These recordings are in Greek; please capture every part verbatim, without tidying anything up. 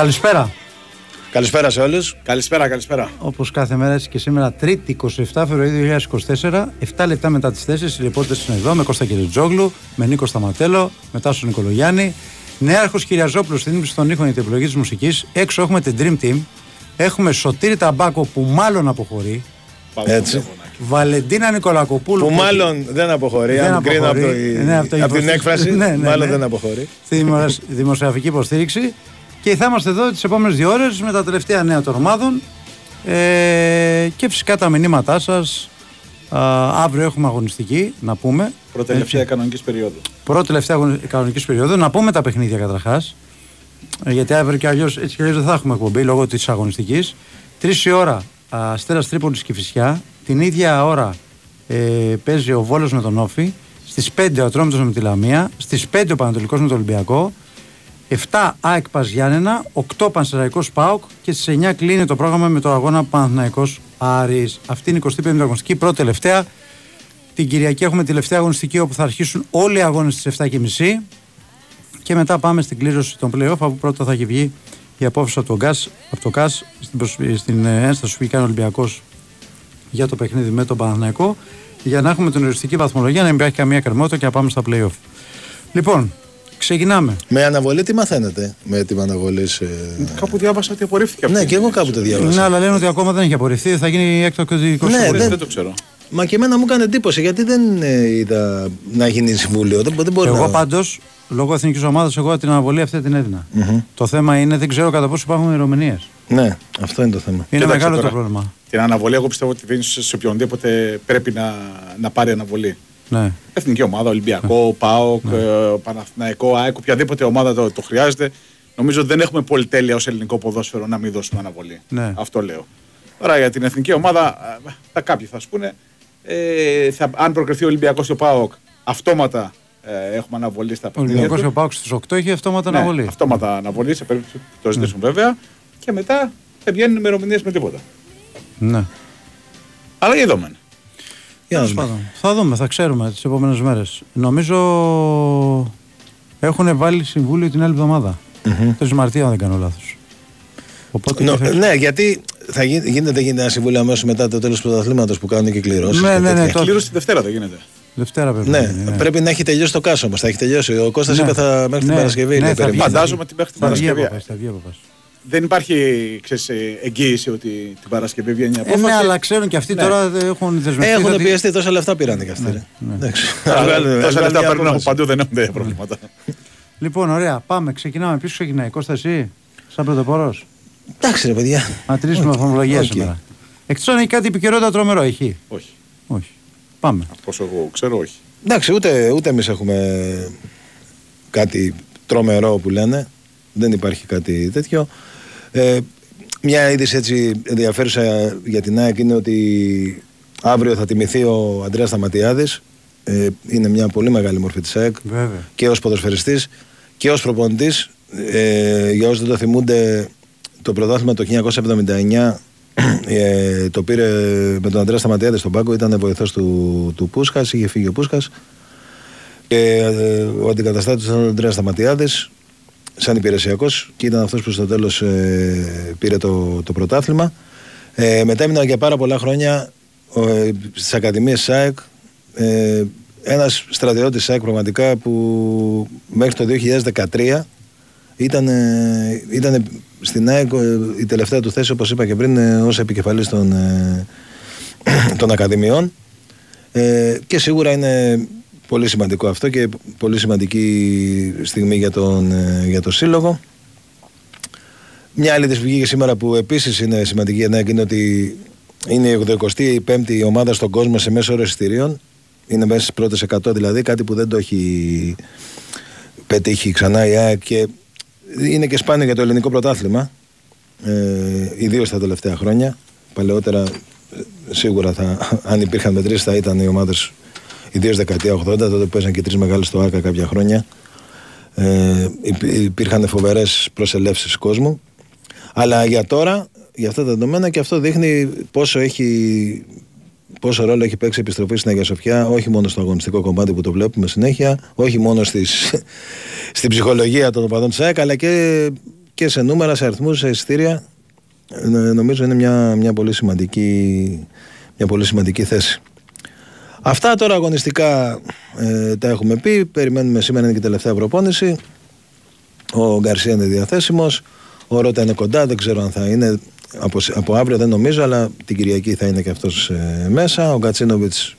Καλησπέρα. Καλησπέρα σε όλους. Καλησπέρα, καλησπέρα. Όπως κάθε μέρα έτσι και σήμερα, Τρίτη εικοστή εβδόμη Φεβρουαρίου δύο χιλιάδες είκοσι τέσσερα, επτά λεπτά μετά τις τέσσερις, οι ρεπόρτερς είναι εδώ με Κώστα Κεριτζόγλου, με Νίκο Σταματέλο, με Τάσο Νικολογιάννη. Νέαρχος Κυριαζόπουλος στην ύψη των ήχων για την επιλογή της μουσικής. Έξω έχουμε την Dream Team. Έχουμε Σωτήρη Ταμπάκο που μάλλον αποχωρεί. Έτσι. Βαλεντίνα Νικολακοπούλου. Που μάλλον δεν αποχωρεί, δεν αν κρίνω από, ναι, από, από την έκφραση. Ναι, ναι, μάλλον ναι. δεν αποχωρεί. Στη δημοσιογραφική υποστήριξη. Και θα είμαστε εδώ τις επόμενες δύο ώρες με τα τελευταία νέα των ομάδων. Ε, και φυσικά τα μηνύματά σας. Α, αύριο έχουμε αγωνιστική, να πούμε. Προτελευταία κανονικής περίοδου. Προτελευταία κανονικής περίοδου. Να πούμε τα παιχνίδια καταρχάς. Γιατί αύριο και αλλιώς έτσι και αλλιώς δεν θα έχουμε εκπομπή λόγω της αγωνιστικής. Τρεις η ώρα Αστέρας Τρίπολης και Κηφισιά. Την ίδια ώρα ε, παίζει ο Βόλος με τον Όφη. Στις πέντε ο Ατρόμητος με τη Λαμία. Στις πέντε ο Πανατολικός με τον Ολυμπιακό. εφτά ΑΕΚ ΠΑΣ Γιάννενα. οκτώ Πανσεραϊκός ΠΑΟΚ. Και στις εννιά κλείνει το πρόγραμμα με το αγώνα Παναθηναϊκός Άρης. Αυτή είναι η εικοστή πέμπτη αγωνιστική, πρώτη τελευταία. Την Κυριακή έχουμε τη τελευταία αγωνιστική όπου θα αρχίσουν όλοι οι αγώνες στις επτά και μισή. Και μετά πάμε στην κλήρωση των play-off, από πρώτα θα έχει βγει η απόφαση από το ΚΑΣ στην, στην ένσταση που κάνει ο Ολυμπιακός για το παιχνίδι με τον Παναθηναϊκό, για να έχουμε την οριστική βαθμολογία, να μην υπάρχει καμία κρεμότητα και να πάμε στα play-off. Λοιπόν, ξεκινάμε. Με αναβολή τι μαθαίνετε με την αναβολή σε... Κάπου διάβασα ότι απορρίφθηκε. Ναι, και εγώ κάπου το διάβασα. Ναι, αλλά λένε ότι ακόμα δεν έχει απορριφθεί, θα γίνει έκτακτο δικαστήριο. Ναι, δεν... δεν το ξέρω. Μα και εμένα μου έκανε εντύπωση γιατί δεν ε, είδα να γίνει συμβούλιο. Δεν, δεν εγώ να... πάντως, λόγω εθνικής ομάδας, εγώ την αναβολή αυτή την έδινα. Mm-hmm. Το θέμα είναι, δεν ξέρω κατά πόσο υπάρχουν ημερομηνίες. Ναι, αυτό είναι το θέμα. Είναι Κοίταξε μεγάλο τώρα, το πρόβλημα. Την αναβολή, εγώ πιστεύω ότι δίνει σε οποιονδήποτε πρέπει να, να πάρει αναβολή. Ναι. Εθνική ομάδα, Ολυμπιακό, ναι. ΠΑΟΚ, ναι. Παναθηναϊκό, ΑΕΚ, οποιαδήποτε ομάδα το, το χρειάζεται. Νομίζω ότι δεν έχουμε πολυτέλεια ως ελληνικό ποδόσφαιρο να μην δώσουμε αναβολή. Ναι. Αυτό λέω. Τώρα για την εθνική ομάδα, τα κάποιοι θα σου πούνε. Ε, θα, αν προκριθεί ο Ολυμπιακός και ο ΠΑΟΚ, αυτόματα ε, έχουμε αναβολή στα παιχνίδια. Ο Ολυμπιακός και ο ΠΑΟΚ στις οκτώ έχει αυτόματα ναι, αναβολή. Αυτόματα αναβολή σε περίπτωση που το ζητήσουν ναι. βέβαια. Και μετά δεν βγαίνουν ημερομηνίες με τίποτα. Ναι. Αλλά για δούμε. Για να δούμε. Θα δούμε, θα ξέρουμε τις επόμενες μέρες. Νομίζω έχουν βάλει συμβούλιο την άλλη εβδομάδα. Mm-hmm. τρεις Μαρτίου, αν δεν κάνω λάθος. No, θα... Ναι, γιατί θα γι... γίνεται, δεν γίνεται ένα συμβούλιο αμέσως μετά το τέλος του πρωταθλήματος που κάνουν και κληρώσεις. Ναι, ναι, ναι. Τότε... Κλήρωση τη Δευτέρα δεν γίνεται. Δευτέρα πρέπει, ναι, να γίνει, ναι. Πρέπει να έχει τελειώσει το κάσο όμως. Θα έχει τελειώσει. Ο Κώστας ναι. είπε θα... μέχρι ναι. την Παρασκευή. Ναι, θα... Φαντάζομαι ότι μέχρι την Παρασκευή. Δεν υπάρχει ξέρεις, εγγύηση ότι την Παρασκευή βγαίνει η απόφαση. Ναι, αλλά ξέρουν και αυτοί ναι. τώρα έχουν δεσμευτεί. Έχουν ότι... πιεστεί, τόσα λεφτά πήραν δικαστήρια. Τόσα λεφτά παίρνουν από παντού, δεν έχουν προβλήματα. Λοιπόν, ωραία, πάμε. Ξεκινάμε πίσω. Ξεκινάει Κώστα, εσύ, σαν πρωτοπόρος. Εντάξει ρε παιδιά. Να τρίσουμε βαθμολογία okay. σήμερα. Εκτός αν έχει κάτι επικαιρότητα τρομερό, έχει. Όχι. Όχι. Πάμε. Όσο εγώ ξέρω, όχι. Εντάξει, ούτε, ούτε εμείς έχουμε κάτι τρομερό που λένε. Δεν υπάρχει κάτι τέτοιο. Ε, μια είδηση έτσι ενδιαφέρουσα για την ΑΕΚ είναι ότι αύριο θα τιμηθεί ο Αντρέας Σταματιάδης. Ε, είναι μια πολύ μεγάλη μορφή της ΑΕΚ. Βέβαια. Και ως ποδοσφαιριστής και ως προπονητής. Ε, για όσοι δεν το θυμούνται. Το πρωτάθλημα το χίλια εννιακόσια εβδομήντα εννιά ε, το πήρε με τον Αντρέα Σταματιάδη στον πάγκο, ήταν βοηθός του, του Πούσκας, είχε φύγει ο Πούσκας. Ε, ε, ο αντικαταστάτης ήταν ο Αντρέας Σταματιάδης, σαν υπηρεσιακός, και ήταν αυτός που στο τέλος ε, πήρε το, το πρωτάθλημα. Ε, μετά έμεινα για πάρα πολλά χρόνια ε, στις ακαδημίες ΣΑΕΚ, ε, ένας στρατιώτης ΣΑΕΚ πραγματικά που μέχρι το δύο χιλιάδες δεκατρία ήταν... Ε, ήταν στην ΑΕΚ η τελευταία του θέση, όπως είπα και πριν, ως επικεφαλής των, των ακαδημιών, ε, και σίγουρα είναι πολύ σημαντικό αυτό και πολύ σημαντική στιγμή για τον, για τον σύλλογο. Μια άλλη της που βγήκε σήμερα που επίσης είναι σημαντική για την ΑΕΚ είναι ότι είναι η ογδοηκοστή πέμπτη ομάδα στον κόσμο σε μέσο όρο εισιτηρίων. Είναι μέσα στις πρώτες εκατό δηλαδή, κάτι που δεν το έχει πετύχει ξανά η ΑΕΚ και είναι και σπάνιο για το ελληνικό πρωτάθλημα, ε, ιδίως τα τελευταία χρόνια. Παλαιότερα σίγουρα θα, αν υπήρχαν μετρήσεις θα ήταν οι ομάδες, ιδίως δεκαετία ογδόντα, τότε παίζαν και τρεις μεγάλες στο Άκα κάποια χρόνια. Ε, υπήρχαν φοβερές προσελεύσεις κόσμου. Αλλά για τώρα, για αυτά τα δεδομένα, και αυτό δείχνει πόσο, έχει, πόσο ρόλο έχει παίξει η επιστροφή στην Αγία Σοφιά, όχι μόνο στο αγωνιστικό κομμάτι που το βλέπουμε συνέχεια, όχι μόνο στις... στην ψυχολογία των οπαδών της ΑΕΚ, αλλά και, και σε νούμερα, σε αριθμούς, σε εισιτήρια, νομίζω είναι μια, μια, πολύ σημαντική, μια πολύ σημαντική θέση. Αυτά τώρα αγωνιστικά ε, τα έχουμε πει. Περιμένουμε, σήμερα είναι και η τελευταία προπόνηση. Ο Γκαρσία είναι διαθέσιμος. Ο Ρότα είναι κοντά, δεν ξέρω αν θα είναι. Από, από αύριο δεν νομίζω, αλλά την Κυριακή θα είναι και αυτός ε, μέσα. Ο Κατσίνοβιτς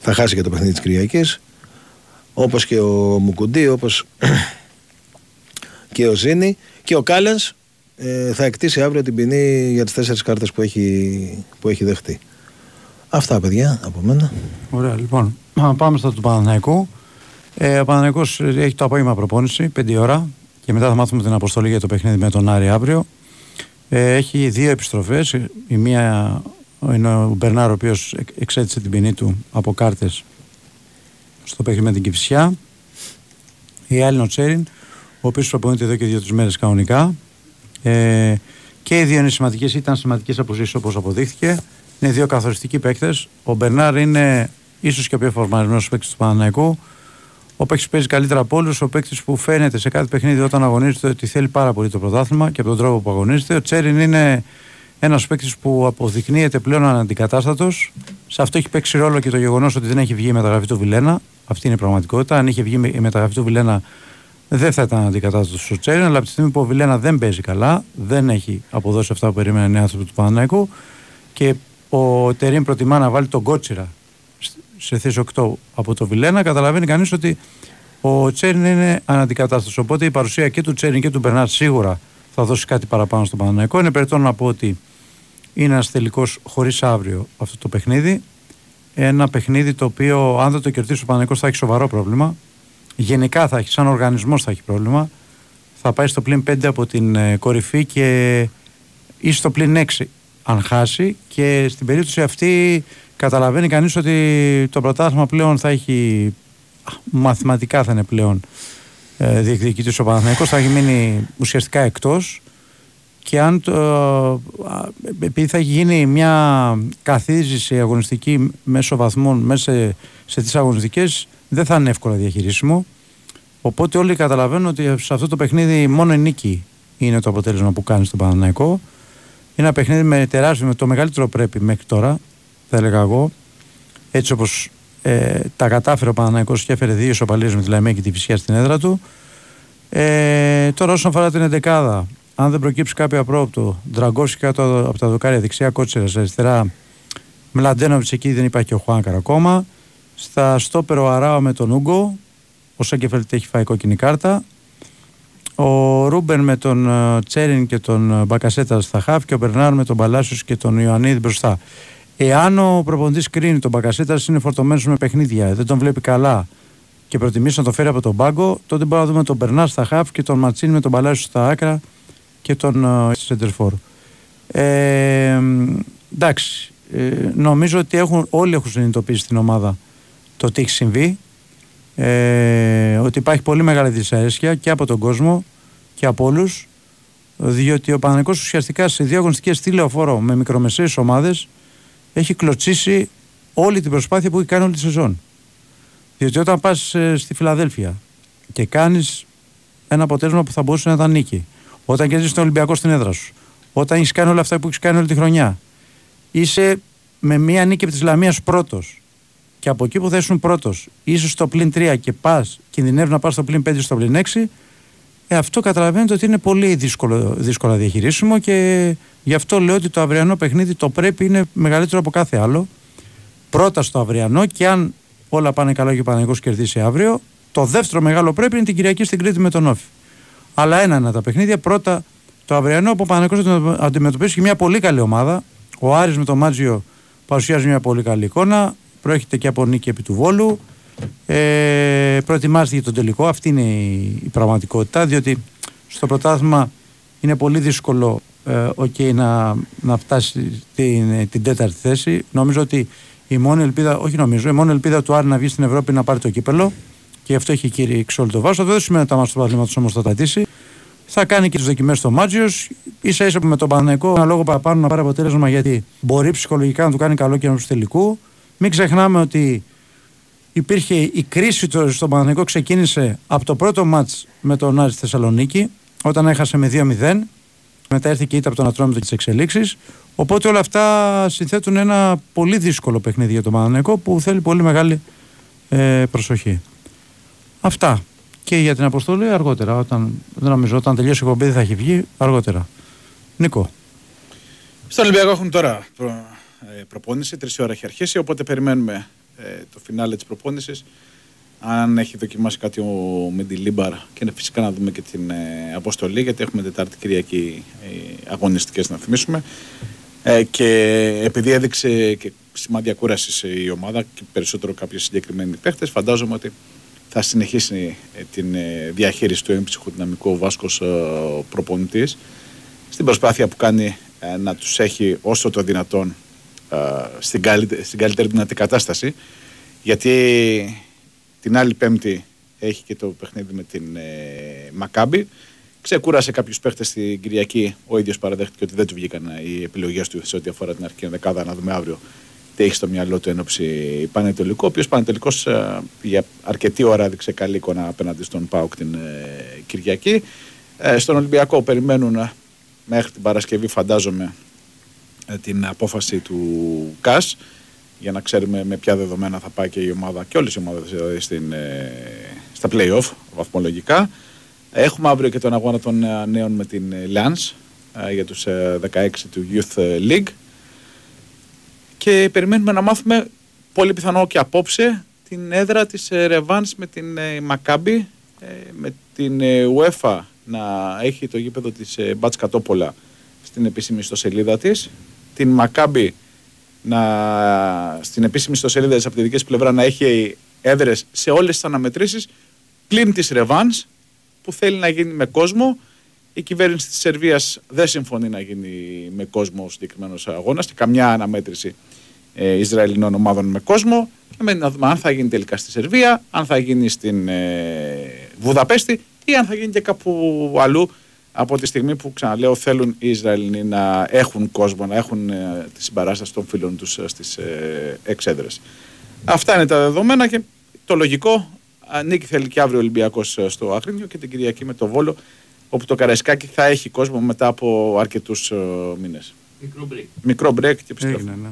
θα χάσει και το παιχνίδι της Κυριακής. Όπως και ο Μουκουντή, όπως και ο Ζήνη. Και ο Κάλενς ε, θα εκτίσει αύριο την ποινή για τις τέσσερις κάρτες που έχει, που έχει δεχτεί. Αυτά, παιδιά, από μένα. Ωραία, λοιπόν. Πάμε στα του Παναθηναϊκού. Ε, ο Παναθηναϊκός έχει το απόγευμα προπόνηση, πέντε η ώρα. Και μετά θα μάθουμε την αποστολή για το παιχνίδι με τον Άρη αύριο. Ε, έχει δύο επιστροφές. Η μία είναι ο Μπερνάρ, ο οποίος εξέτησε την ποινή του από κάρτες στο παιχνίδι με την Κυψιά. Η άλλη είναι ο Τσέριν, ο οποίος προπονείται εδώ και δύο-τρεις μέρες κανονικά. Ε, και οι δύο είναι σημαντικές, ήταν σημαντικές αποζήσεις όπως αποδείχθηκε. Είναι δύο καθοριστικοί παίκτες. Ο Μπερνάρ είναι ίσως και ο πιο φορμαρισμένος παίκτης του Παναθηναϊκού. Ο παίκτης που παίζει καλύτερα από όλους. Ο παίκτης που φαίνεται σε κάθε παιχνίδι όταν αγωνίζεται ότι θέλει πάρα πολύ το πρωτάθλημα και από τον τρόπο που αγωνίζεται. Ο Τσέριν είναι ένας παίκτης που αποδεικνύεται πλέον αναντικατάστατος. Σε αυτό έχει παίξει ρόλο και το γεγονός ότι δεν έχει βγει η μεταγραφή του Βιλένα. Αυτή είναι η πραγματικότητα. Αν είχε βγει η μεταγραφή του Βιλένα, δεν θα ήταν αναντικατάστατος ο Τσέριν. Αλλά από τη στιγμή που ο Βιλένα δεν παίζει καλά, δεν έχει αποδώσει αυτά που περίμεναν οι άνθρωποι του Παναθηναϊκού. Και ο Τερίμ προτιμά να βάλει τον Κότσιρα σε θέση οκτώ από το Βιλένα. Καταλαβαίνει κανείς ότι ο Τσέριν είναι αναντικατάστατος. Οπότε η παρουσία και του Τσέριν και του Μπερνάρ σίγουρα θα δώσει κάτι παραπάνω στον Παναθηναϊκό. Είναι περιττό να πω ότι είναι ένας τελικός χωρίς αύριο αυτό το παιχνίδι. Ένα παιχνίδι το οποίο, αν δεν το κερδίσει ο Παναθηναϊκός, θα έχει σοβαρό πρόβλημα. Γενικά θα έχει, σαν οργανισμός θα έχει πρόβλημα. Θα πάει στο πλην πέντε από την κορυφή και ή στο πλην έξι. Αν χάσει, και στην περίπτωση αυτή καταλαβαίνει κανείς ότι το πρωτάθλημα πλέον θα έχει, μαθηματικά θα είναι πλέον ε, διεκδικητής ο Παναθηναϊκός, θα έχει μείνει ουσιαστικά εκτός, και αν το, επειδή θα έχει γίνει μια καθίζηση αγωνιστική μέσω βαθμών μέσα σε, σε τις αγωνιστικές, δεν θα είναι εύκολα διαχειρίσιμο, οπότε όλοι καταλαβαίνουν ότι σε αυτό το παιχνίδι μόνο η νίκη είναι το αποτέλεσμα που κάνει στον Παναθηναϊκό. Είναι ένα παιχνίδι με τεράστιο, με το μεγαλύτερο πρέπει μέχρι τώρα, θα έλεγα εγώ. Έτσι όπως ε, τα κατάφερε ο Παναθηναϊκός και έφερε δύο ισοπαλίες με τη Λαμία και τη Φυσιά στην έδρα του. Ε, τώρα, όσον αφορά την εντεκάδα, αν δεν προκύψει κάποιο απρόοπτο, Ντραγκόφσκι κάτω από τα δοκάρια δεξιά, Κότσιρα σε αριστερά, Μλαντένοβιτς εκεί, δεν υπάρχει και ο Χουάνκαρ ακόμα. Στα στόπερο Αράο με τον Ούγκο, ο Σέγκεφελτ έχει φάει κόκκινη κάρτα. Ο Ρούμπεν με τον Τσέριν και τον Μπακασέτα στα χαφ, και ο Μπερνάρ με τον Παλάσιο και τον Ιωαννίδη μπροστά. Εάν ο προπονητής κρίνει τον Μπακασέτα είναι φορτωμένος με παιχνίδια, δεν τον βλέπει καλά και προτιμήσει να τον φέρει από τον πάγκο, τότε μπορούμε να δούμε τον Μπερνάρ στα χαφ και τον Ματσίνη με τον Παλάσιο στα άκρα και τον Σεντερφόρ. Ε, εντάξει, ε, νομίζω ότι έχουν, όλοι έχουν συνειδητοποιήσει στην ομάδα το τι έχει συμβεί. Ε, ότι υπάρχει πολύ μεγάλη δυσαρέσκεια και από τον κόσμο και από όλους, διότι ο Παναθηναϊκός ουσιαστικά σε δύο αγωνιστικές, στη Λεωφόρο με μικρομεσαίες ομάδες, έχει κλωτσίσει όλη την προσπάθεια που έχει κάνει όλη τη σεζόν. Διότι όταν πας ε, στη Φιλαδέλφια και κάνεις ένα αποτέλεσμα που θα μπορούσε να ήταν νίκη, όταν κερδίζεις τον Ολυμπιακό στην έδρα σου, όταν έχεις κάνει όλα αυτά που έχεις κάνει όλη τη χρονιά, είσαι με μία νίκη από τη Λαμίας πρώτος. Και από εκεί που θα ήσουν πρώτος, ίσως στο πλην τρία και πας, κινδυνεύει να πας στο πλην πέντε, στο πλην έξι, ε, αυτό καταλαβαίνετε ότι είναι πολύ δύσκολο, δύσκολα διαχειρίσιμο, και γι' αυτό λέω ότι το αυριανό παιχνίδι το πρέπει είναι μεγαλύτερο από κάθε άλλο. Πρώτα στο αυριανό, και αν όλα πάνε καλά και ο Παναθηναϊκός κερδίσει αύριο, το δεύτερο μεγάλο πρέπει είναι την Κυριακή στην Κρήτη με τον Όφη. Αλλά ένα είναι τα παιχνίδια. Πρώτα το αυριανό, που ο Παναθηναϊκός αντιμετωπίζει και μια πολύ καλή ομάδα. Ο Άρης με τον Μάτζιο παρουσιάζει μια πολύ καλή εικόνα. Προέρχεται και από νίκη επί του Βόλου. Ε, προετοιμάζεται για τον τελικό. Αυτή είναι η, η πραγματικότητα. Διότι στο πρωτάθλημα είναι πολύ δύσκολο ε, okay, να, να φτάσει την, την τέταρτη θέση. Νομίζω ότι η μόνη ελπίδα, όχι νομίζω, η μόνη ελπίδα του Άρη να βγει στην Ευρώπη να πάρει το κύπελο. Και αυτό έχει κηρύξει όλο το βάσο. Δεν σημαίνει ότι τα μάτια του πρωταθλήματος όμως θα τα τατήσει. Θα κάνει και τις δοκιμές στο Μάτζιος. Ίσα ίσα με τον Παναθηναϊκό, ένα λόγο παραπάνω να πάρει αποτέλεσμα, γιατί μπορεί ψυχολογικά να του κάνει καλό και ενός τελικού. Μην ξεχνάμε ότι υπήρχε η κρίση του στον Παναθηναϊκό, ξεκίνησε από το πρώτο μάτς με τον Άρη στη Θεσσαλονίκη. όταν έχασε με δύο μηδέν. Μετά έρθει και ήττα από τον Ατρόμητο και τις εξελίξεις. Οπότε όλα αυτά συνθέτουν ένα πολύ δύσκολο παιχνίδι για τον Παναθηναϊκό που θέλει πολύ μεγάλη ε, προσοχή. Αυτά. Και για την αποστολή αργότερα. Όταν, δεν νομίζω, όταν τελειώσει η κομπή θα έχει βγει αργότερα. Νίκο. Στον Ολυμπιακό έχουμε τώρα προ, ε, προπόνηση. Τρεις ώρα έχει αρχίσει. Οπότε περιμένουμε ε, το φινάλε της προπόνησης. Αν έχει δοκιμάσει κάτι ο Μεντιλίμπαρ και φυσικά να δούμε και την ε, αποστολή, γιατί έχουμε Τετάρτη Κυριακή ε, αγωνιστικές να θυμίσουμε. Ε, και επειδή έδειξε και σημάδια κούρασης η ομάδα και περισσότερο κάποιοι συγκεκριμένοι παίχτες, φαντάζομαι ότι θα συνεχίσει ε, την ε, διαχείριση του εμψυχοδυναμικού ο Βάσκος ε, προπονητής στην προσπάθεια που κάνει ε, να τους έχει όσο το δυνατόν ε, στην, καλύτε, στην καλύτερη δυνατή κατάσταση. Γιατί την άλλη Πέμπτη έχει και το παιχνίδι με την ε, Μακάμπη. Ξεκούρασε κάποιους παίχτες την Κυριακή. Ο ίδιος παραδέχτηκε ότι δεν του βγήκαν οι επιλογές του σε ό,τι αφορά την αρχική δεκάδα. Να δούμε αύριο τι έχει στο μυαλό του εν ώψη Πανετολικού. Ο οποίος Πανετολικός ε, για αρκετή ώρα έδειξε καλή εικόνα απέναντι στον ΠΑΟΚ την ε, Κυριακή. Ε, στον Ολυμπιακό περιμένουν ε, μέχρι την Παρασκευή, φαντάζομαι, ε, την απόφαση του ΚΑΣ, για να ξέρουμε με ποια δεδομένα θα πάει και η ομάδα και όλες οι ομάδες δηλαδή, στην, ε, στα play-off βαθμολογικά. Έχουμε αύριο και τον αγώνα των ε, νέων με την Λανς ε, για τους ε, δεκαέξι του Youth League και περιμένουμε να μάθουμε πολύ πιθανό και απόψε την έδρα της ε, Ρεβάνς με την ε, Μακάμπη, ε, με την ε, UEFA να έχει το γήπεδο της ε, Μπατς Κατόπολα στην επίσημη ιστοσελίδα της, την Μακάμπη να, στην επίσημη ιστοσελίδα της από τη δική πλευρά να έχει έδρες σε όλες τις αναμετρήσεις πλην της Ρεβάνς που θέλει να γίνει με κόσμο. Η κυβέρνηση της Σερβίας δεν συμφωνεί να γίνει με κόσμο ο συγκεκριμένος αγώνας και καμιά αναμέτρηση ε, Ισραηλινών ομάδων με κόσμο, και μένει να δούμε αν θα γίνει τελικά στη Σερβία, αν θα γίνει στην ε, Βουδαπέστη ή αν θα γίνει και κάπου αλλού, από τη στιγμή που, ξαναλέω, θέλουν οι Ισραηλοί να έχουν κόσμο, να έχουν ε, τη συμπαράσταση των φίλων τους ε, στις ε, εξέδρες. Αυτά είναι τα δεδομένα και το λογικό. Νίκη θέλει και αύριο Ολυμπιακός στο Αγρίνιο και την Κυριακή με το Βόλο, όπου το Καραϊσκάκι θα έχει κόσμο μετά από αρκετούς ε, μήνες. Μικρό break. Μικρό break και επιστρέφουμε. Ναι.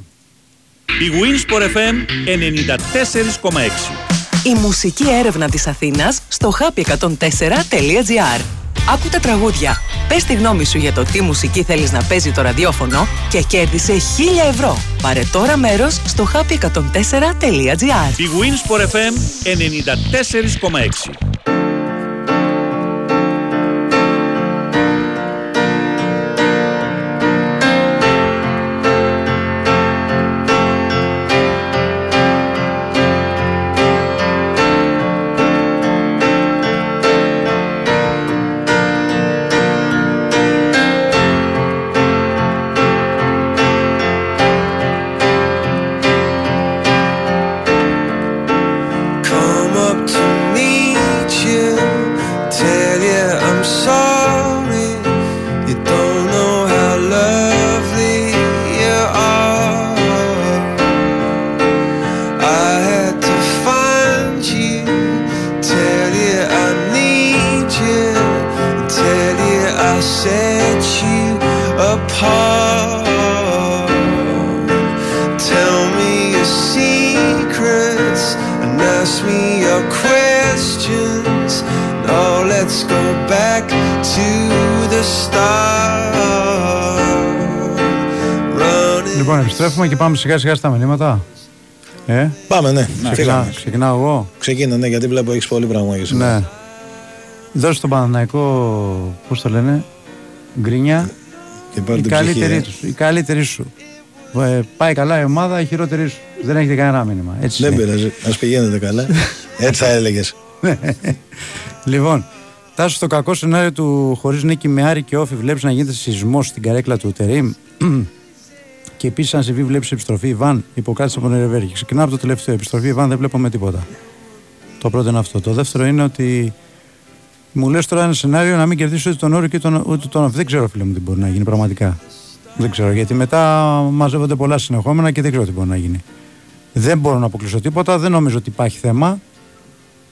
Η Winsport εφ εμ ενενήντα τέσσερα κόμμα έξι. Η μουσική έρευνα της Αθήνας στο happy εκατόν τέσσερα τελεία τζι άρ. Άκου τα τραγούδια, πες τη γνώμη σου για το τι μουσική θέλεις να παίζει το ραδιόφωνο και κέρδισε χίλια ευρώ. Πάρε τώρα μέρος στο happy εκατόν τέσσερα τελεία τζι άρ. Η Winsport εφ εμ ενενήντα τέσσερα κόμμα έξι. Λοιπόν, επιστρέφουμε και πάμε σιγά σιγά στα μηνύματα. Ε? Πάμε, ναι. Να, ξεκινά, ξεκινάω εγώ. Ξεκίνα, ναι, γιατί βλέπω έχεις πολύ πράγμα για σήμερα. Ναι. Δώσε τον Παναθηναϊκό, πώς το λένε, γκρίνια. Και πάρε την ψυχή. Η καλύτερη σου. Ε, πάει καλά η ομάδα, η χειρότερη σου. Δεν έχετε κανένα μήνυμα. Έτσι δεν πειράζει. Ας πηγαίνετε καλά. Έτσι θα έλεγες. Λοιπόν. Τάσο, στο κακό σενάριο του χωρίς νίκη με Άρη και Όφη, βλέπεις να γίνεται σεισμός στην καρέκλα του Τερίμ. Και επίσης, αν συμβεί, βλέπεις επιστροφή Ιβάν, υποκράτηση από τον Ερεβέργη. Ξεκινάω από το τελευταίο. Επιστροφή Ιβάν δεν βλέπω με τίποτα. Το πρώτο είναι αυτό. Το δεύτερο είναι ότι μου λες τώρα ένα σενάριο να μην κερδίσει ούτε τον Όρο και τον, ούτε τον Όφη. Δεν ξέρω, φίλε μου, τι μπορεί να γίνει πραγματικά. Δεν ξέρω, γιατί μετά μαζεύονται πολλά συνεχόμενα και δεν ξέρω τι μπορεί να γίνει. Δεν μπορώ να αποκλείσω τίποτα. Δεν νομίζω ότι υπάρχει θέμα.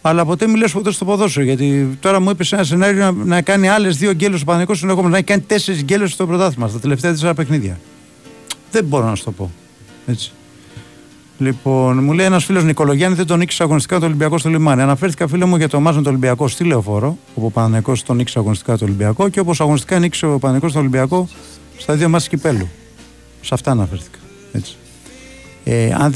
Αλλά ποτέ μιλήσω ποτέ στο ποδόσφαιρο. Γιατί τώρα μου είπε σε ένα σενάριο να, να κάνει άλλες δύο γκέλες ο Παναθηναϊκός συνεχόμενα. Να έχει κάνει τέσσερις γκέλες στο πρωτάθλημα στα τελευταία τέσσερα παιχνίδια. Δεν μπορώ να σου το πω. Έτσι. Λοιπόν, μου λέει ένας φίλος Νικολογιάννη δεν τον νίκησε αγωνιστικά το Ολυμπιακό στο λιμάνι. Αναφέρθηκα φίλε μου για το μάζον του Ολυμπιακού στη Λεωφόρο, όπου ο Παναθηναϊκός τον νίκησε αγωνιστικά το Ολυμπιακό και όπως αγωνιστικά νίκησε ο Παναθηναϊκός στο Ολυμπιακό στα δύο μάτς κυπέλλου. Σε αυτά αναφέρθηκα. Έτσι. Ε, αν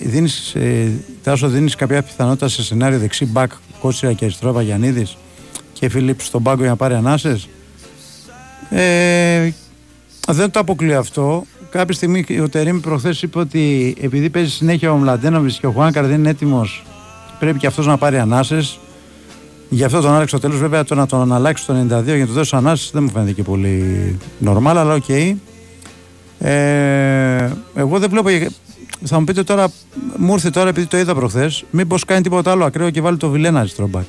δίνεις, ε, Τάσο, δίνεις κάποια πιθανότητα σε σενάριο δεξί μπακ Κότσιρα και αριστερό Βαγιανίδης και Φιλίπ στον πάγκο για να πάρει ανάσες, ε, δεν το αποκλείω αυτό. Κάποια στιγμή ο Τερίμ προχθές είπε ότι επειδή παίζει συνέχεια ο Μλαντένοβιτς και ο Χουάνκαρ δεν είναι έτοιμος, πρέπει και αυτός να πάρει ανάσες. Γι' αυτό τον άλλαξε στο τέλος. Βέβαια το να τον αλλάξει το ενενήντα δύο για να του δώσει ανάσες δεν μου φαίνεται και πολύ normal, αλλά οκ. Okay. Ε, εγώ δεν βλέπω. Θα μου πείτε τώρα, μου ήρθε τώρα επειδή το είδα προχθές, μήπως κάνει τίποτα άλλο ακραίο και βάλει το Βιλένα αριστερό μπακ.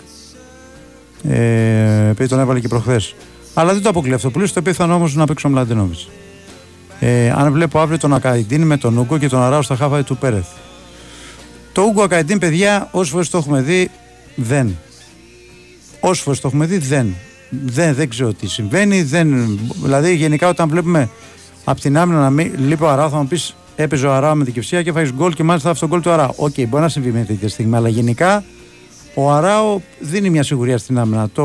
Ε, επειδή τον έβαλε και προχθές. Αλλά δεν το αποκλείω αυτό. Πολύ στο πιθανό όμως να παίξει ο Μλαντένοβιτς. Ε, αν βλέπω αύριο τον Ακαϊντίν με τον Ούγκο και τον Αράο στα χάφα του Πέρεθ. Το Ούγκο Ακαϊντίν, παιδιά, όσες φορές το έχουμε δει, δεν. Όσες φορές το έχουμε δει, δεν. Δεν, δεν ξέρω τι συμβαίνει. Δεν, δηλαδή, γενικά, όταν βλέπουμε από την άμυνα να μην λείπει ο Αράο, θα μου πει: έπαιζε ο Αράο με την Κυψία και φάγει γκολ και μάλιστα αυτό το γκολ του Αράο. Οκ, okay, μπορεί να συμβεί μια τέτοια στιγμή, αλλά γενικά ο Αράο δίνει μια σιγουριά στην άμυνα. Το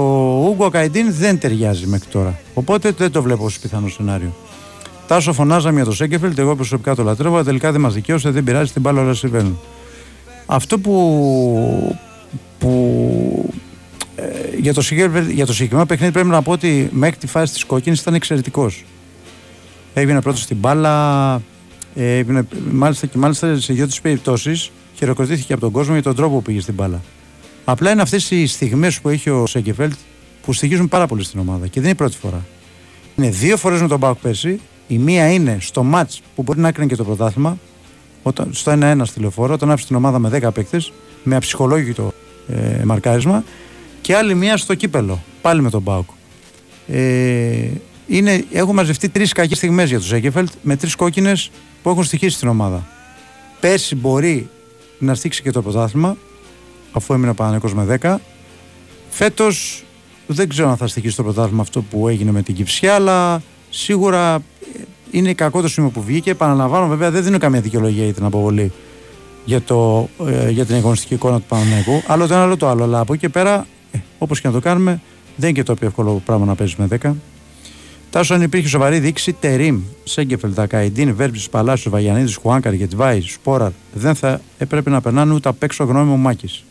Ούγκο Ακαϊντίν δεν ταιριάζει μέχρι τώρα. Οπότε δεν το βλέπω ως πιθανό σενάριο. Τάσο, φωνάζαμε για το Σέγκεφελτ, εγώ προσωπικά το λατρεύω, αλλά τελικά δεν μας δικαίωσε, δεν πειράζει, την μπάλα όλα συμβαίνουν. Αυτό που, που ε, για, το για το συγκεκριμένο παιχνίδι πρέπει να πω ότι μέχρι τη φάση της κόκκινης ήταν εξαιρετικός. Έβγαινε πρώτος στην μπάλα, ε, μάλιστα και μάλιστα σε δύο τις περιπτώσεις χειροκροτήθηκε από τον κόσμο για τον τρόπο που πήγε στην μπάλα. Απλά είναι αυτές οι στιγμές που έχει ο Σέγκεφελτ που στοιχίζουν πάρα πολύ στην ομάδα και δεν είναι η πρώτη φορά. Είναι δύο φορές με τον Μπάουκ πέρσι. Η μία είναι στο μάτς που μπορεί να έκρινε και το πρωτάθλημα, όταν, στο ένα ένα στη Λεωφόρο, όταν άφησε την ομάδα με δέκα παίκτες, με αψυχολόγητο ε, μαρκάρισμα. Και άλλη μία στο κύπελο, πάλι με τον Μπάουκ. Ε, έχουν μαζευτεί τρεις κακές στιγμές για τον Σέγκεφελτ, με τρεις κόκκινες που έχουν στοιχήσει την ομάδα. Πέρσι μπορεί να στήξει και το πρωτάθλημα, αφού έμεινε ο Παναθηναϊκός με δέκα. Φέτος δεν ξέρω αν θα στοιχήσει το πρωτάθλημα αυτό που έγινε με την Κυψιά, αλλά σίγουρα. Είναι κακό το σημείο που βγήκε. Επαναλαμβάνω, βέβαια, δεν δίνω καμία δικαιολογία για την αποβολή για, το, ε, για την εγωνιστική εικόνα του Παναθηναϊκού. Άλλο το ένα, άλλο το άλλο. Αλλά από εκεί και πέρα, ε, όπως και να το κάνουμε, δεν είναι και το πιο εύκολο πράγμα να παίζεις με δέκα. Τάσο, αν υπήρχε σοβαρή διοίκηση, Τερίμ, Σέγκεφελτ, Ακαϊντίν, Βέρμπιτς, Παλάσιο, Βαγιανίδης, Χουάνκαρ, Γετβάη, Σπόραρ, δεν θα έπρεπε να περνάνε ούτε απ' έξω, γνώμη μου, Μάκης.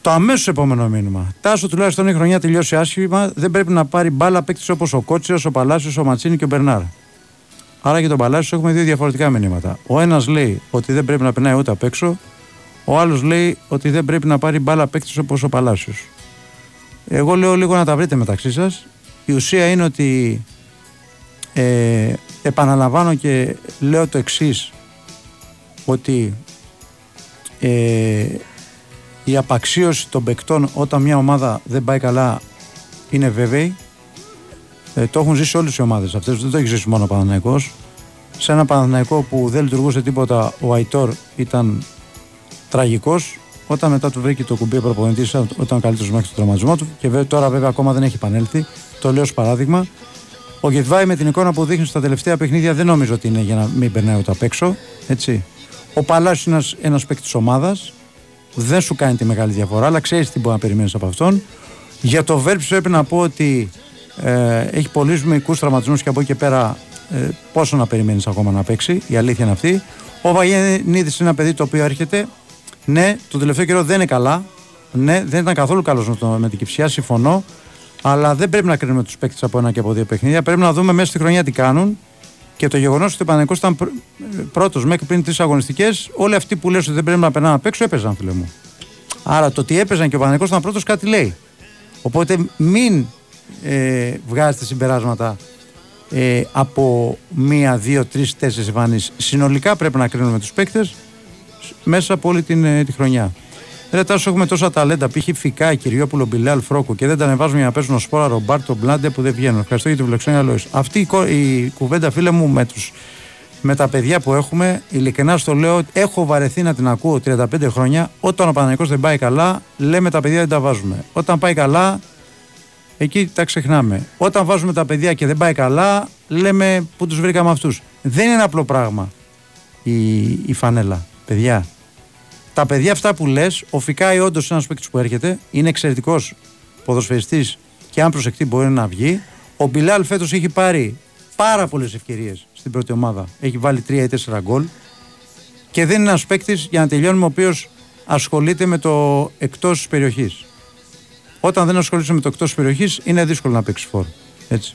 Το αμέσως επόμενο μήνυμα. Τάσο, τουλάχιστον η χρονιά τελειώσει άσχημα, δεν πρέπει να πάρει μπάλα παίκτης όπως ο Κότσιρας, ο Παλάσιος, ο Ματσίνη και ο Μπερνάρ. Άρα για τον Παλάσιο έχουμε δύο διαφορετικά μηνύματα. Ο ένας λέει ότι δεν πρέπει να περνάει ούτε απ' έξω, ο άλλος λέει ότι δεν πρέπει να πάρει μπάλα παίκτης όπως ο Παλάσιος. Εγώ λέω λίγο να τα βρείτε μεταξύ σας. Η ουσία είναι ότι ε, επαναλαμβάνω και λέω το εξής, ότι. Ε, Η απαξίωση των παικτών όταν μια ομάδα δεν πάει καλά είναι βέβαιη. Ε, το έχουν ζήσει όλες οι ομάδες αυτές, δεν το έχει ζήσει μόνο ο Παναθηναϊκός. Σε ένα Παναθηναϊκό που δεν λειτουργούσε τίποτα, ο Αϊτόρ ήταν τραγικός. Όταν μετά του βρήκε το κουμπί ο προπονητής, όταν ήταν καλύτερος μέχρι τον τραυματισμό του, και τώρα βέβαια ακόμα δεν έχει επανέλθει. Το λέω ως παράδειγμα. Ο Γετβάη με την εικόνα που δείχνει στα τελευταία παιχνίδια δεν νομίζω ότι είναι για να μην περνάει ούτε απ' έξω. Έτσι. Ο Παλάσιος είναι ένας, ένας παίκτης ομάδας. Δεν σου κάνει τη μεγάλη διαφορά, αλλά ξέρεις τι μπορεί να περιμένεις από αυτόν. Για το Βέρμπιτς πρέπει να πω ότι ε, έχει πολλούς μικρούς τραυματισμούς και από εκεί και πέρα ε, πόσο να περιμένεις ακόμα να παίξει. Η αλήθεια είναι αυτή. Ο Βαγιανίδης είναι ένα παιδί το οποίο έρχεται. Ναι, τον τελευταίο καιρό δεν είναι καλά. Ναι, δεν ήταν καθόλου καλός με την Κυψιά, συμφωνώ. Αλλά δεν πρέπει να κρίνουμε τους παίκτες από ένα και από δύο παιχνίδια. Πρέπει να δούμε μέσα στη χρονιά τι κάνουν. Και το γεγονός ότι ο Παναθηναϊκός ήταν πρώτος μέχρι πριν τρεις αγωνιστικές, όλοι αυτοί που λες ότι δεν πρέπει να περνάνε απ' έξω έπαιζαν, φίλε μου. Άρα το ότι έπαιζαν και ο Παναθηναϊκός ήταν πρώτος κάτι λέει. Οπότε μην ε, βγάζετε συμπεράσματα ε, από μία, δύο, τρεις, τέσσερις εμφανίσεις. Συνολικά πρέπει να κρίνουμε τους παίκτες μέσα από όλη την, ε, τη χρονιά. Ρε Τάσο, έχουμε τόσα ταλέντα. Π.χ. Φικά, Κυριόπουλο, Μπιλάλ, Φρόκο και δεν τα ανεβάζουμε για να παίζουν ο Σπόρα, Ρομπάρτο, Μπλάντε που δεν βγαίνουν. Ευχαριστώ για τη φιλοξενία, Λόης. Αυτή η κουβέντα, φίλε μου, με τους με τα παιδιά που έχουμε, ειλικρινά στο λέω, έχω βαρεθεί να την ακούω τριάντα πέντε χρόνια. Όταν ο Παναγικός δεν πάει καλά, λέμε τα παιδιά δεν τα βάζουμε. Όταν πάει καλά, εκεί τα ξεχνάμε. Όταν βάζουμε τα παιδιά και δεν πάει καλά, λέμε που τους βρήκαμε αυτούς. Δεν είναι απλό πράγμα η, η φανέλα, παιδιά. Τα παιδιά αυτά που λες, ο Φικάη όντως ένας παίκτης που έρχεται, είναι εξαιρετικός ποδοσφαιριστής και αν προσεχτεί μπορεί να βγει. Ο Μπιλάλ φέτος έχει πάρει πάρα πολλές ευκαιρίες στην πρώτη ομάδα. Έχει βάλει τρία ή τέσσερα γκολ. Και δεν είναι ένας παίκτης, για να τελειώνουμε, ο οποίος ασχολείται με το εκτός της περιοχής. Όταν δεν ασχολείσαι με το εκτός της περιοχής, είναι δύσκολο να παίξει φόρ. Έτσι.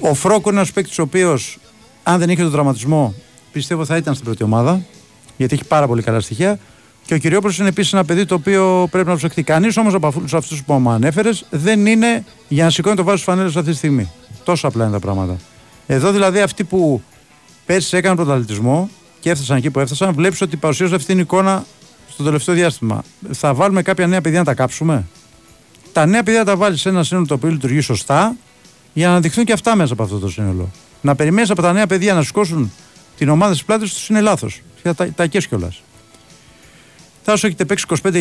Ο Φρόκο είναι ένας παίκτης ο οποίος, αν δεν είχε τον τραυματισμό, πιστεύω θα ήταν στην πρώτη ομάδα. Γιατί έχει πάρα πολύ καλά στοιχεία. Και ο Κυριόπουλος είναι επίσης ένα παιδί το οποίο πρέπει να προσεχθεί. Κανείς όμως από αυτούς που μου ανέφερες δεν είναι για να σηκώνει το βάρος της φανέλας αυτή τη στιγμή. Τόσο απλά είναι τα πράγματα. Εδώ δηλαδή αυτοί που πέρσι έκαναν πρωταθλητισμό και έφτασαν εκεί που έφτασαν, βλέπεις ότι παρουσίαζε αυτή την εικόνα στο τελευταίο διάστημα. Θα βάλουμε κάποια νέα παιδιά να τα κάψουμε. Τα νέα παιδιά τα βάλεις σε ένα σύνολο το οποίο λειτουργεί σωστά για να αναδειχθούν και αυτά μέσα από αυτό το σύνολο. Να περιμένεις από τα νέα παιδιά να σηκώσουν την ομάδα στις πλάτες τους είναι λάθος. Θα τα, τα ακές κιόλας. Τάσο, έχετε παίξει είκοσι πέντε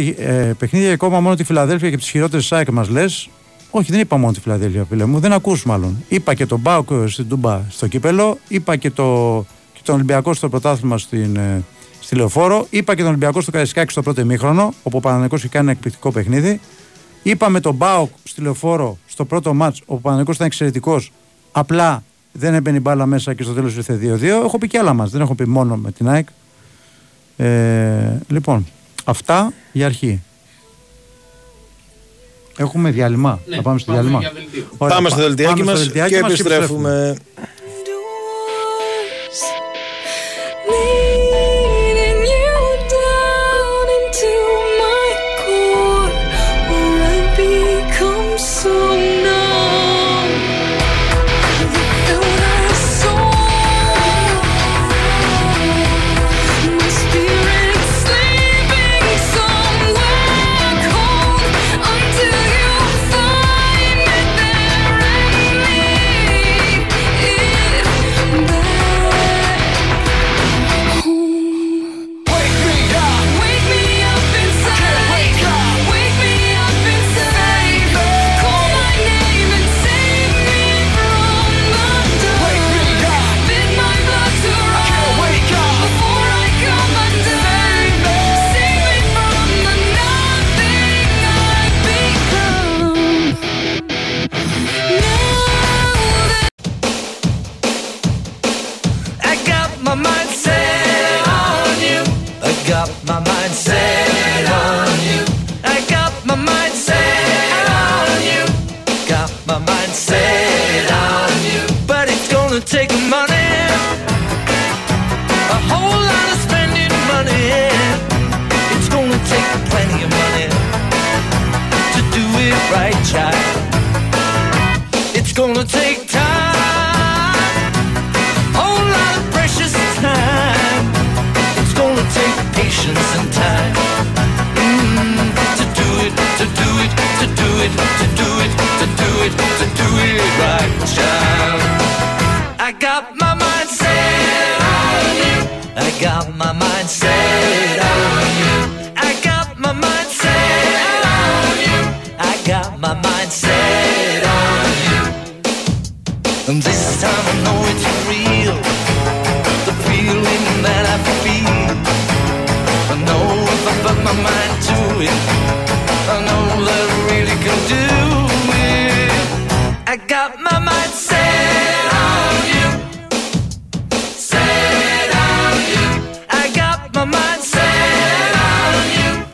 παιχνίδια ακόμα μόνο τη Φιλαδέλφια και τις χειρότερες ΣΑΕΚ μας λες. Όχι, δεν είπα μόνο τη Φιλαδέλφια, φίλε μου, δεν ακούς μάλλον. Είπα και τον Μπάουκ στην Τούμπα στο κύπελο, είπα και, το, και τον Ολυμπιακό στο πρωτάθλημα στην, ε, στη Λεωφόρο, είπα και τον Ολυμπιακό στο Καραϊσκάκι στο πρώτο ημίχρονο, όπου ο Παναθηναϊκός είχε κάνει ένα εκπληκτικό παιχνίδι. Είπα με τον Μπάουκ στη Λεωφόρο στο πρώτο μάτς, όπου ο Παναθηναϊκός ήταν εξαιρετικός, απλά δεν έμπαινε η μπάλα μέσα και στο τέλος ήρθε δύο δύο. Έχω πει και άλλα μας, δεν έχω πει μόνο με την ΑΕΚ. Ε, λοιπόν, αυτά για αρχή. Έχουμε διάλειμμα. Ναι, να πάμε στο διάλειμμα. Ωραία, πάμε στο δελτιάκι μας και, και επιστρέφουμε.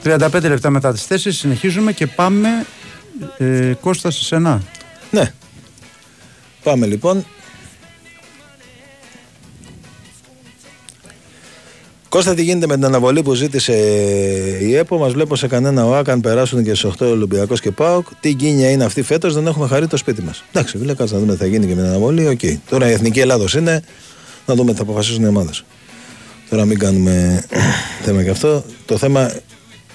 τριάντα πέντε λεπτά μετά τις θέσεις, συνεχίζουμε και πάμε, ε, Κώστα, σε σένα. Ναι, πάμε λοιπόν. Κώστα, τι γίνεται με την αναβολή που ζήτησε η ΕΠΟ? Μας βλέπω σε κανένα ΟΑΚ, αν περάσουν και στους οκτώ Ολυμπιακός και ΠΑΟΚ. Τι γκίνια είναι αυτή φέτος, δεν έχουμε χαρεί το σπίτι μας. Εντάξει, βλέπει, κάτσε να δούμε τι θα γίνει και με την αναβολή. Οκ. Okay. Τώρα η Εθνική Ελλάδος είναι, να δούμε τι θα αποφασίσουν οι ομάδες. Τώρα μην κάνουμε θέμα γι' αυτό. Το θέμα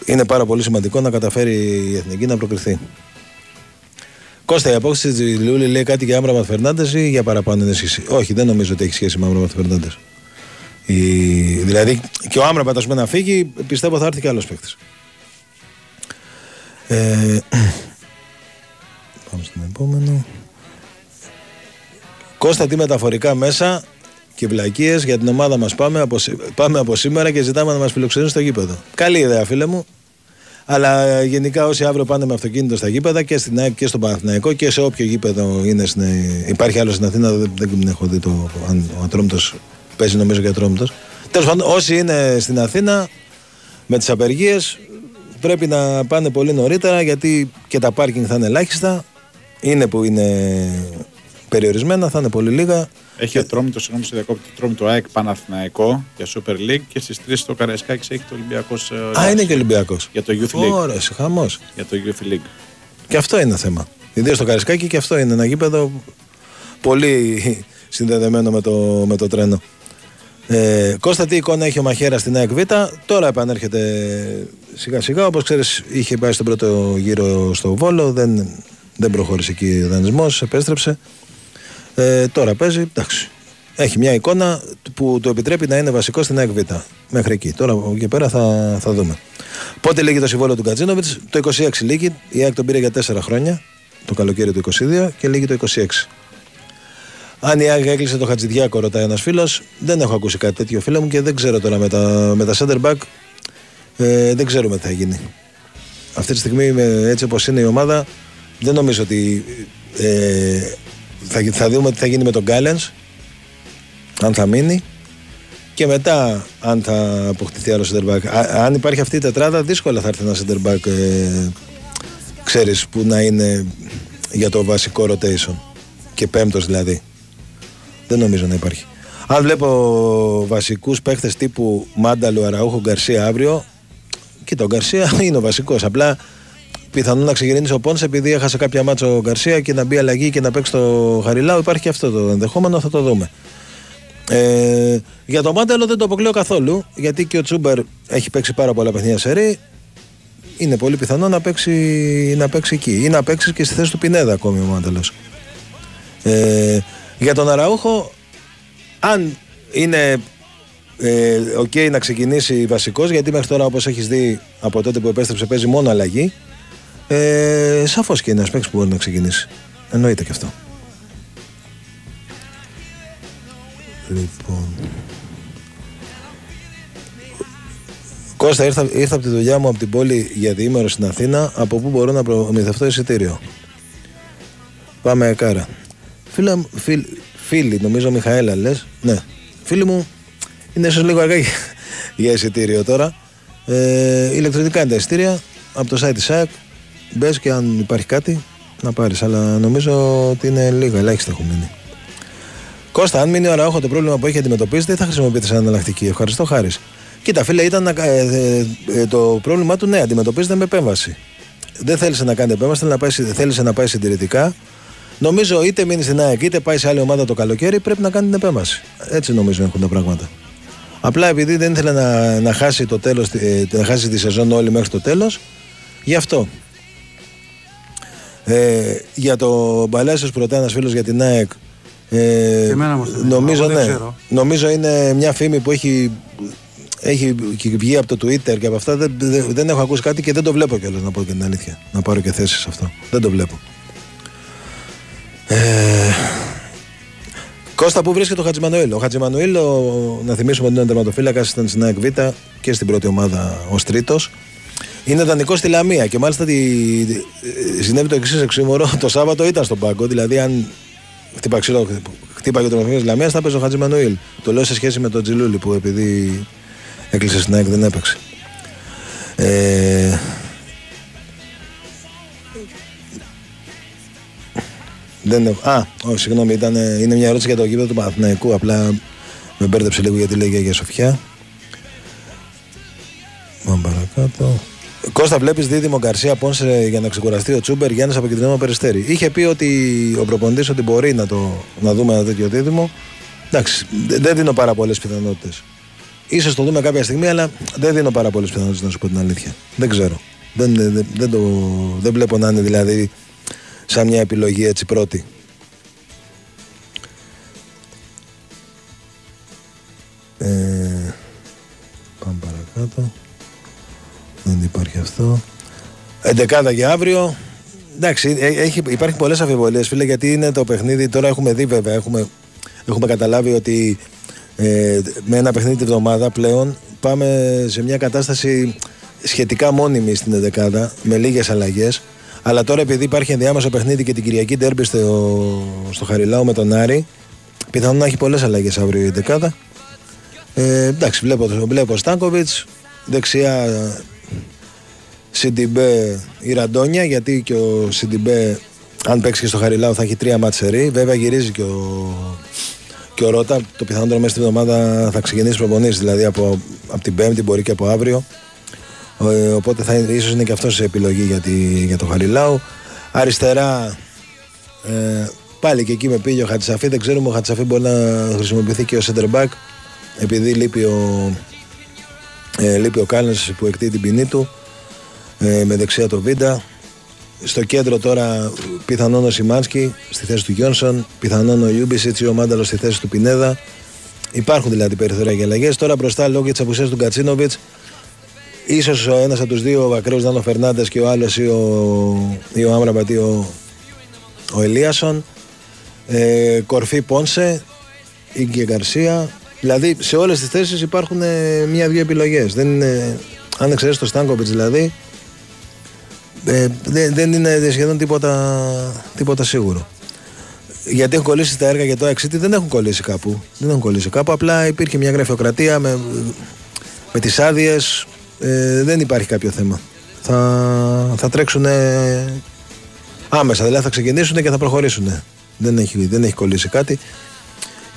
είναι πάρα πολύ σημαντικό να καταφέρει η Εθνική να προκριθεί. Κώστα, η απόκτηση της Λούλη λέει κάτι για Άμπραμπατ Φερνάντες ή για παραπάνω ενίσχυση? Όχι, δεν νομίζω ότι έχει σχέση με Άμπραμπατ Φερνάντες. Η... Δηλαδή και ο Άμραμπατ ας πούμε να φύγει, πιστεύω θα έρθει και άλλος παίκτης. Ε... Πάμε στον επόμενο. Κώστα, τι μεταφορικά μέσα και βλακίες για την ομάδα μας πάμε από, πάμε από σήμερα και ζητάμε να μας φιλοξενήσουν στο γήπεδο. Καλή ιδέα φίλε μου. Αλλά γενικά όσοι αύριο πάνε με αυτοκίνητο στα γήπεδα και στην ΑΕΚ και στον Παναθηναϊκό και σε όποιο γήπεδο είναι στην... υπάρχει άλλο στην Αθήνα, δεν, δεν έχω δει το, αν ο Ατρόμητος παίζει, νομίζω και ο Ατρόμητος. Τέλος πάντων, όσοι είναι στην Αθήνα με τις απεργίες πρέπει να πάνε πολύ νωρίτερα, γιατί και τα πάρκινγκ θα είναι ελάχιστα, είναι που είναι περιορισμένα, θα είναι πολύ λίγα. Έχει ο Ατρόμητος, συγγνώμη σε διακόπτη, Ατρόμητο ΑΕΚ Παναθηναϊκό για Super League και στις τρεις στο Καραϊσκάκης έχει το Ολυμπιακός. Α, είναι και Ολυμπιακός. Για το Youth League. Ωρες, χαμός. Για το Youth League. Και αυτό είναι θέμα. Ιδίως στο Καραϊσκάκη, και αυτό είναι ένα γήπεδο πολύ συνδεδεμένο με το, με το τρένο. Ε, Κώστα, τι εικόνα έχει ο Μαχαίρας στην ΑΕΚ Β? Τώρα επανέρχεται σιγά σιγά. Όπως ξέρεις, είχε πάει στον πρώτο γύρο στο Βόλο, δεν, δεν προχώρησε εκεί ο δανεισμός, επέστρεψε. Ε, τώρα παίζει, εντάξει. Έχει μια εικόνα που του επιτρέπει να είναι βασικό στην ΑΕΚ Β. Μέχρι εκεί. Τώρα και πέρα θα, θα δούμε. Πότε λύγει το συμβόλαιο του Κατσίνοβιτς? Το είκοσι έξι λύγει. Η ΑΕΚ τον πήρε για τέσσερα χρόνια, το καλοκαίρι του είκοσι δύο, και λύγει το είκοσι έξι. Αν η ΑΕΚ έκλεισε το Χατζηδιάκο, ρωτάει ένας φίλος. Δεν έχω ακούσει κάτι τέτοιο, φίλε μου, και δεν ξέρω τώρα με τα, με τα center back. Ε, δεν ξέρουμε τι θα γίνει. Αυτή τη στιγμή, έτσι όπως είναι η ομάδα, δεν νομίζω ότι. Ε, Θα, θα δούμε τι θα γίνει με τον Γκάλενς, αν θα μείνει, και μετά αν θα αποκτηθεί άλλο center back. Α, αν υπάρχει αυτή η τετράδα, δύσκολα θα έρθει ένα center back, ε, ξέρεις, που να είναι για το βασικό rotation και πέμπτος δηλαδή. Δεν νομίζω να υπάρχει. Αν βλέπω βασικούς παίχτες τύπου Μάνταλο, Αραούχο, Γκαρσία αύριο, κοίτα, ο Γκαρσία είναι ο βασικός, απλά πιθανόν να ξεκινήσει ο Πόνσε επειδή έχασε κάποια μάτσο ο Γκαρσία και να μπει αλλαγή και να παίξει το Χαριλάου. Υπάρχει και αυτό το ενδεχόμενο, θα το δούμε. Ε, για τον Μάνταλο δεν το αποκλείω καθόλου, γιατί και ο Τσούμπερ έχει παίξει πάρα πολλά παιχνίδια σε ρί. Είναι πολύ πιθανό να παίξει, να παίξει εκεί ή να παίξει και στη θέση του Πινέδα ακόμη ο Μάνταλος. Ε, για τον Αραούχο, αν είναι ε, ok να ξεκινήσει βασικός, γιατί μέχρι τώρα, όπως έχεις δει, από τότε που επέστρεψε παίζει μόνο αλλαγή. Ε, σαφώς και είναι ένας παίκτης που μπορεί να ξεκινήσει. Εννοείται και αυτό. Λοιπόν, Κώστα, ήρθα, ήρθα από τη δουλειά μου από την πόλη για διήμερο στην Αθήνα. Από πού μπορώ να προμηθευτώ εισιτήριο? Πάμε κάρα. Φίλα, φίλ, Φίλοι, νομίζω Μιχαέλα λες. Ναι, φίλοι μου, είναι ίσως λίγο αργά για εισιτήριο τώρα. ε, Ηλεκτρονικά είναι τα εισιτήρια από το site της ΑΕΚ. Μπες και αν υπάρχει κάτι να πάρεις, αλλά νομίζω ότι είναι λίγα, ελάχιστα έχουν μείνει. Κώστα, αν μείνει ο Αραούχο, το πρόβλημα που έχει αντιμετωπίσει δεν θα χρησιμοποιείται σαν εναλλακτική. Ευχαριστώ, Χάρης. Κοίτα, φίλε, ήταν, ε, ε, ε, το πρόβλημά του, ναι, αντιμετωπίζεται με επέμβαση. Δεν θέλησε να κάνει επέμβαση, θέλησε να πάει, θέλησε να πάει συντηρητικά. Νομίζω είτε μείνει στην ΑΕΚ είτε πάει σε άλλη ομάδα το καλοκαίρι, πρέπει να κάνει την επέμβαση. Έτσι νομίζω έχουν τα πράγματα. Απλά επειδή δεν ήθελε να, να, χάσει, το τέλος, ε, να χάσει τη σεζόν όλη μέχρι το τέλος, γι' αυτό. Ε, για το Παλάσιο που ρωτάει ένας φίλος για την ΑΕΚ, ε, νομίζω, ναι, νομίζω είναι μια φήμη που έχει, έχει βγει από το Twitter και από αυτά. Δεν, δεν, δεν έχω ακούσει κάτι και δεν το βλέπω κιόλας, να πω και την αλήθεια, να πάρω και θέση σε αυτό. Δεν το βλέπω. ε, Κώστα, πού βρίσκεται ο Χατζημανουήλ? Ο Χατζημανουήλ, να θυμίσουμε ότι είναι τερματοφύλακας, ήταν στην ΑΕΚ Β και στην πρώτη ομάδα ως τρίτος. Είναι δανεικό στη Λαμία και μάλιστα τη... συνέβη το εξής εξήμωρο. Το Σάββατο ήταν στον πάγκο, δηλαδή αν χτύπαγε χτύπα το παιχνίδι της Λαμίας θα παίζει ο Χατζημανουήλ. Το λέω σε σχέση με τον Τζιλούλη που επειδή έκλεισε στην ΑΕΚ δεν έπαιξε. Ε... Δεν... Α, όχι, συγγνώμη, ήταν... είναι μια ερώτηση για το γήπεδο του Παναθηναϊκού, απλά με μπέρδεψε λίγο γιατί λέει για Αγία Σοφιά. Πάμε παρακάτω. Κώστα, βλέπεις δίδυμο Γκαρσία Πόνσε για να ξεκουραστεί ο Τσούμπερ? Γιάννης από Κεντρινό Περιστέρι. Είχε πει ότι ο προπονητής ότι μπορεί να, το, να δούμε ένα τέτοιο δίδυμο. Εντάξει, δεν δίνω πάρα πολλές πιθανότητες. Ίσως το δούμε κάποια στιγμή, αλλά δεν δίνω πάρα πολλές πιθανότητες, να σου πω την αλήθεια. Δεν ξέρω. Δεν, δεν, δεν, το, δεν βλέπω να είναι δηλαδή σαν μια επιλογή έτσι πρώτη. Ε, αυτό. Εντεκάδα για αύριο. Εντάξει, έχει, υπάρχουν πολλές αμφιβολίες, φίλε, γιατί είναι το παιχνίδι. Τώρα έχουμε δει, βέβαια, έχουμε, έχουμε καταλάβει ότι ε, με ένα παιχνίδι τη βδομάδα πλέον πάμε σε μια κατάσταση σχετικά μόνιμη στην εντεκάδα, με λίγες αλλαγές. Αλλά τώρα, επειδή υπάρχει ενδιάμεσο παιχνίδι και την Κυριακή ντέρμπι στο, στο Χαριλάου με τον Άρη, πιθανόν να έχει πολλές αλλαγές αύριο η εντεκάδα. Ε, εντάξει, βλέπω, βλέπω Στάνκοβιτς, δεξιά Σιντιμπέ η Ραντόνια, γιατί και ο Σιντιμπέ αν παίξει και στο Χαριλάου θα έχει τρία ματσερί. Βέβαια γυρίζει και ο, και ο Ρότα, το πιθανότερο μέσα στην εβδομάδα θα ξεκινήσει προπονήσεις, δηλαδή από, από την Πέμπτη, μπορεί και από αύριο. Ε, οπότε θα είναι, ίσως είναι και αυτός η επιλογή για, τη, για το Χαριλάου. Αριστερά ε, πάλι και εκεί με πήγε ο Χατσαφή, δεν ξέρουμε, ο Χατσαφή μπορεί να χρησιμοποιηθεί και ο center back, επειδή λείπει ο, ε, λείπει ο Κάλλινς που εκτείει την ποινή του, ε, με δεξιά το Βίντα. Στο κέντρο τώρα πιθανόν ο Σιμάνσκι στη θέση του Γιόνσον, πιθανόν ο Ιούμπισιτς ή ο Μάνταλος στη θέση του Πινέδα. Υπάρχουν δηλαδή περιθώρια για αλλαγές. Τώρα μπροστά, λόγω της απουσίας του Κατσίνοβιτς, ίσως ο ένας από τους δύο ακραίους να είναι ο Φερνάντες και ο άλλος ή ο, ή ο Άμραμπατ ή ο, ο Ελίασον. Ε, κορφή Πόνσε ή και Γκαρσία. Δηλαδή σε όλες τις θέσεις υπάρχουν ε, μία-δύο επιλογές. Δεν είναι, αν εξαιρέσει το Στάνκοβιτς δηλαδή, ε, δεν, δεν είναι σχεδόν τίποτα, τίποτα σίγουρο. Γιατί έχουν κολλήσει τα έργα για το Exit, δεν έχουν κολλήσει κάπου. Δεν έχουν κολλήσει κάπου, απλά υπήρχε μια γραφειοκρατία με, με τις άδειες. Ε, δεν υπάρχει κάποιο θέμα. Θα, θα τρέξουν άμεσα, δηλαδή θα ξεκινήσουν και θα προχωρήσουν. Δεν έχει, δεν έχει κολλήσει κάτι.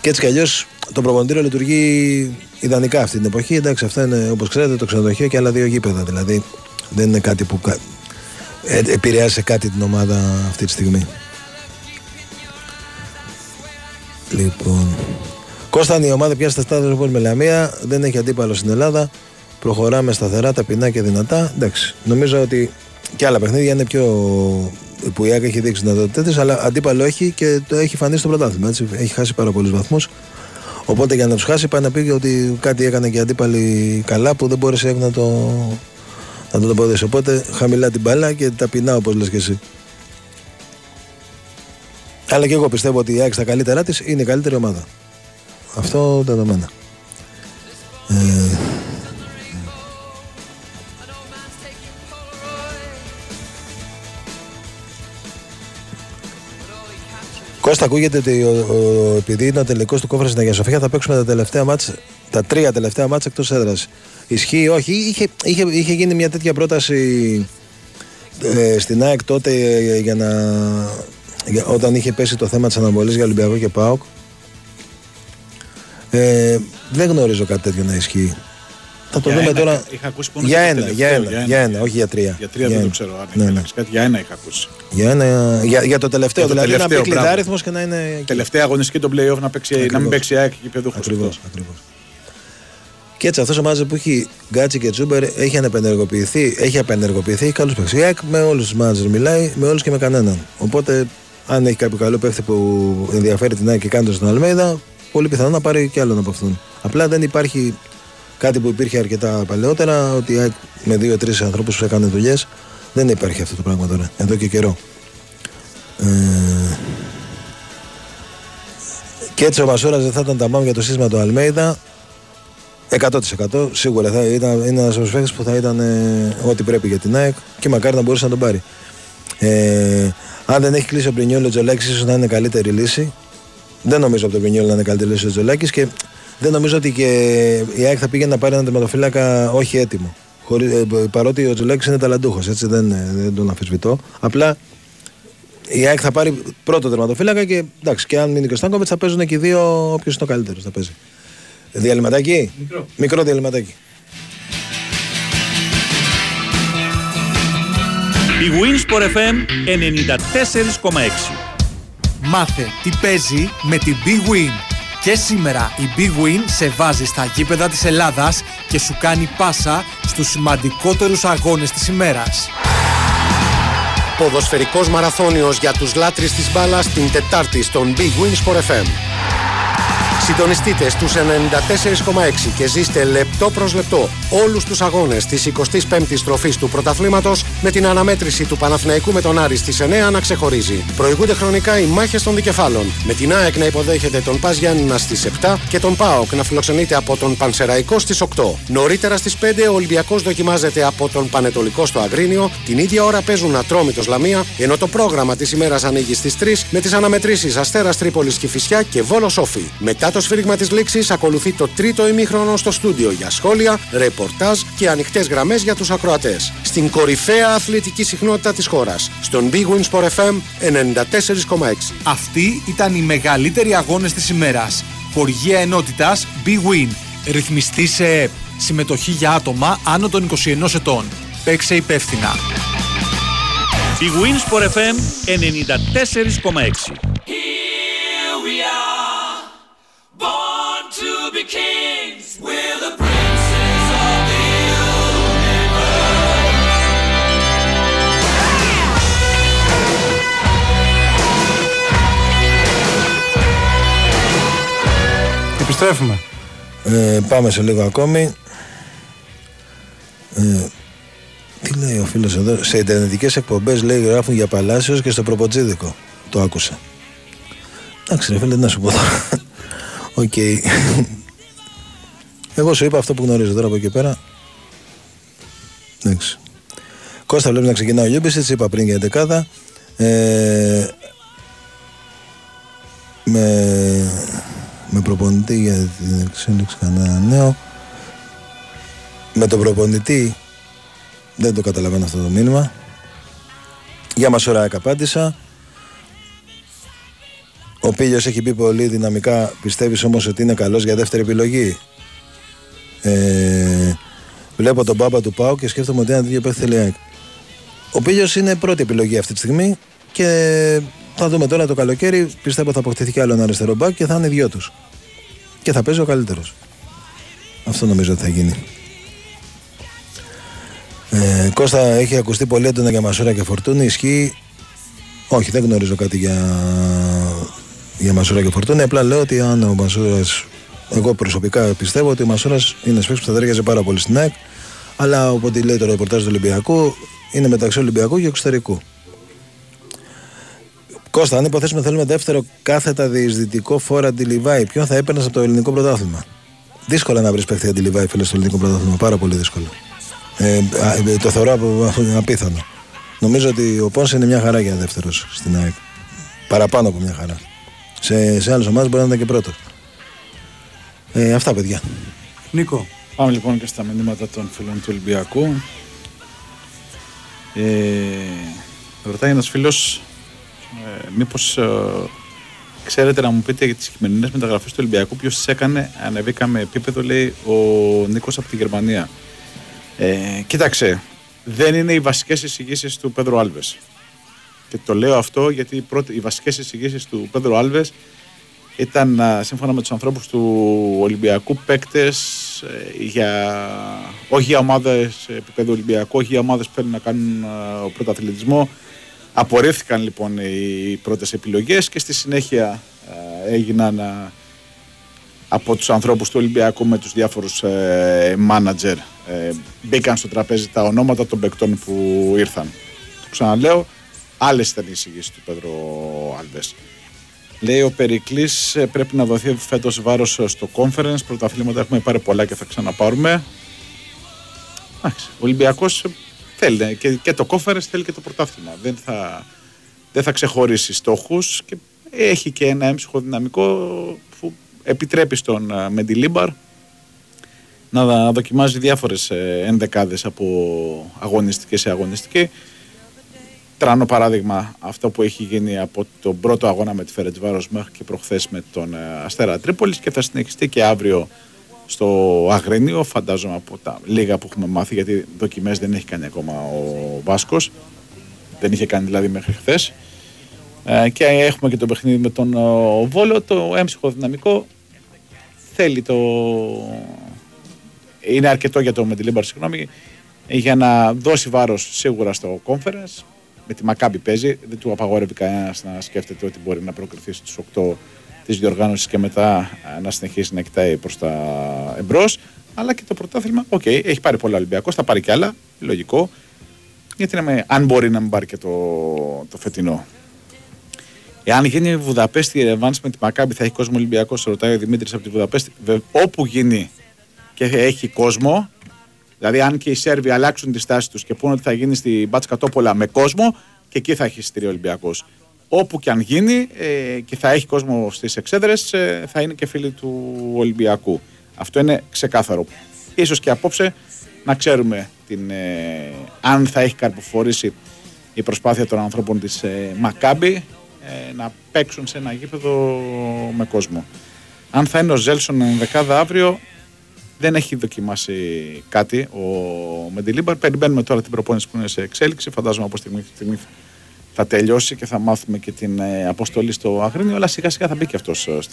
Και έτσι κι αλλιώς το προπονητήριο λειτουργεί ιδανικά αυτή την εποχή. Εντάξει, αυτά είναι, όπως ξέρετε, το ξενοδοχείο και άλλα δύο γήπεδα. Δηλαδή δεν είναι κάτι που ε, επηρεάζει σε κάτι την ομάδα αυτή τη στιγμή. Λοιπόν, Κώσταν, η ομάδα πιάσει τα στάδια όπως με Λαμία. Δεν έχει αντίπαλο στην Ελλάδα. Προχωράμε σταθερά, ταπεινά και δυνατά. Εντάξει, νομίζω ότι και άλλα παιχνίδια είναι πιο. Που η ΑΕΚ έχει δείξει δυνατότητές της, αλλά αντίπαλο έχει και το έχει φανεί στο πρωτάθλημα. Έτσι. Έχει χάσει πάρα πολλούς βαθμούς. Οπότε για να τους χάσει, πάει να πει ότι κάτι έκανε και αντίπαλοι καλά που δεν μπόρεσε να το να το τοποθετήσει. Οπότε χαμηλά την μπάλα και ταπεινά, όπως λες και εσύ. Αλλά και εγώ πιστεύω ότι η ΑΕΚ στα καλύτερά της είναι η καλύτερη ομάδα. Αυτό δεδομένα. Ε... Κώστα, ακούγεται ότι ο, ο, επειδή είναι ο τελικός του κόφρα στην Αγία Σοφία, θα παίξουμε τα, τελευταία μάτς, τα τρία τελευταία μάτς εκτός έδρας. Ισχύει, όχι. Είχε, είχε, είχε γίνει μια τέτοια πρόταση ε, στην ΑΕΚ τότε ε, για να, για, όταν είχε πέσει το θέμα της αναβολής για Ολυμπιακό και ΠΑΟΚ. Ε, δεν γνωρίζω κάτι τέτοιο να ισχύει. Θα το για δούμε ένα, τώρα. Για ένα, για ένα, για ένα, για ένα, όχι για τρία. Για τρία για δεν ένα. Το ξέρω. Αν ναι, ναι. Κάτι, για ένα είχα ακούσει. Για, ένα, για, για το τελευταίο, για το δηλαδή τελευταίο, να μπει κλειδάριθμο και να είναι. Τελευταία αγωνιστική των play-off να, παίξει, να μην παίξει ΑΕΚ και πεδούχο. Ακριβώς. Και έτσι αυτό ο μάζε που έχει Γκάτσι και Τσούμπερ έχει ανεπενεργοποιηθεί, έχει απενεργοποιηθεί, έχει καλούς παίξει. Η ΑΕΚ με όλους τους μάζε μιλάει, με όλους και με κανέναν. Οπότε αν έχει κάποιο καλό παίχτη που ενδιαφέρει την ΑΕΚ και κάνει τον Αλμέιδα, πολύ πιθανό να πάρει κι άλλον από αυτόν. Απλά δεν υπάρχει. Κάτι που υπήρχε αρκετά παλαιότερα, ότι με δύο-τρεις ανθρώπους που έκανε δουλειές, δεν υπάρχει αυτό το πράγμα τώρα, εδώ και καιρό. Ε... Και έτσι ο Μασούρας δεν θα ήταν τα μάμ για το σύστημα του Αλμέιδα, εκατό τοις εκατό σίγουρα θα ήταν ένας παίκτης που θα ήταν ε, ό,τι πρέπει για την ΑΕΚ και μακάρι να μπορούσε να τον πάρει. Ε... Αν δεν έχει κλείσει ο Πρινιόλ, ο Τζολάκης ίσως να είναι καλύτερη λύση. Δεν νομίζω από τον Πρινιόλ να είναι καλύτερη λύση ο Τζολάκης και δεν νομίζω ότι και η ΑΕΚ θα πήγαινε να πάρει έναν τερματοφύλακα όχι έτοιμο. Χωρίς, παρότι ο Τζουλάκης είναι ταλαντούχος, έτσι δεν, δεν τον αμφισβητώ. Απλά η ΑΕΚ θα πάρει πρώτο τερματοφύλακα και εντάξει, και αν μείνει και ο Στάνκοβιτς θα παίζουν και οι δύο, όποιος είναι ο καλύτερος θα παίζει. Διαλυματάκι. Μικρό, Μικρό διαλυματάκι. Η Winsport εφ εμ ενενήντα τέσσερα κόμμα έξι. Μάθε τι παίζει με την Big Win. Και σήμερα η Big Win σε βάζει στα γήπεδα της Ελλάδας και σου κάνει πάσα στους σημαντικότερους αγώνες της ημέρας. Ποδοσφαιρικός μαραθώνιος για τους λάτρεις της μπάλας την Τετάρτη στον Big Win Sport εφ εμ. Συντονιστείτε στους ενενήντα τέσσερα κόμμα έξι και ζήστε λεπτό προς λεπτό όλους τους αγώνες της εικοστής πέμπτης τροφής του πρωταθλήματος, με την αναμέτρηση του Παναθηναϊκού με τον Άρη στις εννέα να ξεχωρίζει. Προηγούνται χρονικά οι μάχες των δικεφάλων, με την ΑΕΚ να υποδέχεται τον Πας Γιάννηνα στις επτά και τον ΠΑΟΚ να φιλοξενείται από τον Πανσεραϊκό στις οκτώ. Νωρίτερα στις πέντε ο Ολυμπιακός δοκιμάζεται από τον Πανετολικό στο Αγρίνιο, την ίδια ώρα παίζουν Ατρόμητος Λαμία, ενώ το πρόγραμμα της ημέρας ανοίγει στις τρεις με τις αναμετρήσεις Αστέρας Τρίπολης Κηφισιά και Βόλος Όφι. Μετά το σφύριγμα της λήξης ακολουθεί το τρίτο ημίχρονο στο στούντιο για σχόλια, ρεπορτάζ και ανοιχτές γραμμές για τους ακροατές. Στην κορυφαία αθλητική συχνότητα της χώρας, στον Big Win Sport εφ εμ ενενήντα τέσσερα κόμμα έξι. Αυτοί ήταν οι μεγαλύτεροι αγώνες της ημέρας. Χορηγία ενότητας Big Win. Ρυθμιστή σε ΕΕΠ. Συμμετοχή για άτομα άνω των είκοσι ενός ετών. Παίξε υπεύθυνα. Big Win Sport εφ εμ ενενήντα τέσσερα κόμμα έξι. Επιστρέφουμε. Ε, πάμε σε λίγο ακόμη. Ε, τι λέει ο φίλος εδώ. Σε ιντερνετικές εκπομπές λέει γράφουν για Παλάσιος και στο προποτζίδικο. Το άκουσα. Εντάξει ρε φίλε, να σου πω τώρα. Οκ. Okay. Εγώ σου είπα αυτό που γνωρίζω, τώρα από εκεί πέρα. Εντάξει. Κώστα, βλέπεις να ξεκινά ο Ιούμπισιτς, είπα πριν για εντεκάδα. Ε, με... με προπονητή για την εξέλιξη κανένα νέο. Με τον προπονητή δεν το καταλαβαίνω αυτό το μήνυμα. Για Μασούρα απάντησα. Ο Πίλιος έχει πει πολύ δυναμικά. Πιστεύεις όμως ότι είναι καλός για δεύτερη επιλογή? ε, Βλέπω τον μπάμπα του ΠΑΟ και σκέφτομαι ότι ένα τέτοιο παίκτη θέλει. Ο Πίλιος είναι πρώτη επιλογή αυτή τη στιγμή και θα δούμε τώρα το καλοκαίρι. Πιστεύω θα αποκτηθεί κι άλλο ένα αριστερό μπακ και θα είναι οι δυο τους. Και θα παίζει ο καλύτερος. Αυτό νομίζω ότι θα γίνει. Ε, Κώστα, έχει ακουστεί πολύ έντονα για Μασούρα και Φορτούνη. Ισχύει? Όχι, δεν γνωρίζω κάτι για, για Μασούρα και Φορτούνη. Απλά λέω ότι αν ο Μασούρας. Εγώ προσωπικά πιστεύω ότι ο Μασούρας είναι ένα παίκτης που θα ταιριάζει πάρα πολύ στην ΑΕΚ. Αλλά οπότε λέει το ρεπορτάζ του Ολυμπιακού, είναι μεταξύ Ολυμπιακού και εξωτερικού. Κώστα, αν υποθέσουμε θέλουμε δεύτερο κάθετα διεισδυτικό φόρα αντιλιβάει, ποιον θα έπαιρνε από το ελληνικό πρωτάθλημα? Δύσκολα να βρει παίχτη αντιλιβάει, φίλε, στο ελληνικό πρωτάθλημα. Πάρα πολύ δύσκολο. Ε, το θεωρώ απίθανο. Νομίζω ότι ο Πόνσε είναι μια χαρά για δεύτερο στην ΑΕΚ. Παραπάνω από μια χαρά. Σε, σε άλλε ομάδε μπορεί να ήταν και πρώτο. Ε, αυτά, παιδιά. Νίκο. Πάμε λοιπόν και στα μηνύματα των φίλων του Ολυμπιακού. Ε, ρωτάει ένα φίλο. Ε, μήπως ε, ξέρετε να μου πείτε για τις χειμερινές μεταγραφές του Ολυμπιακού, ποιος τις έκανε? Ανεβήκαμε επίπεδο, λέει ο Νίκος από τη Γερμανία. ε, Κοίταξε, δεν είναι οι βασικές εισηγήσεις του Πέδρο Άλβες. Και το λέω αυτό γιατί οι, πρώτη, οι βασικές εισηγήσεις του Πέδρο Άλβες ήταν, σύμφωνα με τους ανθρώπους του Ολυμπιακού, παίκτες ε, για, όχι για ομάδες επίπεδο Ολυμπιακού, όχι για ομάδες που θέλουν να κάνουν ε, πρωταθλητισμό. Απορρίφθηκαν λοιπόν οι πρώτες επιλογές και στη συνέχεια ε, έγιναν ε, από τους ανθρώπους του Ολυμπιακού με τους διάφορους ε, manager. Ε, μπήκαν στο τραπέζι τα ονόματα των παικτών που ήρθαν. Το ξαναλέω, άλλες ήταν οι εισηγήσεις του Πέδρο Άλβες. Λέει ο Περικλής, πρέπει να δοθεί φέτος βάρος στο conference. Πρωταθλήματα έχουμε πάρει πολλά και θα ξαναπάρουμε. Άξι, ο Ολυμπιακός... θέλει και, και το κόφερες, θέλει και το πρωτάθλημα. Δεν θα, δεν θα ξεχωρίσει στόχους και έχει και ένα έμψυχο δυναμικό που επιτρέπει στον Μεντιλίμπαρ να δοκιμάζει διάφορες ενδεκάδες από αγωνιστική σε αγωνιστική. Τρανό παράδειγμα αυτό που έχει γίνει από τον πρώτο αγώνα με τη Φερετσβάρος μέχρι και προχθές με τον Αστέρα Τρίπολης και θα συνεχιστεί και αύριο στο Αγρίνιο, φαντάζομαι, από τα λίγα που έχουμε μάθει, γιατί δοκιμές δεν έχει κάνει ακόμα ο Βάσκος. Δεν είχε κάνει δηλαδή μέχρι χθες. Ε, και έχουμε και το παιχνίδι με τον ο, Βόλο. Το έμψυχο δυναμικό θέλει το... είναι αρκετό για το Μεντιλίμπαρ, συγγνώμη, για να δώσει βάρος σίγουρα στο conference. Με τη Μακάμπι παίζει, δεν του απαγορεύει κανένας να σκέφτεται ότι μπορεί να προκριθεί στους οκτώ της διοργάνωσης και μετά να συνεχίσει να κοιτάει προς τα εμπρός. Αλλά και το πρωτάθλημα, οκ, okay, έχει πάρει πολλά Ολυμπιακός, θα πάρει κι άλλα, λογικό. Γιατί να με, αν μπορεί να μην πάρει και το, το φετινό. Εάν γίνει Βουδαπέστη ρεβάνς με τη Μακάμπη, θα έχει κόσμο Ολυμπιακός, ρωτάει ο Δημήτρης από τη Βουδαπέστη. Όπου γίνει και έχει κόσμο, δηλαδή αν και οι Σέρβοι αλλάξουν τη στάση τους και πούνε ότι θα γίνει στη Μπάτσκα Τόπολα με κόσμο, και εκεί θα έχει εισιτήριο Ολυμπιακός. Όπου και αν γίνει ε, και θα έχει κόσμο στις εξέδρες, ε, θα είναι και φίλοι του Ολυμπιακού. Αυτό είναι ξεκάθαρο. Ίσως και απόψε να ξέρουμε την, ε, αν θα έχει καρποφορήσει η προσπάθεια των ανθρώπων της ε, Μακάμπη ε, να παίξουν σε ένα γήπεδο με κόσμο. Αν θα είναι ο Ζέλσον ενδεκάδα αύριο, δεν έχει δοκιμάσει κάτι ο Μεντιλίμπαρ. Περιμένουμε τώρα την προπόνηση που είναι σε εξέλιξη. Φαντάζομαι από στιγμή στη στιγμή θα τελειώσει και θα μάθουμε και την ε, αποστολή στο Αγρίνιο. Αλλά σιγά σιγά θα μπει και αυτός ε, ο,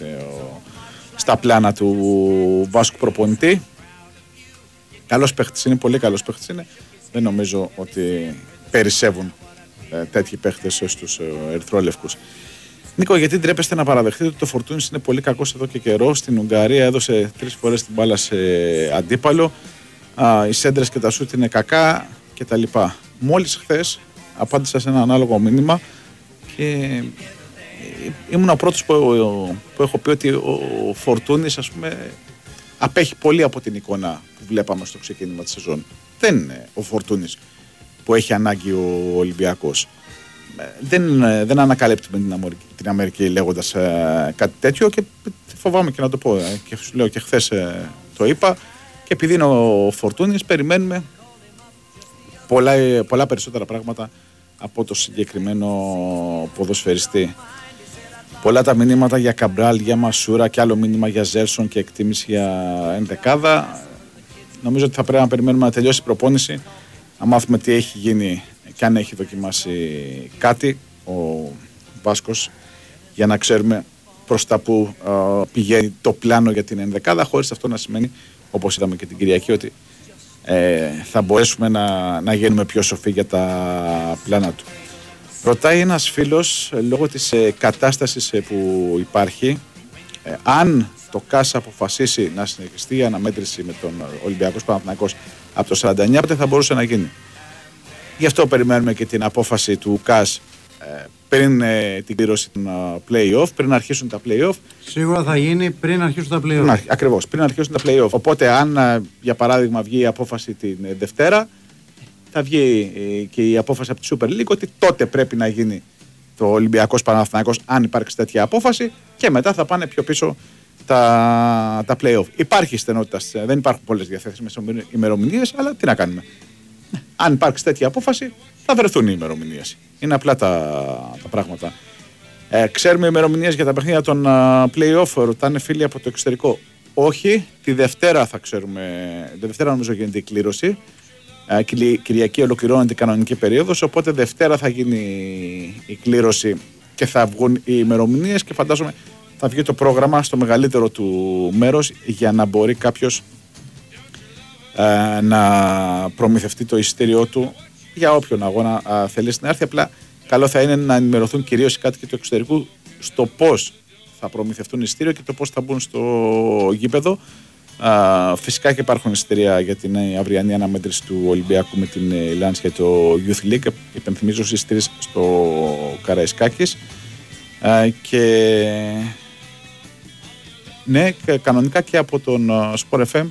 στα πλάνα του Βάσκου προπονητή. Καλός παίχτης είναι, πολύ καλός παίχτης είναι. Δεν νομίζω ότι περισσεύουν ε, τέτοιοι παίχτες στους ερυθρόλευκους. Νίκο, γιατί ντρέπεστε να παραδεχτείτε ότι το Φορτούνης είναι πολύ κακός εδώ και καιρό? Στην Ουγγαρία έδωσε τρεις φορές την μπάλα σε αντίπαλο. Α, οι σέντρες και τα σούτ είναι κακά κτλ. Μόλις χθες απάντησα σε ένα ανάλογο μήνυμα και ήμουν ο πρώτος που, που έχω πει ότι ο Φορτούνης, ας πούμε, απέχει πολύ από την εικόνα που βλέπαμε στο ξεκίνημα της σεζόν. Δεν είναι ο Φορτούνης που έχει ανάγκη ο Ολυμπιακός. Δεν, δεν ανακαλύπτουμε την Αμερική, την Αμερική λέγοντας ε, κάτι τέτοιο, και φοβάμαι και να το πω. Ε, και σου λέω και χθες ε, το είπα, και επειδή είναι ο Φορτούνης περιμένουμε πολλά, πολλά περισσότερα πράγματα από το συγκεκριμένο ποδοσφαιριστή. Πολλά τα μηνύματα για Καμπράλ, για Μασούρα, και άλλο μήνυμα για Ζέρσον και εκτίμηση για ενδεκάδα. Νομίζω ότι θα πρέπει να περιμένουμε να τελειώσει η προπόνηση, να μάθουμε τι έχει γίνει και αν έχει δοκιμάσει κάτι ο Βάσκος, για να ξέρουμε προς τα που α, πηγαίνει το πλάνο για την ενδεκάδα, χωρίς αυτό να σημαίνει, όπως είδαμε και την Κυριακή, ότι ε, θα μπορέσουμε να, να γίνουμε πιο σοφοί για τα πλάνα του. Ρωτάει ένας φίλος, λόγω της ε, κατάστασης ε, που υπάρχει, ε, αν το ΚΑΣ αποφασίσει να συνεχιστεί η αναμέτρηση με τον Ολυμπιακός Παναθηναϊκός από το σαράντα εννιά, πότε θα μπορούσε να γίνει. Γι' αυτό περιμένουμε και την απόφαση του ΚΑΣ ε, πριν ε, την κλήρωση των ε, play-off, πριν αρχίσουν τα play-off. Σίγουρα θα γίνει πριν αρχίσουν τα play-off. Να, ακριβώς, πριν αρχίσουν τα play-off. Οπότε, αν ε, για παράδειγμα βγει η απόφαση την ε, Δευτέρα, θα βγει ε, και η απόφαση από τη Super League ότι τότε πρέπει να γίνει το Ολυμπιακός Παναθηναϊκός, αν υπάρξει τέτοια απόφαση, και μετά θα πάνε πιο πίσω τα, τα play-off. Υπάρχει στενότητα, δεν υπάρχουν πολλές διαθέσιμες ημερομηνίες, αλλά τι να κάνουμε. Αν υπάρξει τέτοια απόφαση, θα βρεθούν οι ημερομηνίες. Είναι απλά τα, τα πράγματα. Ε, ξέρουμε ημερομηνίες για τα παιχνίδια των uh, play-off, ρωτάνε φίλοι από το εξωτερικό. Όχι, τη Δευτέρα θα ξέρουμε. Τη Δευτέρα νομίζω γίνεται η κλήρωση. Ε, Κυριακή ολοκληρώνεται η κανονική περίοδος. Οπότε Δευτέρα θα γίνει η κλήρωση και θα βγουν οι ημερομηνίες, και φαντάζομαι θα βγει το πρόγραμμα στο μεγαλύτερο του μέρος, για να μπορεί κάποιος να προμηθευτεί το εισιτήριό του για όποιον αγώνα α, θελήσει να έρθει. Απλά καλό θα είναι να ενημερωθούν κυρίως οι κάτοικοι του εξωτερικού στο πώς θα προμηθευτούν εισιτήριο και το πώς θα μπουν στο γήπεδο. Α, φυσικά και υπάρχουν εισιτήρια για την αυριανή αναμέτρηση του Ολυμπιακού με την Λάνς και το Youth League. Υπενθυμίζω στις τρεις στο Καραϊσκάκης. Α, και ναι, κανονικά και από τον Sport εφ εμ.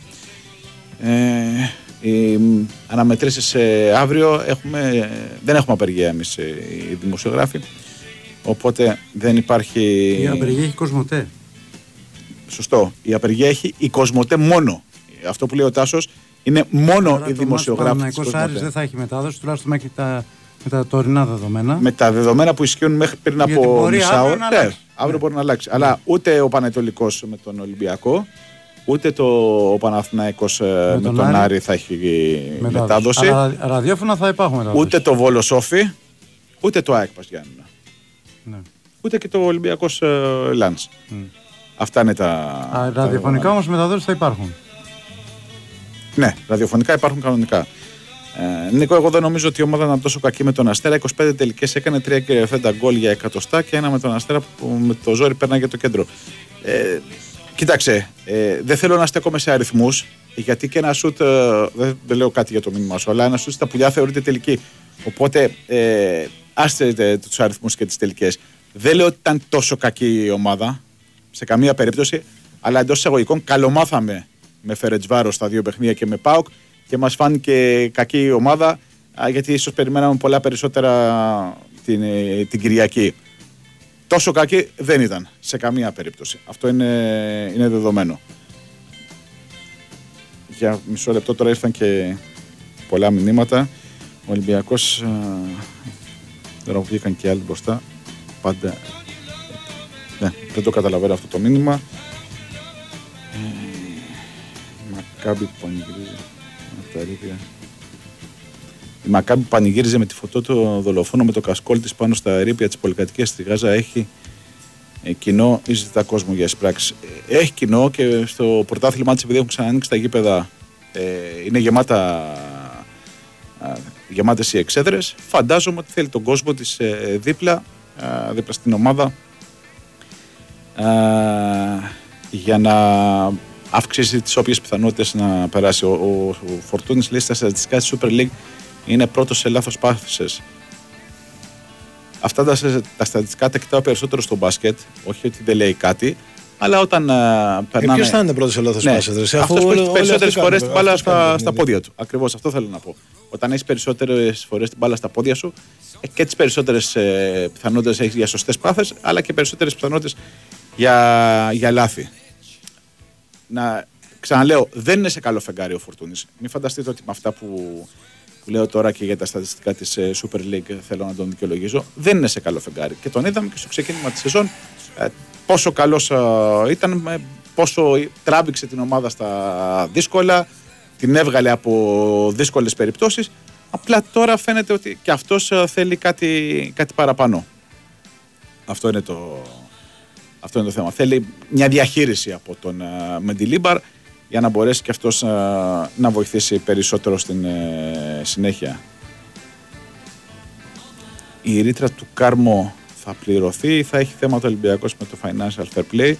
Ε, οι αναμετρήσεις ε, αύριο έχουμε, δεν έχουμε απεργία εμείς ε, οι δημοσιογράφοι, οπότε δεν υπάρχει. Η απεργία έχει Κοσμοτέ. Σωστό, η απεργία έχει η Κοσμοτέ μόνο. Αυτό που λέει ο Τάσος είναι μόνο. Άρα οι δημοσιογράφοι της Κοσμοτέ. Ο Παναθηναϊκός δεν θα έχει μετάδοση, τουλάχιστον μέχρι τα, με τα τωρινά δεδομένα. Με τα δεδομένα που ισχύουν μέχρι πριν από μισά ώρα. Αύριο μπορεί να αλλάξει, ναι. Αλλά ούτε ο Πανετολικός με τον Ολυμπιακό, ούτε το Παναθηναϊκός με, με τον Άρη, Άρη θα έχει μετάδοση. μετάδοση. Αλλά ραδιόφωνα θα υπάρχουν μετάδοση. Ούτε το Βόλο Σόφι, ούτε το ΑΕΚ Πασγιάννηνα. Ναι. Ούτε και το Ολυμπιακός ε, Λάνς. Mm. Αυτά είναι τα. Α, τα ραδιοφωνικά όμως μετάδοση θα υπάρχουν. Ναι, ραδιοφωνικά υπάρχουν κανονικά. Ε, Νίκο, εγώ δεν νομίζω ότι η ομάδα ήταν τόσο κακή με τον Αστέρα. είκοσι πέντε τελικές έκανε, τρία κυριαρχικά γκολ για εκατοστά και ένα με τον Αστέρα που με το ζόρι πέρναγε το κέντρο. Ε, Κοίταξε, ε, δεν θέλω να στέκομαι σε αριθμούς, γιατί και ένα σουτ, ε, δεν, δεν λέω κάτι για το μήνυμά σου, αλλά ένα σουτ στα πουλιά θεωρείται τελική. Οπότε ε, άστε τους αριθμούς και τις τελικές. Δεν λέω ότι ήταν τόσο κακή η ομάδα, σε καμία περίπτωση, αλλά εντός εισαγωγικών καλομάθαμε με Φερετσβάρος στα δύο παιχνίδια και με ΠΑΟΚ και μας φάνηκε κακή η ομάδα, γιατί ίσως περιμέναμε πολλά περισσότερα την, την Κυριακή. Τόσο κακή δεν ήταν σε καμία περίπτωση. Αυτό είναι, είναι δεδομένο. Για μισό λεπτό τώρα ήρθαν και πολλά μηνύματα. Ο Ολυμπιακός, τώρα που βγήκαν και άλλοι μπροστά, πάντα... Ναι, δεν το καταλαβαίνω αυτό το μήνυμα. Μακάμπι πανηγύριζε. Η Μακάμπι πανηγύριζε με τη φωτό του δολοφόνο με το κασκόλ της πάνω στα ερείπια της πολυκατοικίας στη Γάζα. Έχει κοινό ή ζητά κόσμο για τις πράξεις. Έχει κοινό και στο πρωτάθλημά της, επειδή έχουν ξανανοίξει τα γήπεδα, είναι γεμάτα, γεμάτες οι εξέδρες. Φαντάζομαι ότι θέλει τον κόσμο της δίπλα, δίπλα στην ομάδα, για να αυξήσει τις όποιες πιθανότητες να περάσει. Ο, ο, ο Φορτούνης λέει στα στατιστικά της Super League είναι πρώτος σε λάθος πάσες. Αυτά τα, τα στατιστικά τα κοιτάω περισσότερο στο μπάσκετ, όχι ότι δεν λέει κάτι, αλλά όταν α, περνάμε... Ποιος θα είναι πρώτος σε λάθος ναι, πάσες, αφού αυτός που έχει περισσότερες φορές την μπάλα στα, στα πόδια του. Ακριβώς αυτό θέλω να πω. Όταν έχεις περισσότερες φορές την μπάλα στα πόδια σου, και τις περισσότερες ε, πιθανότητες έχεις για σωστές πάθες, αλλά και περισσότερες πιθανότητες για, για λάθη. Να ξαναλέω, δεν είναι σε καλό φεγγάρι ο Φορτούνης. Μην φανταστείτε ότι με αυτά που, που λέω τώρα και για τα στατιστικά της Super League θέλω να τον δικαιολογήσω. Δεν είναι σε καλό φεγγάρι. Και τον είδαμε και στο ξεκίνημα της σεζόν πόσο καλός ήταν, πόσο τράβηξε την ομάδα στα δύσκολα, την έβγαλε από δύσκολες περιπτώσεις. Απλά τώρα φαίνεται ότι και αυτός θέλει κάτι, κάτι παραπάνω. Αυτό είναι το... Αυτό είναι το θέμα. Θέλει μια διαχείριση από τον uh, Μεντιλίμπαρ για να μπορέσει και αυτός uh, να βοηθήσει περισσότερο στην uh, συνέχεια. Η ρήτρα του Κάρμο θα πληρωθεί ή θα έχει θέμα το Ολυμπιακός με το Financial Fair Play.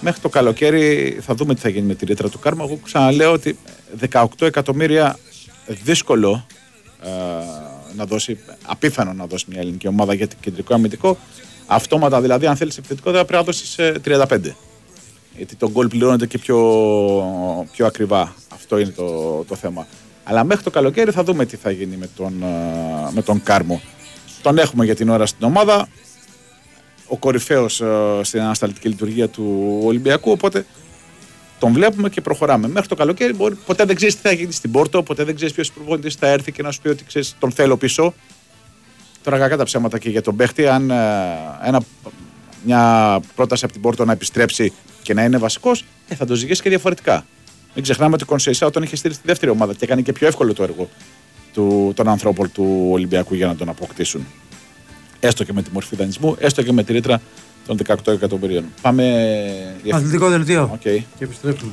Μέχρι το καλοκαίρι θα δούμε τι θα γίνει με τη ρήτρα του Κάρμο. Εγώ ξαναλέω ότι δεκαοκτώ εκατομμύρια δύσκολο uh, να δώσει, απίθανο να δώσει μια ελληνική ομάδα για το κεντρικό αμυντικό. Αυτόματα δηλαδή, αν θέλεις επιθετικό, θα πρέπει να δώσεις τριάντα πέντε. Γιατί το γκολ πληρώνεται και πιο, πιο ακριβά. Αυτό είναι το, το θέμα. Αλλά μέχρι το καλοκαίρι θα δούμε τι θα γίνει με τον, με τον Κάρμο. Τον έχουμε για την ώρα στην ομάδα. Ο κορυφαίος στην ανασταλτική λειτουργία του Ολυμπιακού. Οπότε τον βλέπουμε και προχωράμε. Μέχρι το καλοκαίρι μπορεί, ποτέ δεν ξέρεις τι θα γίνει στην Πόρτο. Ποτέ δεν ξέρεις ποιος προπονητής θα έρθει και να σου πει ότι ξέρεις, τον θέλω πίσω. Τώρα κακά τα ψέματα και για τον παίχτη, αν ένα, μια πρόταση από την Πόρτο να επιστρέψει και να είναι βασικός, ε, θα το ζυγίσει και διαφορετικά. Μην ξεχνάμε ότι ο Κονσεϊσά τον είχε στείλει στη δεύτερη ομάδα και έκανε και πιο εύκολο το έργο του, των ανθρώπων του Ολυμπιακού για να τον αποκτήσουν. Έστω και με τη μορφή δανεισμού, έστω και με τη ρήτρα των δεκαοκτώ εκατομμυρίων. Πάμε... Αθλητικό δελτίο okay. Και επιστρέφουμε.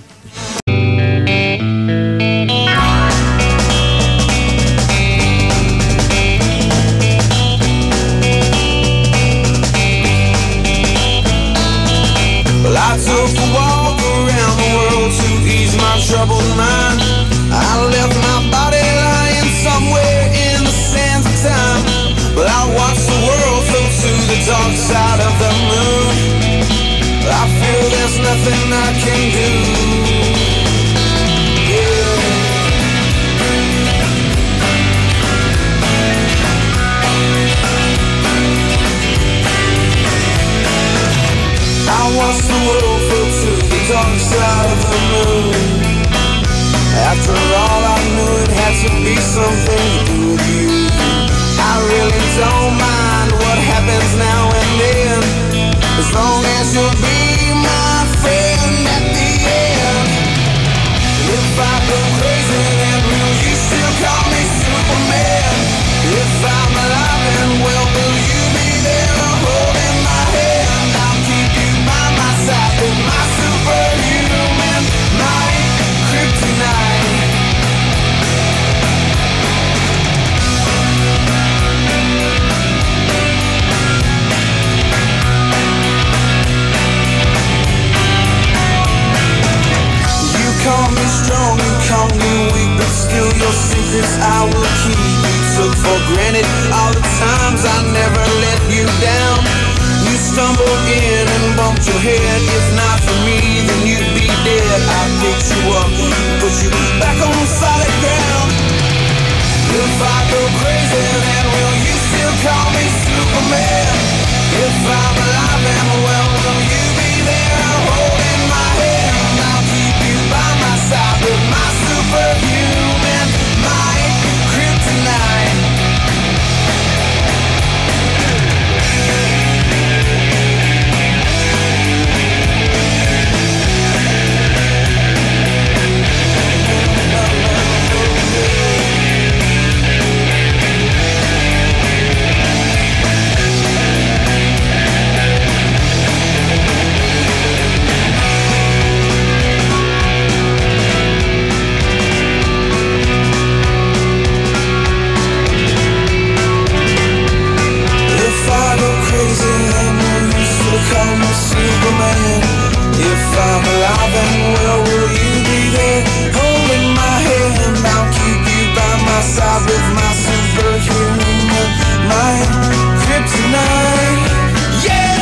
stumbled in and bumped your head. If not for me, then you'd be dead. I picked you up, put you back on solid ground. If I go crazy, then will you still call me Superman? If I'm alive, then well, will you be there? I'm holding my hand. I'll keep you by my side with my superhuman might, kryptonite.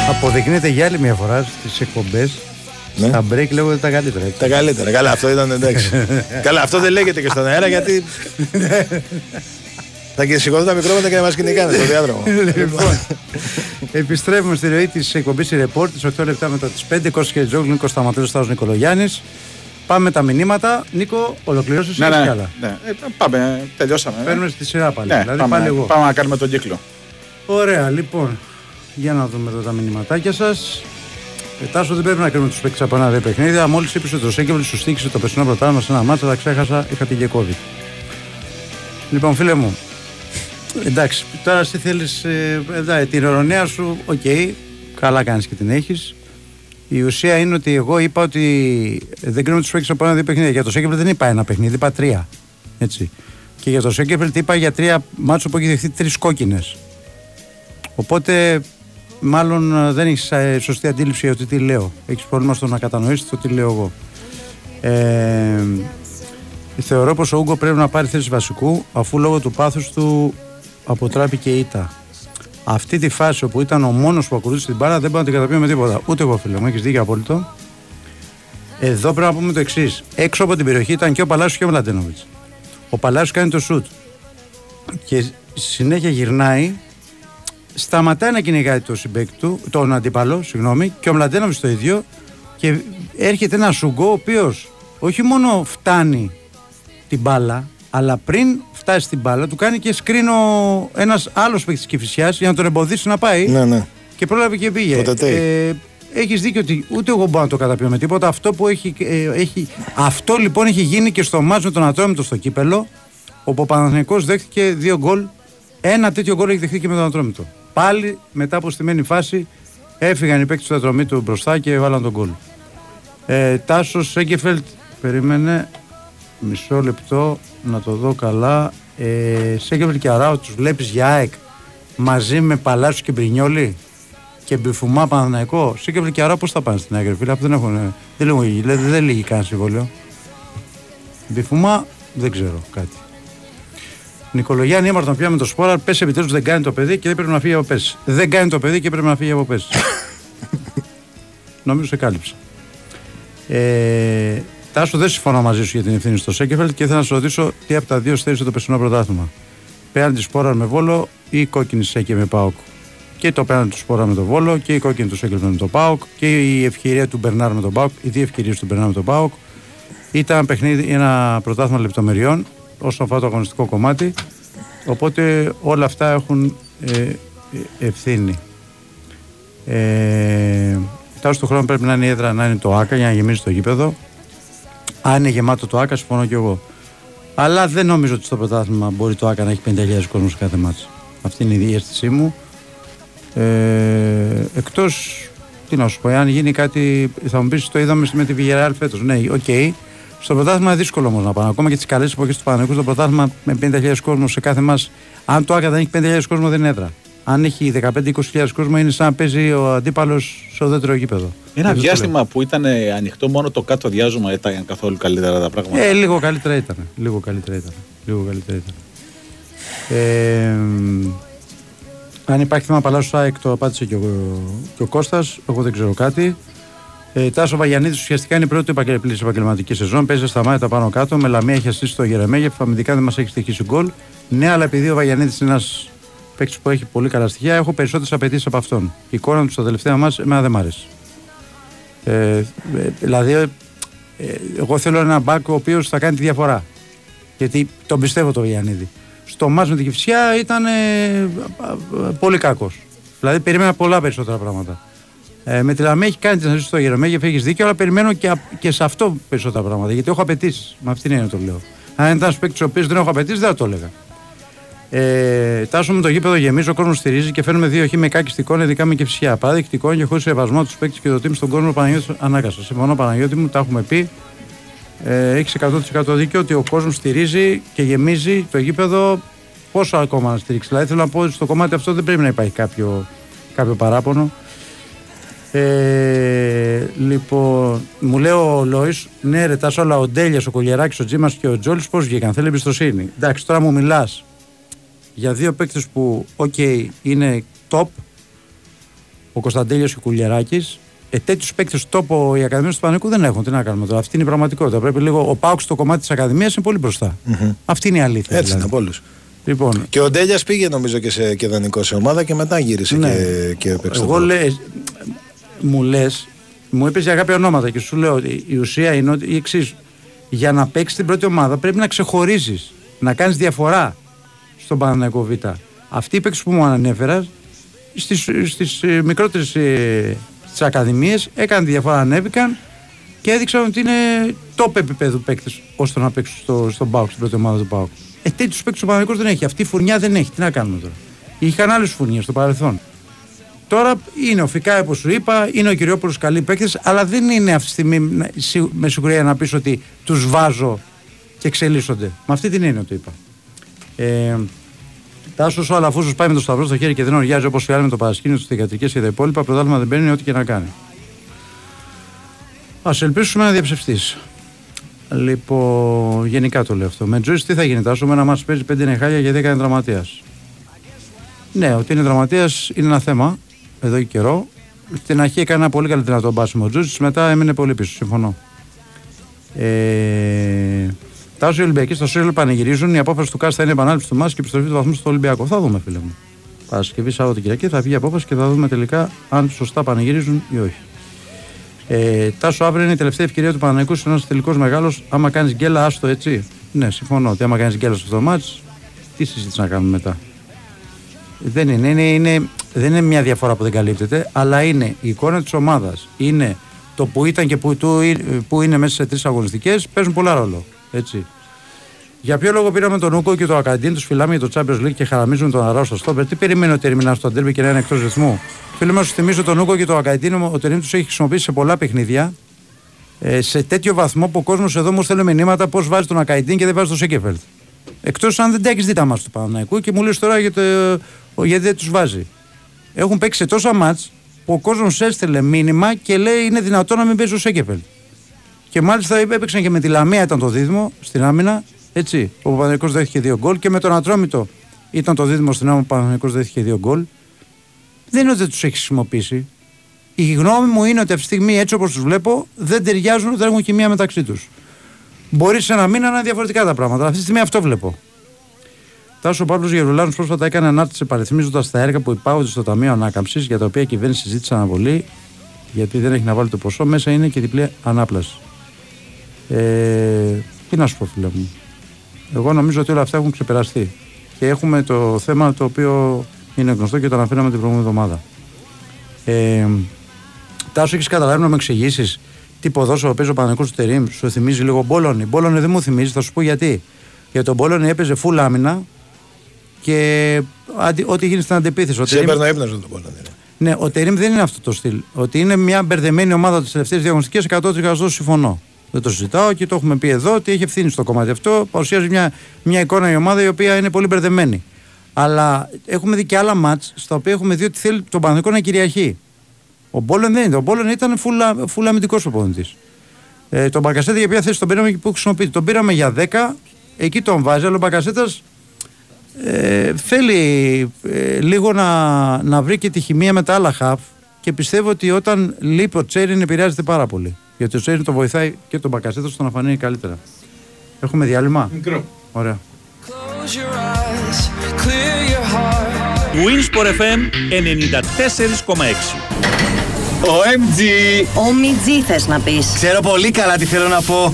Αποδεικνύεται για άλλη μια φορά στις εκπομπές, ναι. Τα break λέγονται τα καλύτερα. Τα καλύτερα, καλά αυτό ήταν, εντάξει. Καλά αυτό δεν λέγεται και στον αέρα γιατί θα σηκωθούν τα μικρόματα και να μας κυνηγάνε στο διάδρομο. Λοιπόν, επιστρέφουμε στη ροή της εκπομπής τη Report, τις οκτώ λεπτά μετά τις πέντε, Κώστας Χερτζόγλου, Νίκος Σταματέλος, Τάσος Νικολογιάννης. Πάμε τα μηνύματα. Νίκο, ολοκληρώσεις και άλλα. Ναι, ναι, ναι. Πάμε, τελειώσαμε. Παίρνουμε στη σειρά πάλι. Ναι, δηλαδή, πάμε, πάλι εγώ. Πάμε να κάνουμε τον κύκλο. Ωραία, λοιπόν. Για να δούμε εδώ τα μηνυματάκια σας. Τάσο, δεν πρέπει να κάνουμε τους παίκτες από ένα ρε παιχνίδι. Μόλις είπε ότι το Σέγκεφελτ σου στήχησε το περσινό πρωτάθλημα σε ένα μάτσο, αλλά ξέχασα, είχα την COVID. Λοιπόν, φίλε μου, εντάξει, τώρα εσύ θέλεις ε, ε, την ηρωνία σου. Οκ, okay, καλά κάνεις και την έχεις. Η ουσία είναι ότι εγώ είπα ότι δεν κρίνουμε τους παίκτες από ένα ρε παιχνίδι. Για το Σέγκεφελτ δεν είπα ένα παιχνίδι, είπα τρία. Έτσι. Και για το Σέγκεφελτ είπα για τρία μάτσο που έχει δεχθεί τρεις κόκκινες. Οπότε. Μάλλον δεν έχεις σωστή αντίληψη για το τι λέω. Έχεις πρόβλημα στο να κατανοήσεις το τι λέω εγώ. Ε, θεωρώ πως ο Ούγκο πρέπει να πάρει θέση βασικού, αφού λόγω του πάθους του αποτράπηκε η ήττα. Αυτή τη φάση όπου ήταν ο μόνος που ακολούθησε την μπάλα δεν μπορώ να την καταπιώ με τίποτα. Ούτε εγώ, φίλε μου, έχεις δίκιο απόλυτο. Εδώ πρέπει να πούμε το εξής. Έξω από την περιοχή ήταν και ο Παλάσιο και ο Μλαντένοβιτς. Ο Παλάσιο κάνει το σουτ και συνέχεια γυρνάει. Σταματάει να κυνηγάει το συμπέκτη του, τον αντίπαλο, συγγνώμη, και ο Μλαντένοβιτς το ίδιο. Και έρχεται ένας Ούγκο ο οποίος όχι μόνο φτάνει την μπάλα, αλλά πριν φτάσει την μπάλα, του κάνει και σκρίνο ένας άλλος παίκτης της Κηφισιάς για να τον εμποδίσει να πάει. Ναι, ναι. Και πρόλαβε και πήγε. Ε, έχεις δίκιο ότι ούτε εγώ μπορώ να το καταπιώ με τίποτα. Αυτό, που έχει, ε, έχει, αυτό λοιπόν έχει γίνει και στο μάτς με τον Ατρόμητο στο Κύπελλο, όπου ο Παναθηναϊκός δέχτηκε δύο γκολ. Ένα τέτοιο γκολ έχει δεχθεί και με τον Ατρόμητο. Πάλι μετά από στημένη φάση έφυγαν οι παίκτες του Ατρομήτου μπροστά και βάλαν τον γκολ. Ε, Τάσος Σέγκεφελτ, περίμενε μισό λεπτό να το δω καλά. Ε, Σέγκεφελτ και Αράο τους βλέπεις για ΑΕΚ μαζί με Παλάσιο και Μπρινιόλι και Μπιφουμά Παναθηναϊκό. Σέγκεφελτ και Αράο πώς θα πάνε στην ΑΕΚ, φίλε, δεν έχουν. Δεν λύγει δεν, δεν κανένα συμβόλαιο. Μπιφουμά δεν ξέρω κάτι. Νικολογιάννη, ήμασταν να πιάμε το σπόρα. Πες επιτέλους δεν κάνει το παιδί και δεν πρέπει να φύγει από πες. Δεν κάνει το παιδί και πρέπει να φύγει από πες. Νομίζω σε κάλυψα. Ε, Τάσο, δεν συμφωνώ μαζί σου για την ευθύνη στο Σέγκεφελτ και ήθελα να σου ρωτήσω τι από τα δύο στέρισε το περσινό πρωτάθλημα. Πέραν τη σπόρα με Βόλο ή κόκκινη Σέκε με Πάοκ. Και το πέραν του σπόρα με το Βόλο και η κόκκινη του Σέκε με το Πάοκ και η ευκαιρία του Μπερνάρ με τον Πάοκ. Οι δύο ευκαιρίες του Μπερνάρ με τον Πάοκ. Ήταν παιχνίδι, ένα πρωτάθλημα λεπτομεριών. Όσον αφορά το αγωνιστικό κομμάτι, οπότε όλα αυτά έχουν ε, ευθύνη. Ε, Τάσο, του χρόνου πρέπει να είναι η έδρα, να είναι το ΆΚΑ για να γεμίσει το γήπεδο. Αν είναι γεμάτο το ΆΚΑ, συμφωνώ κι εγώ. Αλλά δεν νομίζω ότι στο πρωτάθλημα μπορεί το ΆΚΑ να έχει πενήντα χιλιάδες κόσμο σε κάθε μάτς. Αυτή είναι η αίσθησή μου. Ε, εκτός, τι να σου πω, αν γίνει κάτι, θα μου πεις το είδαμε με τη Βιγεράρ φέτος. Ναι, οκ. Okay. Στο πρωτάθλημα είναι δύσκολο όμως να πάνε. Ακόμα και τις καλές εποχές του Παναθηναϊκού, στο πρωτάθλημα με πενήντα χιλιάδες κόσμο σε κάθε μας. Αν το ΆΚΑ δεν έχει πενήντα χιλιάδες κόσμο, δεν είναι έδρα. Αν έχει δεκαπέντε με είκοσι χιλιάδες κόσμο, είναι σαν να παίζει ο αντίπαλος στο δεύτερο γήπεδο. Ένα διάστημα που ήταν ανοιχτό, μόνο το κάτω διάζωμα ήταν καθόλου καλύτερα τα πράγματα. Ε, λίγο καλύτερα ήταν. Λίγο καλύτερα ήταν. Λίγο καλύτερα ήταν. Ε, Αν υπάρχει θέμα Παλάσιο ΑΕΚ, το απάντησε και ο, και ο Κώστας. Εγώ δεν ξέρω κάτι. Ε, Τάσο Βαγιανίδης ουσιαστικά είναι η πρώτη επαγγελματική επαγγελματική σεζόν. Παίζει στα μάτια πάνω κάτω. Με Λαμία έχει ασύσει στο Γερεμέγεφ. Αμυντικά δεν μας έχει στοιχήσει γκολ. Ναι, αλλά επειδή ο Βαγιανίδης είναι ένας παίκτης που έχει πολύ καλά στοιχεία, έχω περισσότερες απαιτήσεις από αυτόν. Η εικόνα του στα τελευταία μας εμένα δεν μ' αρέσει. Ε, δηλαδή, ε, εγώ θέλω ένα μπακ ο οποίος θα κάνει τη διαφορά. Γιατί τον πιστεύω τον Βαγιανίδη. Στο μάτς με την Κυφσιά ήταν ε, πολύ κακός. Δηλαδή, περίμενα πολλά περισσότερα πράγματα. Ε, με τη Λαμία έχει κάνει την ασύση στο Γερεμέγεφ, έχεις δίκιο, αλλά περιμένω και, και σε αυτό περισσότερα πράγματα. Γιατί έχω απαιτήσεις. Με αυτήν την έννοια το λέω. Αν ήταν παίκτης ο οποίος δεν έχω απαιτήσεις, δεν θα το έλεγα. Ε, Τάσο με το γήπεδο γεμίζει, ο κόσμος στηρίζει και φέρνουμε δύο χ με κάκιστη εικόνα, ειδικά με Κυφσιά. Παράδεικτη εικόνα και χωρίς σεβασμό τους παίκτες και το team στον κόσμο Παναγιώτη ανάγκασα. Συμφωνώ, Παναγιώτη μου, τα έχουμε πει. Ε, έχεις εκατό τοις εκατό δίκιο ότι ο κόσμος στηρίζει και γεμίζει το γήπεδο. Πόσο ακόμα να στηρίξει. Δηλαδή θέλω να πω ότι στο κομμάτι αυτό δεν πρέπει να υπάρχει κάποιο, κάποιο παράπονο. Ε, λοιπόν, μου λέει ο Λόης, ναι, ρε Τάσο, αλλά ο Ντέλιας, ο Κολιαράκης, ο Τζίμας και ο Τζόλης πώς βγήκαν? Θέλει εμπιστοσύνη. Εντάξει, τώρα μου μιλάς για δύο παίκτες που, οκ, okay, είναι top, ο Κωνσταντέλιος και ο Κουλιαράκης. Ε, τέτοιους παίκτες top οι Ακαδημίες του Πανεκού δεν έχουν. Τι να κάνουμε τώρα. Αυτή είναι η πραγματικότητα. Πρέπει λίγο. Ο Πάουξ στο κομμάτι της Ακαδημίας είναι πολύ μπροστά. Mm-hmm. Αυτή είναι η αλήθεια. Έτσι δηλαδή. Είναι από όλους. Λοιπόν, και ο Ντέλιας πήγε νομίζω και σε και δανεικό σε ομάδα και μετά γύρισε, ναι, και, και παίξε. Εγώ λες, μου λες, μου είπες για κάποια ονόματα και σου λέω ότι η ουσία είναι η εξής. Για να παίξεις την πρώτη ομάδα πρέπει να ξεχωρίζεις, να κάνεις διαφορά στον Παναθηναϊκό Β. Αυτοί οι παίκτες που μου ανέφερα στις, στις μικρότερες τις ακαδημίες έκαναν τη διαφορά, ανέβηκαν και έδειξαν ότι είναι top επίπεδο παίκτες ώστε να παίξουν στο, στον ΠΑΟΚ, στην πρώτη ομάδα του ΠΑΟΚ. Ε, τέτοιους παίκτες ο Παναθηναϊκός δεν έχει. Αυτή η φουρνιά δεν έχει. Τι να κάνουμε τώρα. Είχαν άλλες φουρνιές στο παρελθόν. Τώρα είναι ο Φικάη, όπως σου είπα, είναι ο Κυριόπουλος, καλοί παίκτες, αλλά δεν είναι αυτή τη στιγμή με σιγουριά να πεις ότι τους βάζω και εξελίσσονται. Με αυτή την έννοια το είπα. Ε, Τάσος, ο Αλαφούσος πάει με το σταυρό στο χέρι και δεν οργιάζει όπως φιάλει με το παρασκήνιο, τους θηγατρικές και τα υπόλοιπα. Πρωτάθλημα δεν παίρνει ό,τι και να κάνει. Ας ελπίσουμε να διαψευστείς. Λοιπόν, γενικά το λέω αυτό. Με Τζόις τι θα γίνει, Τάσο? Με ένα μάτς παίζει πέντε νεχάλια και δέκα είναι δραματίας. Ναι, ότι είναι δραματίας είναι ένα θέμα εδώ και καιρό. Στην αρχή έκανε ένα πολύ καλό δυνατό μπάσιμο ο Τζόις, μετά έμεινε πολύ πίσω. Συμφωνώ. Ε... Τάσο, οι Ολυμπιακοί στο Σίλιο πανηγυρίζουν. Η απόφαση του Κάστα θα είναι επανάληψη του Μάσου και επιστροφή του βαθμού στο Ολυμπιακό. Θα δούμε, φίλε μου. Παρασκευή, Σάββατο, Κυριακή θα βγει η απόφαση και θα δούμε τελικά αν σωστά πανηγυρίζουν ή όχι. Ε, Τάσο, αύριο είναι η τελευταία ευκαιρία του Παναθηναϊκού σε ένα τελικό μεγάλο. Άμα κάνει γκέλα, άστο έτσι. Ναι, συμφωνώ ότι άμα κάνει γκέλα σε αυτό το μάτς, τι συζήτηση να κάνουμε μετά. Δεν είναι, είναι, είναι, δεν είναι μια διαφορά που δεν καλύπτεται, αλλά είναι η εικόνα της ομάδας. Είναι το που ήταν και που, του, που είναι μέσα σε τρεις αγωνιστικές, παίζουν πολλά ρόλο. Έτσι. Για ποιο λόγο πήραμε τον Ούγκο και τον Ακαϊντίν, τους φιλάμε για το Champions League και χαραμίζουμε τον Αράο στο στόπερ? Τι περιμένει ο Τερίμ να στο ντέρμπι και να είναι εκτός ρυθμού? Φίλε μου, να σου θυμίζω τον Ούγκο και τον Ακαϊντίν, ο Τερίμ τους έχει χρησιμοποιήσει σε πολλά παιχνίδια. Ε, σε τέτοιο βαθμό που ο κόσμος εδώ μου στέλνει μηνύματα πώς βάζει τον Ακαϊντίν και δεν βάζει τον Σέγκεφελτ. Εκτός αν δεν τα έχεις δει τα μάτς του Παναθηναϊκού και μου λες τώρα για το, γιατί δεν τους βάζει. Έχουν παίξει σε τόσα μάτς που ο κόσμος έστελε μήνυμα και λέει είναι δυνατό να μην παίζει ο Σέγκεφελτ. Και μάλιστα έπαιξαν και με τη Λαμία, ήταν το δίδυμο στην άμυνα. Έτσι, ο Παναθηναϊκός δέχτηκε δύο γκολ και με τον Ατρόμητο ήταν το δίδυμο στην άμυνα. Ο Παναθηναϊκός δέχτηκε δύο γκολ. Δεν είναι ότι δεν τους έχει χρησιμοποιήσει. Η γνώμη μου είναι ότι αυτή τη στιγμή, έτσι όπως τους βλέπω, δεν ταιριάζουν, δεν έχουν χημεία μεταξύ τους. Μπορεί σε ένα μήνα να είναι διαφορετικά τα πράγματα. Αυτή τη στιγμή αυτό βλέπω. Τάσο, ο Παύλος Γερουλάνος πρόσφατα έκανε ανάρτηση παριθμίζοντας τα έργα που υπάγονται στο Ταμείο Ανάκαμψης για τα οποία η κυβέρνηση ζήτησε αναβολή, γιατί δεν έχει να βάλει το ποσό. Μέσα είναι και διπλή ανάπλαση. Ε, τι να σου πω, φίλε μου. Εγώ νομίζω ότι όλα αυτά έχουν ξεπεραστεί. Και έχουμε το θέμα το οποίο είναι γνωστό και το αναφέραμε την προηγούμενη εβδομάδα. Ε, Τάσο, έχεις καταλάβει να με εξηγήσεις τι ποδόσφαιρο παίζει ο Παναθηναϊκός του Τερίμ? Σου θυμίζει λίγο Μπόλωνη? Μπόλωνη δεν μου θυμίζει, θα σου πω γιατί. Για τον Μπόλωνη έπαιζε φουλ άμυνα και αντι, ό,τι γίνει στην αντεπίθεση. Σε έπαιρνα έπνευσε τον Μπόλωνη. Ναι, ο Τερίμ δεν είναι αυτό το στυλ. Ότι είναι μια μπερδεμένη ομάδα τις τελευταίες διαγωνιστικές, εκατό τοις εκατό συμφωνώ. Δεν το συζητάω και το έχουμε πει εδώ ότι έχει ευθύνη στο κομμάτι αυτό. Παρουσιάζει μια, μια εικόνα η ομάδα η οποία είναι πολύ μπερδεμένη. Αλλά έχουμε δει και άλλα μάτς στα οποία έχουμε δει ότι θέλει τον Παναθηναϊκό να κυριαρχεί. Ο Μπόλεν δεν ήταν. Ο Μπόλεν ήταν φουλ αμυντικός προπονητής. Ε, τον Μπακασέτα για ποια θέση τον πήραμε και πού χρησιμοποιείται? Τον πήραμε για δέκα, εκεί τον βάζει, αλλά ο Μπακασέτας ε, θέλει ε, λίγο να, να βρει και τη χημεία με τα άλλα χαφ και πιστεύω ότι όταν λείπει ο Τσέριν επηρεάζεται πάρα πολύ. Γιατί ο Τσέριν το βοηθάει και τον Μπακασέτα στο να φανεί καλύτερα. Έχουμε διάλειμμα. Μικρό. Ωραία. Winsport εφ εμ ενενήντα τέσσερα κόμμα έξι. Ο εμ τζι! Ο εμ τζι θες να πεις. Ξέρω πολύ καλά τι θέλω να πω. Ο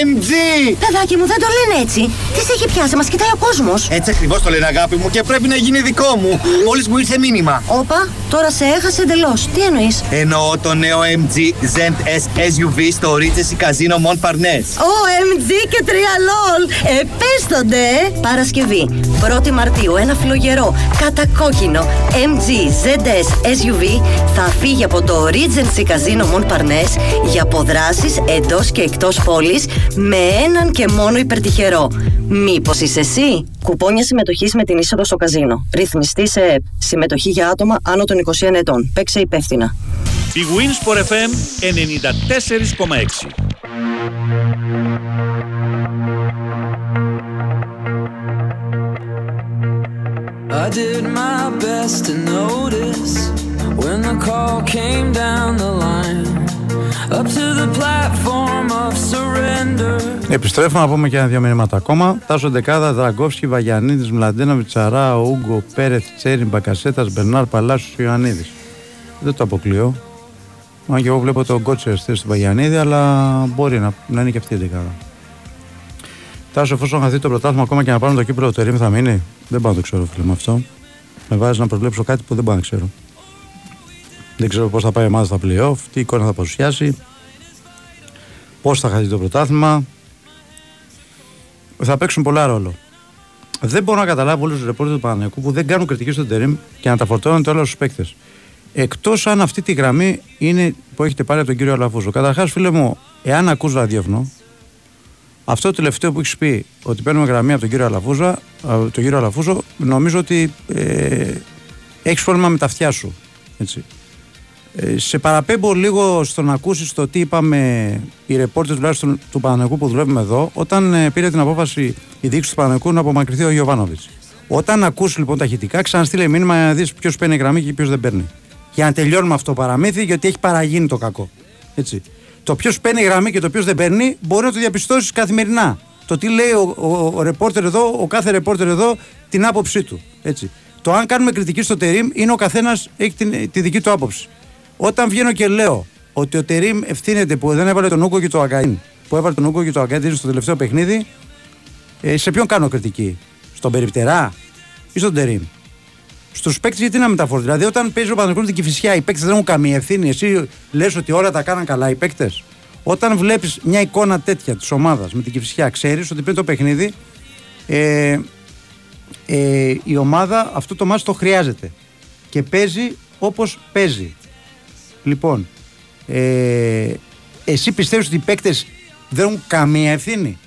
εμ τζι! Παιδάκι μου, δεν το λένε έτσι. Τι σε έχει πιάσει, μας κοιτάει ο κόσμος. Έτσι ακριβώς το λένε, αγάπη μου, και πρέπει να γίνει δικό μου. Μόλις μου ήρθε μήνυμα. Όπα, τώρα σε έχασε εντελώς. Τι εννοείς? Εννοώ το νέο εμ τζι Zend S ες γιου βι στο Regency Casino Montparnasse. Ο εμ τζι και τρία LOL. Επέστονται! Παρασκευή, πρώτη Μαρτίου, ένα φλογερό, κατακόκκινο εμ τζι Zend S ες γιου βι θα φύγει από το Regency Casino Montparnasse για ποδράσεις εντός και εκτός πόλης με έναν και μόνο υπερτυχερό. Μήπως είσαι εσύ? Κουπόνια συμμετοχής με την είσοδο στο καζίνο. Ρυθμιστή σε ΕΠ. Συμμετοχή για άτομα άνω των είκοσι ένα ετών. Παίξε υπεύθυνα. Η Winsport εφ εμ ενενήντα τέσσερα κόμμα έξι. I did my best to notice when the call came down the line up to the platform of surrender. Επιστρέφουμε να πούμε και ένα-δύο μηνύματα ακόμα. Τάσο Ντεκάδα, Δραγκόφσκι, Βαγιανίδης, Μλαντένοβιτς, Αράο, Ούγκο, Πέρεθ, Τσέριν, Μπακασέτας, Μπερνάρ, Παλάσιο, Ιωαννίδης. Δεν το αποκλείω. Αν και εγώ βλέπω τον Κότσερ στην Βαγιανίδη, αλλά μπορεί να, να είναι και αυτή η Ντεκάδα. Τάσο, εφόσον χαθεί το πρωτάθλημα ακόμα και να πάρουν το κύπρο, το Τερίμ θα μείνει. Δεν πάω να το ξέρω, φίλε μου, αυτό. Με βάζει να προβλέψω κάτι που δεν πάω να ξέρω. Δεν ξέρω πώς θα πάει η ομάδα στα play-off, τι εικόνα θα παρουσιάσει, πώς θα χαθεί το πρωτάθλημα. Θα παίξουν πολλά ρόλο. Δεν μπορώ να καταλάβω όλους τους ρεπόρτερ του Παναθηναϊκού που δεν κάνουν κριτική στον Τερίμ και να τα φορτώνονται όλα στους παίκτες. Εκτός αν αυτή τη γραμμή είναι που έχετε πάρει από τον κύριο Αλαφούζο. Καταρχάς, φίλε μου, εάν ακούς ραδιόφωνο, αυτό το τελευταίο που έχεις πει ότι παίρνουμε γραμμή από τον κύριο Αλαφούζο, τον κύριο Αλαφούζο, νομίζω ότι ε, έχεις πρόβλημα με τα αυτιά σου. Έτσι. Σε παραπέμπω λίγο στο να ακούσεις το τι είπαμε οι ρεπόρτερ τουλάχιστον του Παναθηναϊκού που δουλεύουμε εδώ, όταν ε, πήρε την απόφαση η διοίκηση του Παναθηναϊκού να απομακρυνθεί ο Γιωβάνοβιτς. Όταν ακούσεις λοιπόν τα χητικά, ξαναστείλε μήνυμα να δεις ποιος παίρνει γραμμή και ποιος δεν παίρνει. Για να τελειώνουμε αυτό το παραμύθι, γιατί έχει παραγίνει το κακό. Έτσι. Το ποιος παίρνει γραμμή και το ποιος δεν παίρνει μπορεί να το διαπιστώσεις καθημερινά. Το τι λέει ο, ο, ο ρεπόρτερ εδώ, ο κάθε ρεπόρτερ εδώ, την άποψή του. Έτσι. Το αν κάνουμε κριτική στο Τερίμ είναι ο καθένας έχει την, τη δική του άποψη. Όταν βγαίνω και λέω ότι ο Τερίμ ευθύνεται που δεν έβαλε τον Ούγκο και το Ακαϊντίν, που έβαλε τον Ούγκο και το Ακαϊντίν στο τελευταίο παιχνίδι, ε, σε ποιον κάνω κριτική? Στον Περιπτερά ή στον Τερίμ? Στους παίκτες γιατί να μεταφορεί? Δηλαδή, όταν παίζει ο Παναθηναϊκός την Κηφισιά, οι παίκτες δεν έχουν καμία ευθύνη. Εσύ λες ότι όλα τα κάναν καλά οι παίκτες. Όταν βλέπεις μια εικόνα τέτοια της ομάδας με την Κηφισιά, ξέρεις ότι πριν το παιχνίδι ε, ε, η ομάδα αυτό το μάτς το χρειάζεται. Και παίζει όπως παίζει. Λοιπόν, ε, εσύ πιστεύεις ότι οι παίκτες δεν έχουν καμία ευθύνη?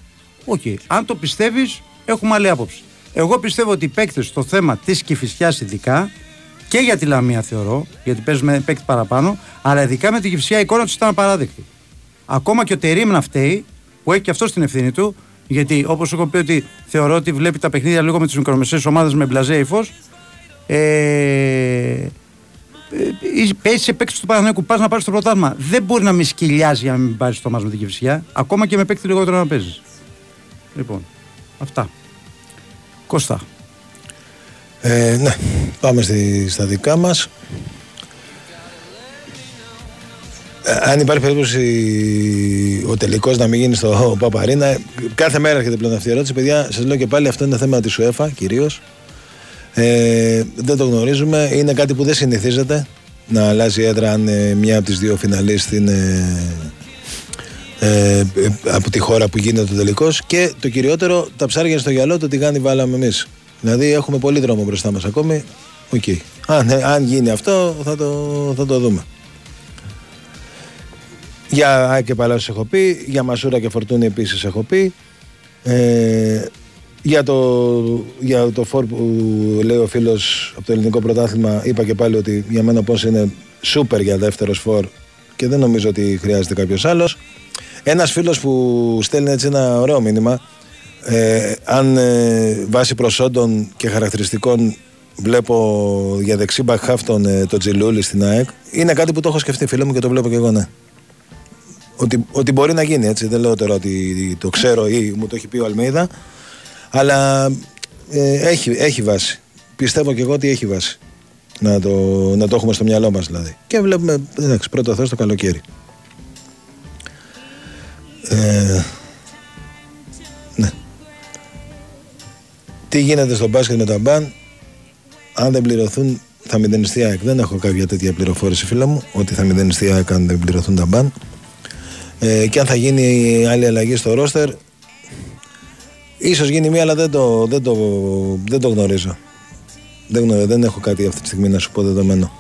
Όχι. Okay. Αν το πιστεύεις, έχουμε άλλη άποψη. Εγώ πιστεύω ότι οι παίκτες στο θέμα της Κηφισιάς ειδικά, και για τη Λαμία θεωρώ, γιατί παίζεις με παίκτη παραπάνω, αλλά ειδικά με την Κηφισιά η εικόνα τους ήταν απαράδεκτη. Ακόμα και ο Τερίμ να φταίει, που έχει και αυτό στην ευθύνη του, γιατί όπως έχω πει ότι θεωρώ ότι βλέπει τα παιχνίδια λίγο με τις μικρομεσαίες ομάδες με μπλαζέ ύφος, ε, παίζει σε παίκτη του Παναθηναϊκού, πας να πάρεις το πρωτάθλημα. Δεν μπορεί να μη σκυλιάζει για να μην πάρεις το μάτς με την Κηφισιά, ακόμα και με παίκτη λιγότερο να παίζεις. Λοιπόν, αυτά. Κώστα. Ε, ναι, πάμε στη, στα δικά μας. Ε, αν υπάρχει περίπτωση ο τελικός να μην γίνει στο Παπαρίνα, κάθε μέρα έρχεται πλέον αυτή η ερώτηση. Παιδιά, σας λέω και πάλι, αυτό είναι το θέμα της UEFA κυρίως. Ε, δεν το γνωρίζουμε, είναι κάτι που δεν συνηθίζεται να αλλάζει έδρα αν ε, μια από τις δύο φιναλίστ είναι ε, ε, από τη χώρα που γίνεται το τελικός, και το κυριότερο, τα ψάρια στο γυαλό, το τηγάνι βάλαμε εμείς, δηλαδή έχουμε πολύ δρόμο μπροστά μας ακόμη. Okay. αν, ε, αν γίνει αυτό θα το, θα το δούμε. Για Άκη Παλάσιο έχω πει, για Μασούρα και Φορτούνη επίσης έχω πει. ε, Για το, για το φορ που λέει ο φίλος από το ελληνικό πρωτάθλημα, είπα και πάλι ότι για μένα πώς είναι σούπερ για δεύτερος φορ και δεν νομίζω ότι χρειάζεται κάποιος άλλος. Ένας φίλος που στέλνει έτσι ένα ωραίο μήνυμα, Ε, αν ε, βάσει προσόντων και χαρακτηριστικών βλέπω για δεξί μπακχάφ τον ε, το Τζιλούλη στην ΑΕΚ, είναι κάτι που το έχω σκεφτεί, φίλε μου, και το βλέπω και εγώ, ναι. Ότι, ότι μπορεί να γίνει, έτσι. Δεν λέω τώρα ότι το ξέρω ή μου το έχει πει ο Αλμέιδα, αλλά ε, έχει, έχει βάση. Πιστεύω και εγώ ότι έχει βάση. Να το, να το έχουμε στο μυαλό μας δηλαδή. Και βλέπουμε, εντάξει, πρώτο Θεός το καλοκαίρι. Ε, ναι. Τι γίνεται στο μπάσκετ με τα μπαν? Αν δεν πληρωθούν θα μηδενιστεί ΑΕΚ. Δεν έχω κάποια τέτοια πληροφόρηση, φίλα μου, ότι θα μηδενιστεί ΑΕΚ αν δεν πληρωθούν τα μπαν. Ε, και αν θα γίνει άλλη αλλαγή στο ρόστερ, ίσως γίνει μία, αλλά δεν το, δεν το, δεν το γνωρίζω. Δεν γνωρίζω, δεν έχω κάτι αυτή τη στιγμή να σου πω δεδομένο.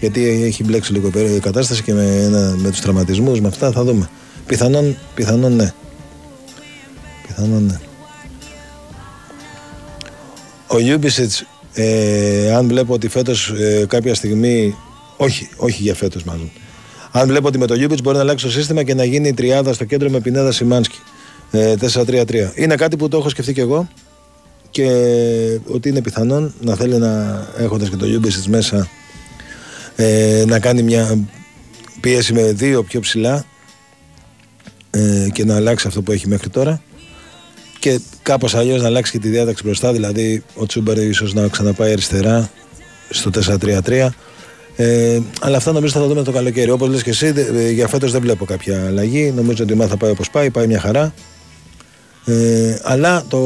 Γιατί έχει μπλέξει λίγο περίεργη κατάσταση και με, ένα, με τους τραυματισμούς, με αυτά θα δούμε. Πιθανόν, πιθανόν ναι. Πιθανόν ναι. Ο Ιούμπισιτς, ε, αν βλέπω ότι φέτος ε, κάποια στιγμή, όχι, όχι για φέτος μάλλον. Αν βλέπω ότι με το Ιούμπιτς μπορεί να αλλάξει το σύστημα και να γίνει η τριάδα στο κέντρο με Πινέδα Σιμάνσκι. Ε, τέσσερα τρία τρία. Είναι κάτι που το έχω σκεφτεί και εγώ. Και ότι είναι πιθανόν να θέλει να έχοντας και το Ιούμπισιτς μέσα ε, να κάνει μια πίεση με δύο πιο ψηλά ε, και να αλλάξει αυτό που έχει μέχρι τώρα και κάπως αλλιώς να αλλάξει και τη διάταξη μπροστά, δηλαδή ο Τσούμπερ ίσως να ξαναπάει αριστερά στο τέσσερα τρία τρία ε, αλλά αυτά νομίζω θα τα δούμε το καλοκαίρι. Όπως λες και εσύ, ε, για φέτος δεν βλέπω κάποια αλλαγή, νομίζω ότι η ομάδα θα πάει όπως πάει, πάει μια χαρά. Ε, αλλά το,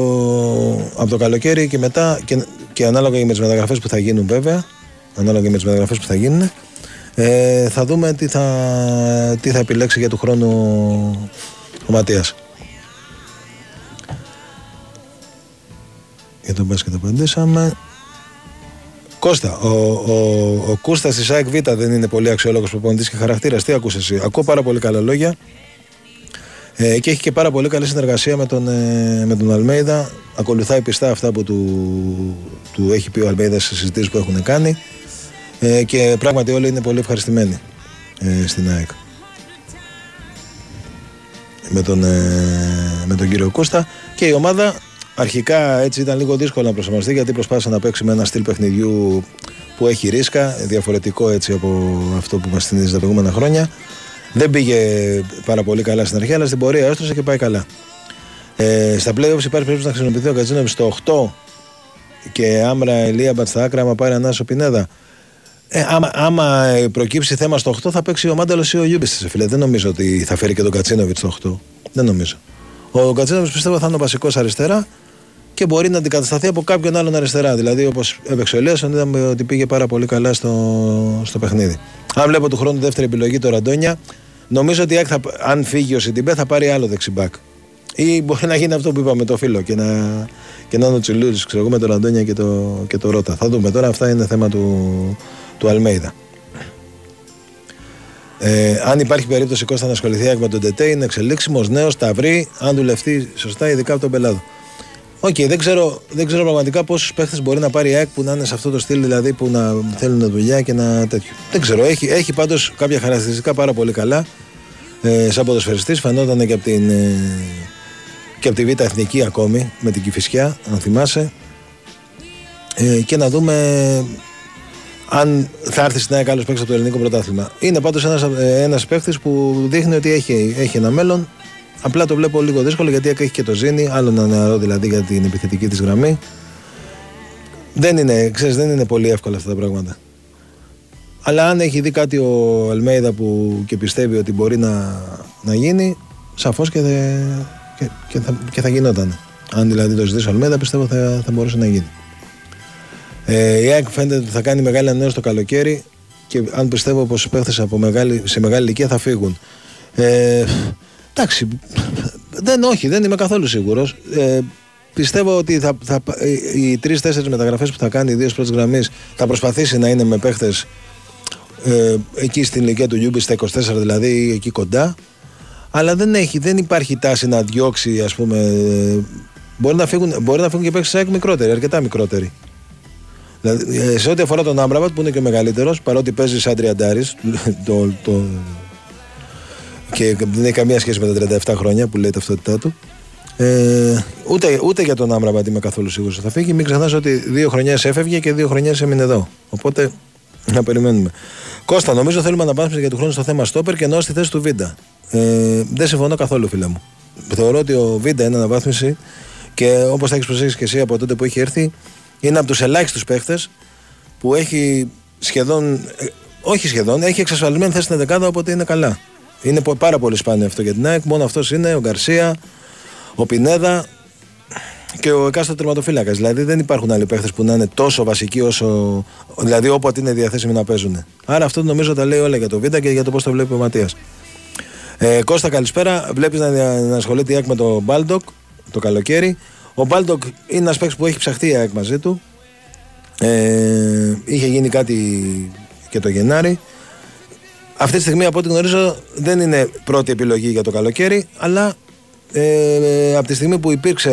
από το καλοκαίρι και μετά και, και ανάλογα και με τις μεταγραφές που θα γίνουν βέβαια ανάλογα και με τις μεταγραφές που θα γίνουν ε, θα δούμε τι θα, τι θα επιλέξει για του χρόνου ο Ματίας. Για τον μπάσκετ απαντήσαμε. Κώστα, ο, ο, ο Κούστας της ΑΕΚ Β δεν είναι πολύ αξιόλογος προπονητής και χαρακτήρας. Τι ακούς εσύ? Ακούω πάρα πολύ καλά λόγια. Ε, και έχει και πάρα πολύ καλή συνεργασία με τον, ε, με τον Αλμέιδα. Ακολουθάει πιστά αυτά που του, του έχει πει ο Αλμέιδα στις συζητήσεις που έχουν κάνει ε, και πράγματι όλοι είναι πολύ ευχαριστημένοι ε, στην ΑΕΚ με τον, ε, με τον κύριο Κώστα. Και η ομάδα αρχικά έτσι ήταν λίγο δύσκολο να προσαρμοστεί, γιατί προσπάθησε να παίξει με ένα στυλ παιχνιδιού που έχει ρίσκα, διαφορετικό έτσι από αυτό που μας θυμίζει τα προηγούμενα χρόνια. Δεν πήγε πάρα πολύ καλά στην αρχή, αλλά στην πορεία έστρωσε και πάει καλά. Ε, στα playoffs υπάρχει περίπτωση να χρησιμοποιηθεί ο Κατσίνοβιτς στο οκτώ και Άμρα Ελίαμπατ στα άκρα, άμα πάρει ανάσο Πινέδα. Ε, άμα, άμα προκύψει θέμα στο οκτώ, θα παίξει ο Μάνταλος ή ο Ιούμπισιτς, φίλε. Δεν νομίζω ότι θα φέρει και τον Κατσίνοβιτς στο οκτώ. Δεν νομίζω. Ο Κατσίνοβιτς πιστεύω θα είναι ο βασικός αριστερά και μπορεί να αντικατασταθεί από κάποιον άλλον αριστερά. Δηλαδή, όπως έπαιξε ο Ελίασον, είδαμε ότι πήγε πάρα πολύ καλά στο, στο παιχνίδι. Αν βλέπω του χρόνου δεύτερη επιλογή, το Ραντόνια, νομίζω ότι θα, αν φύγει ο Σιντιμπέ θα πάρει άλλο δεξιμπάκ. Ή μπορεί να γίνει αυτό που είπαμε το φίλο και να, και να είναι ο Τσιλούλης, ξέρω εγώ, με τον Ραντόνια και το, και το Ρότα. Θα δούμε τώρα, αυτά είναι θέμα του, του Αλμέιδα. Ε, αν υπάρχει περίπτωση Κώστα να ασχοληθεί με τον Τετέ, είναι εξελίξιμος, νέος, τα βρει, αν δουλευτεί σωστά, ειδικά από τον Πελάδο. Οκ, okay, δεν, ξέρω, δεν ξέρω πραγματικά πόσους παίχτες μπορεί να πάρει η ΑΕΚ που να είναι σε αυτό το στυλ, δηλαδή που να θέλουν δουλειά και να τέτοιο. Δεν ξέρω, έχει, έχει πάντως κάποια χαρακτηριστικά πάρα πολύ καλά. Ε, σαν ποδοσφαιριστής φανόταν και από την, ε, και από τη Β' Εθνική ακόμη, με την Κηφισιά, αν θυμάσαι. Ε, και να δούμε αν θα έρθει στην ΑΕΚ άλλος παίκτης από το ελληνικό πρωτάθλημα. Είναι πάντως ένας, ένας παίκτης που δείχνει ότι έχει, έχει ένα μέλλον. Απλά το βλέπω λίγο δύσκολο, γιατί έχει και το Ζήνη, άλλο ένα νεαρό δηλαδή για την επιθετική της γραμμή. Δεν είναι, ξέρεις, δεν είναι πολύ εύκολα αυτά τα πράγματα. Αλλά αν έχει δει κάτι ο Αλμέιδα που και πιστεύει ότι μπορεί να, να γίνει, σαφώς και, δε, και, και, θα, και θα γινόταν. Αν δηλαδή το ζητήσει ο Αλμέιδα, πιστεύω θα, θα μπορούσε να γίνει. Ε, η ΑΕΚ φαίνεται ότι θα κάνει μεγάλη ανανέωση το καλοκαίρι και αν πιστεύω πως οι παίχτες από μεγάλη, σε μεγάλη ηλικία θα φύγουν. Ε, Εντάξει, δεν, όχι, δεν είμαι καθόλου σίγουρος. Ε, πιστεύω ότι θα, θα, οι τρεις-τέσσερις μεταγραφές που θα κάνει, οι δύο πρώτες γραμμές, θα προσπαθήσει να είναι με παίχτες ε, εκεί στην ηλικία του Γιούμπι, στα είκοσι τέσσερα δηλαδή, εκεί κοντά. Αλλά δεν, έχει, δεν υπάρχει τάση να διώξει, ας πούμε. Ε, μπορεί, να φύγουν, μπορεί να φύγουν και παίχτες μικρότεροι, αρκετά μικρότεροι. Δηλαδή, ε, σε ό,τι αφορά τον Άμπραμπατ που είναι και ο μεγαλύτερος, παρότι παίζει σαν τριαντάρης, το, το, και δεν έχει καμία σχέση με τα τριάντα επτά χρόνια που λέει ταυτότητά του. Ε, ούτε, ούτε για τον Άμραμπατ είμαι καθόλου σίγουρος ότι θα φύγει. Μην ξεχνάς ότι δύο χρονιές έφευγε και δύο χρονιές έμεινε εδώ. Οπότε να περιμένουμε. Κώστα, νομίζω θέλουμε να πάμε για του χρόνου στο θέμα στόπερ και ενώ στη θέση του Βίντα. Ε, δεν συμφωνώ καθόλου, φίλε μου. Θεωρώ ότι ο Βίντα είναι αναβάθμιση και όπως θα έχεις προσέξει και εσύ από τότε που έχει έρθει, είναι από τους ελάχιστους παίχτες που έχει σχεδόν, όχι σχεδόν, έχει εξασφαλισμένη θέση στην δεκάδα, οπότε είναι καλά. Είναι πάρα πολύ σπάνιο αυτό για την ΑΕΚ. Μόνο αυτός είναι ο Γκαρσία, ο Πινέδα και ο εκάστοτε τερματοφύλακας. Δηλαδή δεν υπάρχουν άλλοι παίχτες που να είναι τόσο βασικοί όσο. Δηλαδή όποτε είναι διαθέσιμοι να παίζουν. Άρα αυτό νομίζω τα λέει όλα για το Βίντα και για το πώς το βλέπει ο Ματίας. Ε, Κώστα, καλησπέρα. Βλέπεις να, να ασχολείται η ΑΕΚ με τον Μπάλντοκ το καλοκαίρι. Ο Μπάλντοκ είναι ένας παίκτης που έχει ψαχτεί η ΑΕΚ μαζί του. Ε, είχε γίνει κάτι και το Γενάρη. Αυτή τη στιγμή από ό,τι γνωρίζω δεν είναι πρώτη επιλογή για το καλοκαίρι, αλλά ε, από τη στιγμή που υπήρξε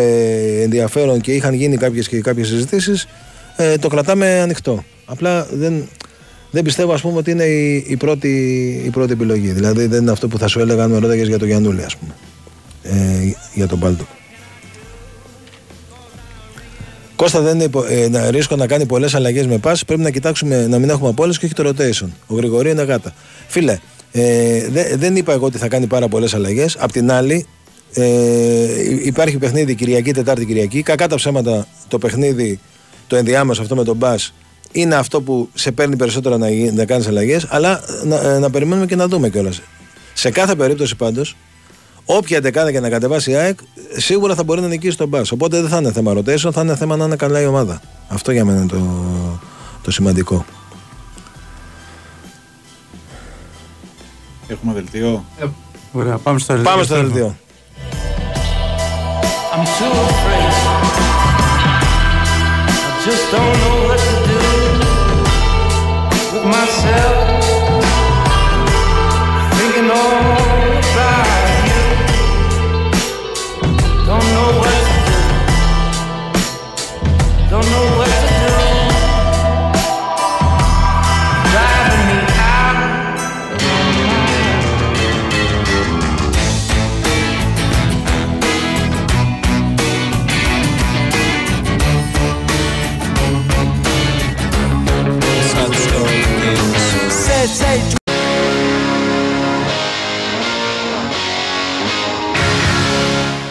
ενδιαφέρον και είχαν γίνει κάποιες και κάποιες συζητήσεις, ε, το κρατάμε ανοιχτό. Απλά δεν, δεν πιστεύω, ας πούμε, ότι είναι η, η, πρώτη, η πρώτη επιλογή. Δηλαδή δεν είναι αυτό που θα σου έλεγα αν με ρώταγες για το Γιαννούλη, ας πούμε, ε, για τον Μπάλτο. Κώστα, δεν είναι υπο, ε, να ρίσκω να κάνει πολλές αλλαγές με πας. Πρέπει να κοιτάξουμε να μην έχουμε απόλυση και όχι το rotation. Ο Γρηγορίου είναι γάτα. Φίλε, ε, δε, δεν είπα εγώ ότι θα κάνει πάρα πολλές αλλαγές. Απ' την άλλη, ε, υπάρχει παιχνίδι Κυριακή, Τετάρτη, Κυριακή. Κακά τα ψέματα, το παιχνίδι, το ενδιάμεσο αυτό με τον Μπας, είναι αυτό που σε παίρνει περισσότερο να, να κάνεις αλλαγές. Αλλά να, να περιμένουμε και να δούμε κιόλας. Σε κάθε περίπτωση πάντως, όποια δεκάδα και να κατεβάσει η ΑΕΚ, σίγουρα θα μπορεί να νικήσει τον Μπας. Οπότε δεν θα είναι θέμα rotation, θα είναι θέμα να είναι καλά η ομάδα. Αυτό για μένα είναι το, το σημαντικό. Έχουμε δελτίο. Ε, ωραία, πάμε στο δελτίο. Πάμε στο δελτίο.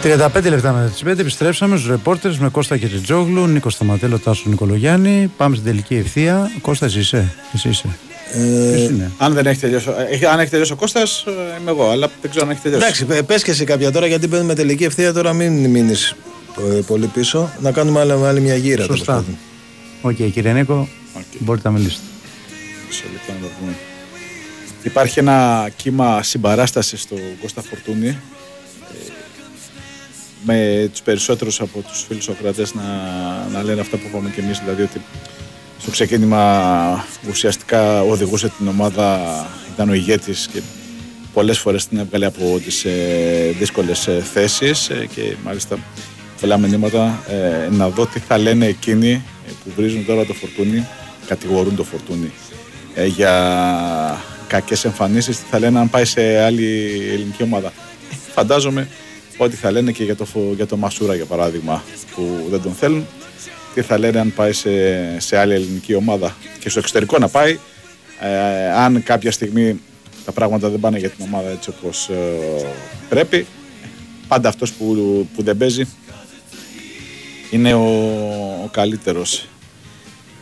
τριάντα πέντε λεπτά μετά τις πέντε επιστρέψαμε στους ρεπόρτερς με Κώστα Κεριτζόγλου, Νίκο Σταματέλο, Τάσο Νικολογιάννη. Πάμε στην τελική ευθεία. Κώστα, εσύ είσαι. Εσύ είσαι. Ε, αν δεν έχει τελειώσει, αν έχει τελειώσει ο Κώστας, είμαι εγώ, αλλά δεν ξέρω αν έχει τελειώσει. Εντάξει, πες και εσύ κάποια τώρα, γιατί παίρνουμε τελική ευθεία τώρα, μην μείνεις πολύ πίσω. Να κάνουμε άλλη, άλλη μια γύρα. Σωστά. Οκ, okay, κύριε Νίκο, okay. Μπορείτε να μιλήσετε. Σε λεπτά να το πούμε. Υπάρχει ένα κύμα συμπαράστασης στον Κώστα Φορτούνη, με τους περισσότερους από τους φιλοσοκράτες να, να λένε αυτά που είπαμε και εμείς, δηλαδή ότι στο ξεκίνημα ουσιαστικά οδηγούσε την ομάδα, ήταν ο ηγέτης και πολλές φορές την έβγαλε από τις ε, δύσκολες ε, θέσεις ε, και μάλιστα πολλά μηνύματα ε, να δω τι θα λένε εκείνοι που βρίζουν τώρα το Φορτούνι, κατηγορούν το Φορτούνι ε, για κακές εμφανίσεις, τι θα λένε αν πάει σε άλλη ελληνική ομάδα. Φαντάζομαι ό,τι θα λένε και για το, για το Μασούρα, για παράδειγμα, που δεν τον θέλουν. Τι θα λένε αν πάει σε, σε άλλη ελληνική ομάδα και στο εξωτερικό να πάει. Ε, αν κάποια στιγμή τα πράγματα δεν πάνε για την ομάδα έτσι όπως ε, πρέπει. Πάντα αυτός που, που δεν παίζει είναι ο, ο καλύτερος.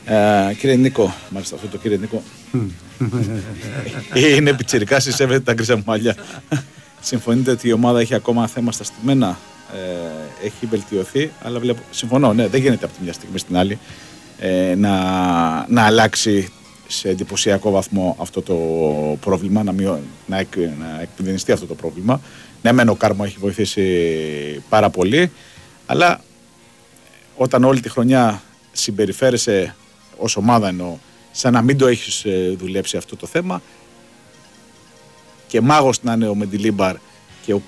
Ε, κύριε Νίκο, μάλιστα αυτό το κύριε Νίκο. Είναι πιτσιρικά, συσέβεται τα γκρίζα μου μαλλιά. Συμφωνείτε ότι η ομάδα έχει ακόμα θέμα στα στημένα, ε, έχει βελτιωθεί, αλλά βλέπω, συμφωνώ, ναι, δεν γίνεται από τη μια στιγμή στην άλλη ε, να, να αλλάξει σε εντυπωσιακό βαθμό αυτό το πρόβλημα, να, μειώ, να, εκ, να εκπαιδευτεί αυτό το πρόβλημα. Ναι, μεν ο Κάρμο έχει βοηθήσει πάρα πολύ, αλλά όταν όλη τη χρονιά συμπεριφέρεσαι ως ομάδα, εννοώ, σαν να μην το έχεις δουλέψει αυτό το θέμα, και μάγος να είναι ο Μεντιλίμπαρ και ο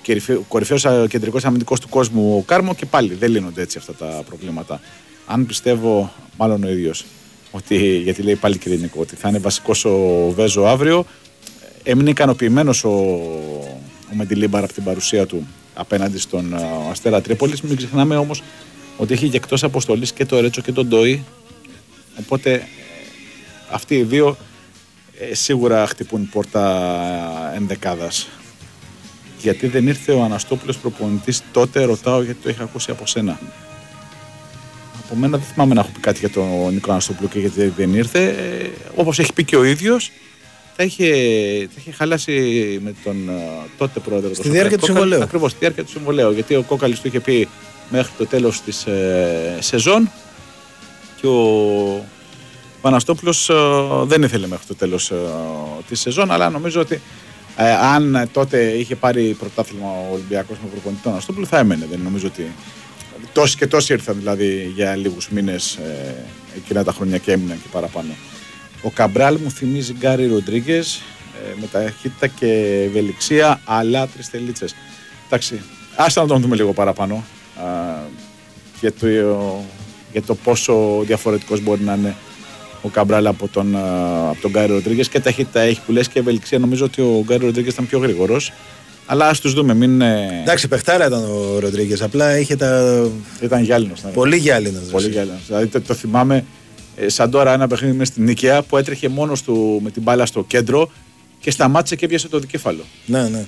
κορυφαίος κεντρικός αμυντικός του κόσμου ο Κάρμο, και πάλι δεν λύνονται έτσι αυτά τα προβλήματα. Αν πιστεύω, μάλλον ο ίδιος, ότι, γιατί λέει πάλι κύριε Νικό, ότι θα είναι βασικός ο Βέζο αύριο, έμεινε ικανοποιημένος ο, ο Μεντιλίμπαρ από την παρουσία του απέναντι στον Αστέρα Τρίπολης. Μην ξεχνάμε όμως ότι έχει και εκτός αποστολής και το Ρέτσο και τον Ντόι. Οπότε αυτοί οι δύο ε, σίγουρα χτυπούν πόρτα ενδεκάδας. Γιατί δεν ήρθε ο Αναστόπουλος προπονητής τότε, ρωτάω, γιατί το είχα ακούσει από σένα. Από μένα δεν θυμάμαι να έχω πει κάτι για τον Νίκο Αναστόπουλο και γιατί δεν ήρθε. Όπως έχει πει και ο ίδιος, θα είχε, θα είχε χαλάσει με τον τότε πρόεδρο. Στη διάρκεια του συμβολέου. Ακριβώς, στη διάρκεια του συμβολέου. Γιατί ο Κόκαλης του είχε πει μέχρι το τέλος της ε, σεζόν και ο, ο Αναστόπουλος ε, δεν ήθελε μέχρι το τέλος ε, της σεζόν, αλλά νομίζω ότι Ε, αν τότε είχε πάρει πρωτάθλημα ο Ολυμπιακός με προπονητή τον Αναστόπουλο, θα έμενε. Δεν νομίζω ότι. Τόσοι και τόσοι ήρθαν δηλαδή για λίγους μήνες ε, εκείνα τα χρόνια και έμειναν και παραπάνω. Ο Καμπράλ μου θυμίζει Γκάρι Ροντρίγκες ε, με ταχύτητα και ευελιξία, αλλά τρεις τελίτσες. Εντάξει, άστα να τον δούμε λίγο παραπάνω ε, για, το, ε, για το πόσο διαφορετικός μπορεί να είναι ο Καμπράλ από τον, τον Γκάρι Ροντρίγκες, και ταχύτητα έχει που λες και ευελιξία. Νομίζω ότι ο Γκάρι Ροντρίγκες ήταν πιο γρήγορος. Αλλά ας τους δούμε, μην. Εντάξει, παιχτάρα ήταν ο Ροντρίγκες. Απλά είχε τα. Ήταν γυάλινος. Πολύ γυάλινος. Πολύ γυάλινος. Δηλαδή το, το θυμάμαι σαν τώρα ένα παιχνίδι με στην Νίκαια που έτρεχε μόνος του με την μπάλα στο κέντρο και σταμάτησε και πιάσε το δικέφαλο. Ναι, ναι. Ε,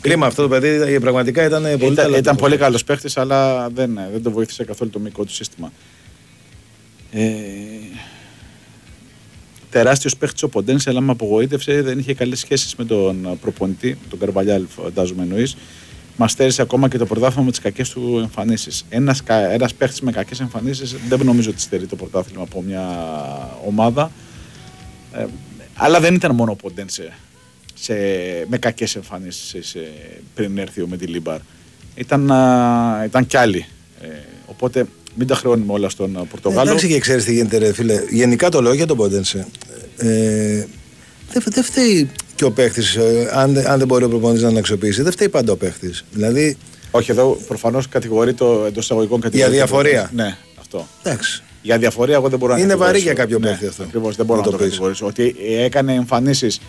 Κρίμα αυτό το παιδί, πραγματικά ήταν πολύ καλό. Ήταν, ήταν πολύ καλός παίχτης, αλλά δεν, δεν το βοήθησε καθόλου το μικρό του σύστημα. Ε... Τεράστιος παίχτης ο Ποντένσε, αλλά με απογοήτευσε. Δεν είχε καλές σχέσεις με τον προπονητή, τον Καρβαλιάλ, φαντάζομαι εννοείς. Μας στέρισε ακόμα και το πρωτάθλημα με τις κακές του εμφανίσεις. Ένας, ένας παίχτης με κακές εμφανίσεις δεν νομίζω ότι στερεί το πρωτάθλημα από μια ομάδα. Ε, αλλά δεν ήταν μόνο ο Ποντένσε σε, με κακές εμφανίσεις σε, πριν έρθει ο Μεντιλίμπαρ. Ήταν, ήταν κι άλλοι. Ε, οπότε. Μην τα χρεώνουμε όλα στον Πορτογάλο. Εντάξει, και ξέρεις τι γίνεται, ρε φίλε. Γενικά το λέω για τον Πόντενσε. Ε, δεν δε φταίει και ο παίχτης, ε, αν, αν δεν μπορεί ο προπονητής να τον αξιοποιήσει. Δεν φταίει πάντα ο παίχτης. Δηλαδή. Όχι, εδώ προφανώς κατηγορεί το εντός εισαγωγικών κατηγορία. Για διαφορία. Ναι, αυτό. Εντάξει. Για διαφορία, εγώ δεν μπορώ να. Είναι βαρύ για κάποιο παίχτη, ναι, αυτό. Ακριβώς, δεν μπορώ να, να το κατηγορήσω. Ότι έκανε εμφανίσεις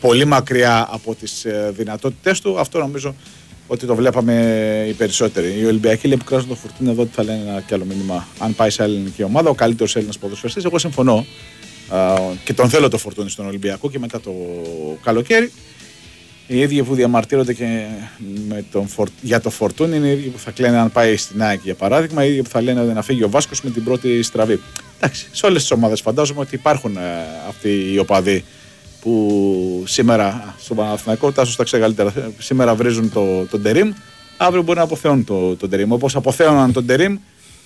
πολύ μακριά από τις δυνατότητές του, αυτό νομίζω. Ότι το βλέπαμε οι περισσότεροι. Οι Ολυμπιακοί λέει που κράζουν το Φορτούνη εδώ, ότι θα λένε ένα κι άλλο μήνυμα. Αν πάει σε άλλη ελληνική ομάδα, ο καλύτερος Έλληνας ποδοσφαιριστής. Εγώ συμφωνώ α, και τον θέλω το Φορτούνη στον Ολυμπιακό και μετά το καλοκαίρι. Οι ίδιοι που διαμαρτύρονται και με τον φορ... για το Φορτούνη είναι οι ίδιοι που θα κλαίνε αν πάει στην ΑΕΚ για παράδειγμα, οι ίδιοι που θα λένε να φύγει ο Βάσκος με την πρώτη στραβή. Εντάξει, σε όλες τις ομάδες φαντάζομαι ότι υπάρχουν α, αυτοί οι οπαδοί. Που σήμερα στον Παναθηναϊκό, Τάσος τα ξέρει καλύτερα, σήμερα βρίζουν το, τον Τερίμ, αύριο μπορεί να αποθεώνουν το, τον Τερίμ. Όπως αποθέωναν τον Τερίμ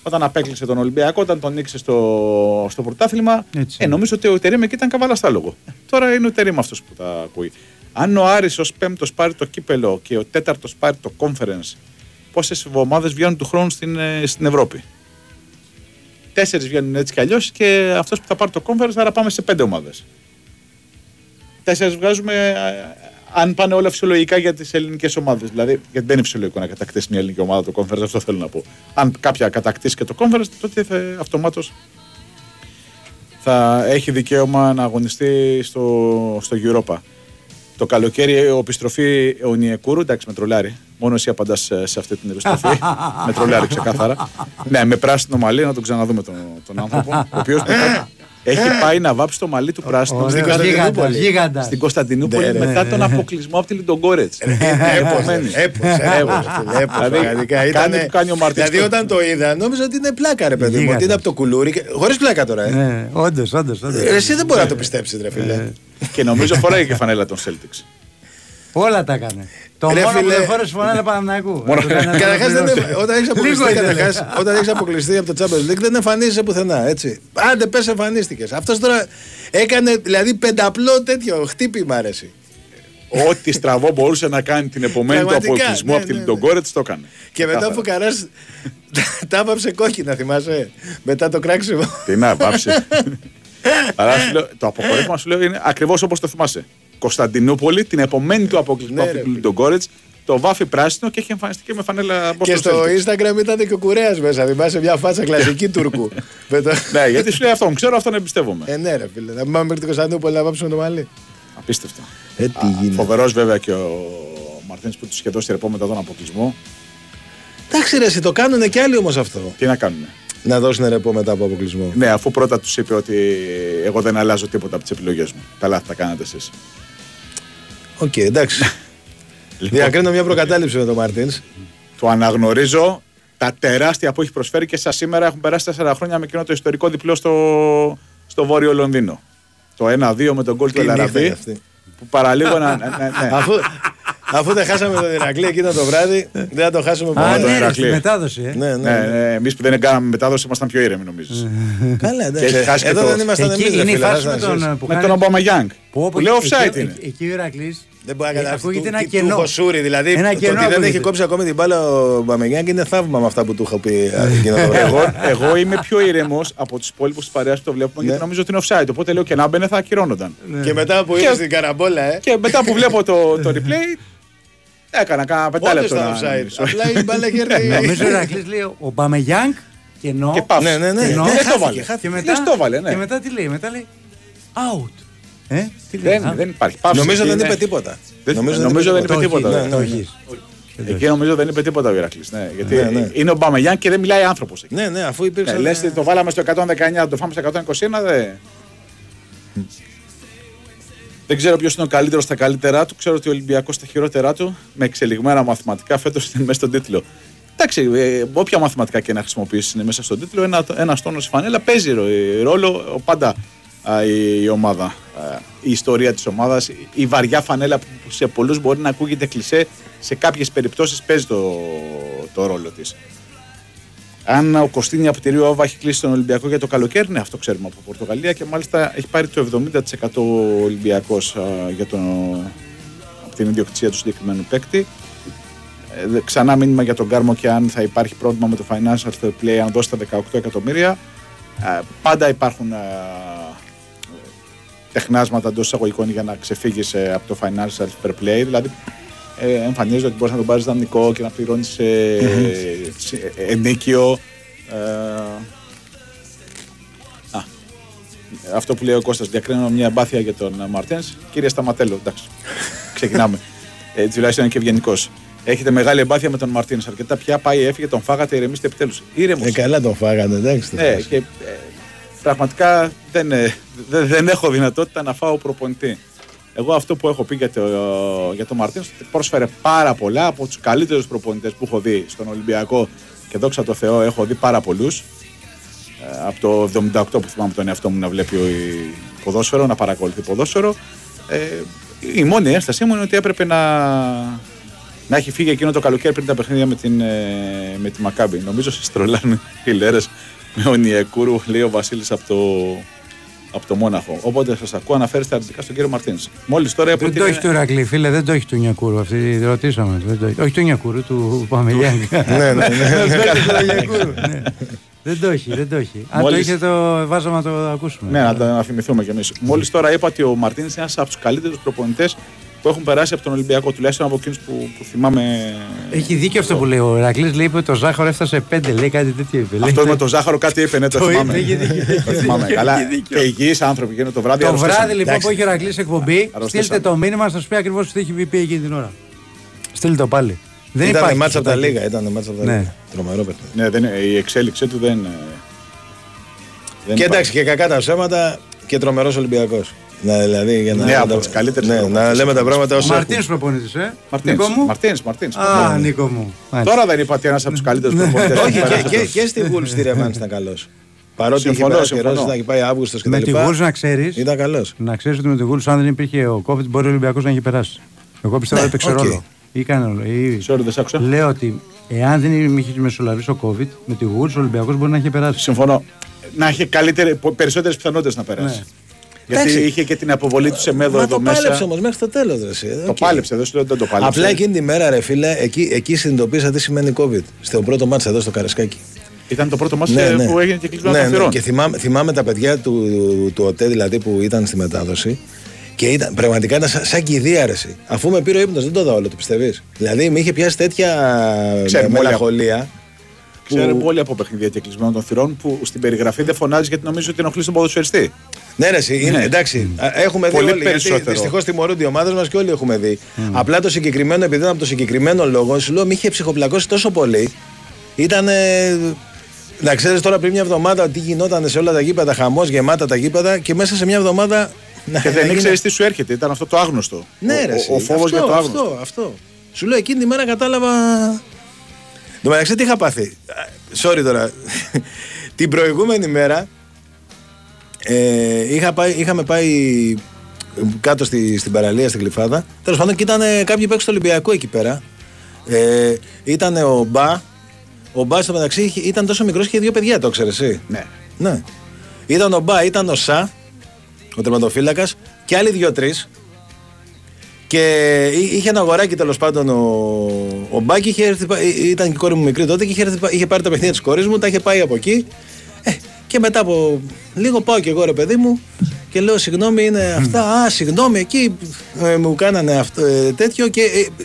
όταν απέκλεισε τον Ολυμπιακό, όταν τον νίξε στο, στο πρωτάθλημα. Ε, νομίζω ότι ο Τερίμ εκεί ήταν καβαλαστάλογο. Τώρα είναι ο Τερίμ αυτός που τα ακούει. Αν ο Άρης ως πέμπτος πάρει το κύπελο και ο τέταρτος πάρει το conference, πόσες ομάδες βγαίνουν του χρόνου στην, στην Ευρώπη? Τέσσερις βγαίνουν έτσι κι αλλιώς, και αυτός που θα πάρει το conference, άρα πάμε σε πέντε ομάδες. Τέσσερις βγάζουμε, αν πάνε όλα φυσιολογικά για τις ελληνικές ομάδες. Δηλαδή, γιατί δεν είναι φυσιολογικό να κατακτήσει μια ελληνική ομάδα το conference, αυτό θέλω να πω. Αν κάποια κατακτήσει και το conference, τότε θα, αυτομάτως θα έχει δικαίωμα να αγωνιστεί στο, στο Europa. Το καλοκαίρι, ο επιστροφή ο Νιεκούρου, εντάξει, με τρολάρει. Μόνο εσύ απαντάς σε αυτή την επιστροφή. Με τρολάρει ξεκάθαρα. Ναι, με πράσινο μαλλί, να τον ξαναδούμε τον, τον άνθρωπο, ο οποίος. Έχει πάει να βάψει το μαλλί του πράσινου στην Κωνσταντινούπολη. Στην Κωνσταντινούπολη μετά τον αποκλεισμό από τη Λιντογκόρετς. Επομένως. Έπος. Δηλαδή όταν το είδα, νόμιζα ότι είναι πλάκα, ρε παιδί μου. Ότι είναι από το κουλούρι. Χωρίς πλάκα τώρα. Όντως, όντως. Εσύ δεν μπορεί να το πιστέψεις, ρε φίλε. Και νομίζω φοράει και φανέλα των Celtics. Όλα τα έκανε. Το ρε μόνο φίλε... που δεν φόρεσε φωνά είναι Παναμναϊκού. Καταρχάς, όταν έχεις αποκλειστεί από το Champions League, δεν εμφανίζεσαι πουθενά. Έτσι. Άντε, πες, εμφανίστηκες. Αυτός τώρα έκανε δηλαδή πενταπλό τέτοιο χτύπημα, αρέσει. Ό,τι στραβό μπορούσε να κάνει την επομένη του αποκλεισμού από τη Λιντογκόρετς το έκανε. Και μετά ο Φουκαράς τα βάψε κόκκινα, θυμάσαι. Μετά το κράξιμο. Τι να βάψε. Το αποκορύφωμα σου λέω είναι ακριβώς όπως το θυμάσαι. Κωνσταντινούπολη, την επομένη του αποκλεισμού από την Λιντογκόρετς, το βάφει πράσινο και έχει εμφανιστεί και με φανέλα. Και στο Instagram ήταν και ο Κουρέας μέσα. Θυμάσαι μια φάτσα κλασική Τούρκου. Ναι, γιατί σου λέει αυτόν, ξέρω αυτόν, εμπιστεύομαι. Ε, ναι, ρε φίλε. Να μην πάμε μέχρι την Κωνσταντινούπολη να βάψουμε το μαλλί. Απίστευτο. Φοβερός βέβαια και ο Μαρτίνς που του είχε δώσει ρεπό μετά τον αποκλεισμό. Εντάξει, ρε, εσύ, το κάνουνε κι άλλοι όμως αυτό. Τι να κάνουνε. Να δώσουν ρεπό μετά από αποκλεισμό. Ναι, αφού πρώτα τους είπε ότι εγώ δεν αλλάζω τίποτα από τις επιλογές μου. Τα λάθη τα κάνατε εσείς. Οκ, okay, εντάξει. Λοιπόν, διακρίνω μια προκατάληψη με τον Μαρτίνς. Το αναγνωρίζω. Τα τεράστια που έχει προσφέρει και σας σήμερα έχουν περάσει τέσσερα χρόνια με εκείνο το ιστορικό διπλό στο, στο Βόρειο Λονδίνο. Το ένα δύο με τον γκολ του Ελαραβή. Που παραλίγο να. Ναι, ναι. Αφού, αφού δεν χάσαμε τον Ηρακλή εκείνο το βράδυ, δεν θα το χάσουμε ποτέ. Ναι, ναι, στη μετάδοση. Ε. Ναι, ναι, ναι. ναι. Εμείς που δεν κάναμε μετάδοση ήμασταν πιο ήρεμοι, νομίζω. Καλά, εντάξει. Εδώ δεν ήμασταν εμείς. Είναι η φάση με τον Ομπαμαγιάνγκ. Που λέει offside είναι. Εκεί ο Ηρακλής. Δεν μπορεί να καταλάβει. Ένα κενό. Κοσούρι, δηλαδή. Ένα ότι κενό, δεν έχει κόψει ακόμη την μπάλα ο Μπαμεγιάν και είναι θαύμα με αυτά που του είχα πει. εγώ, εγώ είμαι πιο ήρεμος από τους υπόλοιπους της παρέας που το βλέπουμε γιατί νομίζω ότι είναι offside. Οπότε λέω και να μπαινε θα ακυρώνονταν. Και μετά που ήρθε στην καραμπόλα, ε. Και μετά που βλέπω το, το replay. Έκανα κάνα πέντε λεπτό. Απλά η μπάλα γέρνει. Νομίζω ο Ηρακλής λέει ο Μπαμεγιάν κενό. Και πάω. Δεν το βάλε. Και μετά τι λέει, μετά λέει out. Ε, δεν, δεν υπάρχει. Πάψη, νομίζω δεν είναι... είπε τίποτα. Δεν... Νομίζω, νομίζω δεν είπε τίποτα. Ναι, ναι, ναι. Εκεί νομίζω δεν είπε τίποτα ο Ηρακλής. Ναι, γιατί ναι, ναι. είναι ο Μπαμεγιάν και δεν μιλάει άνθρωπος. Ναι, ναι, αφού υπήρξε. Ναι, ναι. Λες, το βάλαμε στο εκατόν δεκαεννιά, το φάμε στο εκατόν είκοσι ένα. Δε... Mm. Δεν ξέρω ποιος είναι ο καλύτερος στα καλύτερά του. Ξέρω ότι ο Ολυμπιακός στα χειρότερά του με εξελιγμένα μαθηματικά φέτος είναι μέσα στον τίτλο. Εντάξει, ε, όποια μαθηματικά και να χρησιμοποιήσει είναι μέσα στον τίτλο. Ένα, ένα τόνο φανέλα παίζει ρόλο πάντα. Η ομάδα, η ιστορία της ομάδας, η βαριά φανέλα που σε πολλούς μπορεί να ακούγεται κλισέ, σε κάποιες περιπτώσεις παίζει το, το ρόλο της. Αν ο Κωστίνη από τη Ρίο Άβα έχει κλείσει τον Ολυμπιακό για το καλοκαίρι, ναι, αυτό ξέρουμε από Πορτογαλία και μάλιστα έχει πάρει το εβδομήντα τοις εκατό Ολυμπιακός για τον, από την ιδιοκτησία του συγκεκριμένου παίκτη. Ξανά μήνυμα για τον Κάρμο και αν θα υπάρχει πρόβλημα με το Financial Fair Play, αν δώσει τα δεκαοκτώ εκατομμύρια. Πάντα υπάρχουν τεχνάσματα εντός εισαγωγικών για να ξεφύγεις ε, από το financial fair play. Δηλαδή, ε, εμφανίζεται ότι μπορείς να τον πάρεις δανεικό και να πληρώνεις ε, ε, ενίκιο. Ε, α, αυτό που λέει ο Κώστας, διακρίνω μια εμπάθεια για τον Μαρτίνς. Κύριε Σταματέλο, εντάξει, ξεκινάμε. ε, τουλάχιστον είναι και ευγενικός. Έχετε μεγάλη εμπάθεια με τον Μαρτίνς. Αρκετά πια πάει, έφυγε, τον φάγατε, ηρεμήστε επιτέλους. Ήρεμος. Ε, καλά τον φάγατε, εντάξει. Ναι, και, ε, πραγματικά δεν, δεν, δεν έχω δυνατότητα να φάω προπονητή. Εγώ αυτό που έχω πει για τον για το Μαρτίνς πρόσφερε πάρα πολλά από τους καλύτερους προπονητές που έχω δει στον Ολυμπιακό και δόξα τω Θεώ έχω δει πάρα πολλούς. Ε, από το εβδομήντα οκτώ που θυμάμαι τον εαυτό μου να βλέπει ποδόσφαιρο, να παρακολουθεί ποδόσφαιρο. Ε, η μόνη ένστασή μου είναι ότι έπρεπε να, να έχει φύγει εκείνο το καλοκαίρι πριν τα παιχνίδια με, την, με τη Μακάμπη. Νομίζω σε στρολάνε οι λέρες. Με ο Νιεκούρου, λέει ο Βασίλης από το, από το Μόναχο. Οπότε σας ακούω, αναφέρεστε αρνητικά στον κύριο Μαρτίνς. Μόλις τώρα δεν το έχει είναι... του Ηρακλή, φίλε, δεν το έχει του Νιεκούρου. Αυτή ρωτήσαμε. Δεν το έχει. Όχι του Νιεκούρου, του Παμελιάνη. Ναι, ναι, ναι. Δεν το έχει, δεν το έχει. Αν το είχε, το βάζαμε να το ακούσουμε. Ναι, να το θυμηθούμε κι εμείς. Μόλις τώρα είπα ότι ο Μαρτίνς είναι ένας από τους καλύτερους προπονητές που έχουν περάσει από τον Ολυμπιακό, τουλάχιστον από εκείνους που, που θυμάμαι. Έχει δίκιο αυτό που λέει ο Ηρακλής. Λέει ότι το ζάχαρο έφτασε πέντε, λέει κάτι τέτοιο. Είπε. Αυτό με το ζάχαρο κάτι είπε, ναι, το θυμάμαι. Έχει δίκιο. Αλλά και υγιείς άνθρωποι γίνονται το βράδυ. Το βράδυ λοιπόν που έχει ο Ηρακλής εκπομπή, στείλτε το μήνυμα, σας πει ακριβώς τι έχει πει εκείνη την ώρα. Στείλτε το πάλι. Δεν ήταν μάτσα από τα λίγα. Τρομερό παιχνίδι. Η εξέλιξή του δεν. Και εντάξει και κακά τα ψέματα και τρομερός Ολυμπιακός. Να, δηλαδή, για να ναι, από τα... ναι, να λέμε τα πράγματα όσο. Μαρτίνς προπονητής, ε. Μαρτίνς, Νίκο μου. Μαρτίνς, Μαρτίνς. Α, Νίκο μου. Τώρα δεν είπα ότι ένας από τους καλύτερους προπονητές. Όχι, και, και στη Γουλς στη Ρεβάνς ήταν καλός. Παρότι είχε περάσει καιρός, ήταν και πάει Αύγουστος κτλ. Με τη Γουλς να ξέρεις. Ήταν καλός. Να ξέρεις ότι με τη Γουλς, αν δεν υπήρχε ο COVID, μπορεί ο Ολυμπιακός να είχε περάσει. Εγώ πιστεύω ότι έπαιξε ρόλο. Ή κανένα ρόλο. Λέω ότι εάν δεν είχε μεσολαβήσει ο COVID, με τη Γουλς ο Ολυμπιακός μπορεί να είχε περάσει. Συμφωνώ. Να είχε περισσότερες πιθανότητες να περάσει. Γιατί Τέξει. Είχε και την αποβολή του σε μέδο εδώ μέσα. Το πάλεψε όμως μέχρι το τέλος. Το okay. πάλεψε, δεν σου λέω ότι δεν το πάλεψε. Απλά εκείνη τη μέρα, ρε φίλε, εκεί, εκεί συνειδητοποίησα τι σημαίνει COVID. Στο πρώτο μάτς εδώ στο Καρασκάκι. Ήταν το πρώτο μάτς ναι, ναι. που έγινε και κλεισμένο ναι, των θυρών. Ναι. Και θυμάμαι, θυμάμαι τα παιδιά του, του, του ΟΤΕ δηλαδή που ήταν στη μετάδοση. Και ήταν, πραγματικά ήταν σαν κηδεία αρεσή. Αφού με πήρε ο ύπνος, δεν το είδα όλο, το πιστεύεις. Δηλαδή με είχε πιάσει τέτοια μελαγχολία. Ξέρουμε όλοι από παιχνίδια και κλεισμένο των θυρών που στην περιγραφή δεν φωνάζει γιατί νομίζω ότι ενοχλεί τον ποδοσφαιριστή. Ναι, ναι, είναι, ναι, εντάξει. Έχουμε πολύ δει όλοι. Περισσότερο. Δυστυχώς τιμωρούνται οι ομάδες μας και όλοι έχουμε δει. Mm. Απλά το συγκεκριμένο, επειδή ήταν από το συγκεκριμένο λόγο, σου λέω, μη είχε ψυχοπλακώσει τόσο πολύ. Ήταν. Να ξέρεις τώρα πριν μια εβδομάδα τι γινόταν σε όλα τα γήπεδα, χαμός, γεμάτα τα γήπεδα, και μέσα σε μια εβδομάδα. Και να, δεν ήξερες να... τι σου έρχεται, ήταν αυτό το άγνωστο. Ναι, ρε, ο, ο φόβος για το άγνωστο. Αυτό, αυτό. Σου λέω, εκείνη τη μέρα κατάλαβα. Εν τω μεταξύ, τι είχα πάθει. Sorry τώρα. Την προηγούμενη μέρα ε, είχα πάει, είχαμε πάει κάτω στη, στην παραλία, στην Κλειφάδα. Τέλος πάντων, και ήταν κάποιοι παίκτες του Ολυμπιακού εκεί πέρα. Ε, ήταν ο Μπα. Ο Μπα στο μεταξύ ήταν τόσο μικρός και δύο παιδιά, το ξέρεις εσύ. Ναι. Ναι. Ήταν ο Μπα, ήταν ο Σα, ο τερματοφύλακας, και άλλοι δύο-τρεις. Και είχε ένα αγοράκι, τέλος πάντων, ο, ο Μπάκη, είχε έρθει, ήταν και η κόρη μου μικρή τότε, και είχε, έρθει, είχε πάρει τα παιχνίδια της κόρης μου, τα είχε πάει από εκεί. Ε, και μετά από λίγο πάω και εγώ, ρε παιδί μου, και λέω συγγνώμη, είναι αυτά, α, συγγνώμη, εκεί ε, μου κάνανε αυτό, ε, τέτοιο, και ε,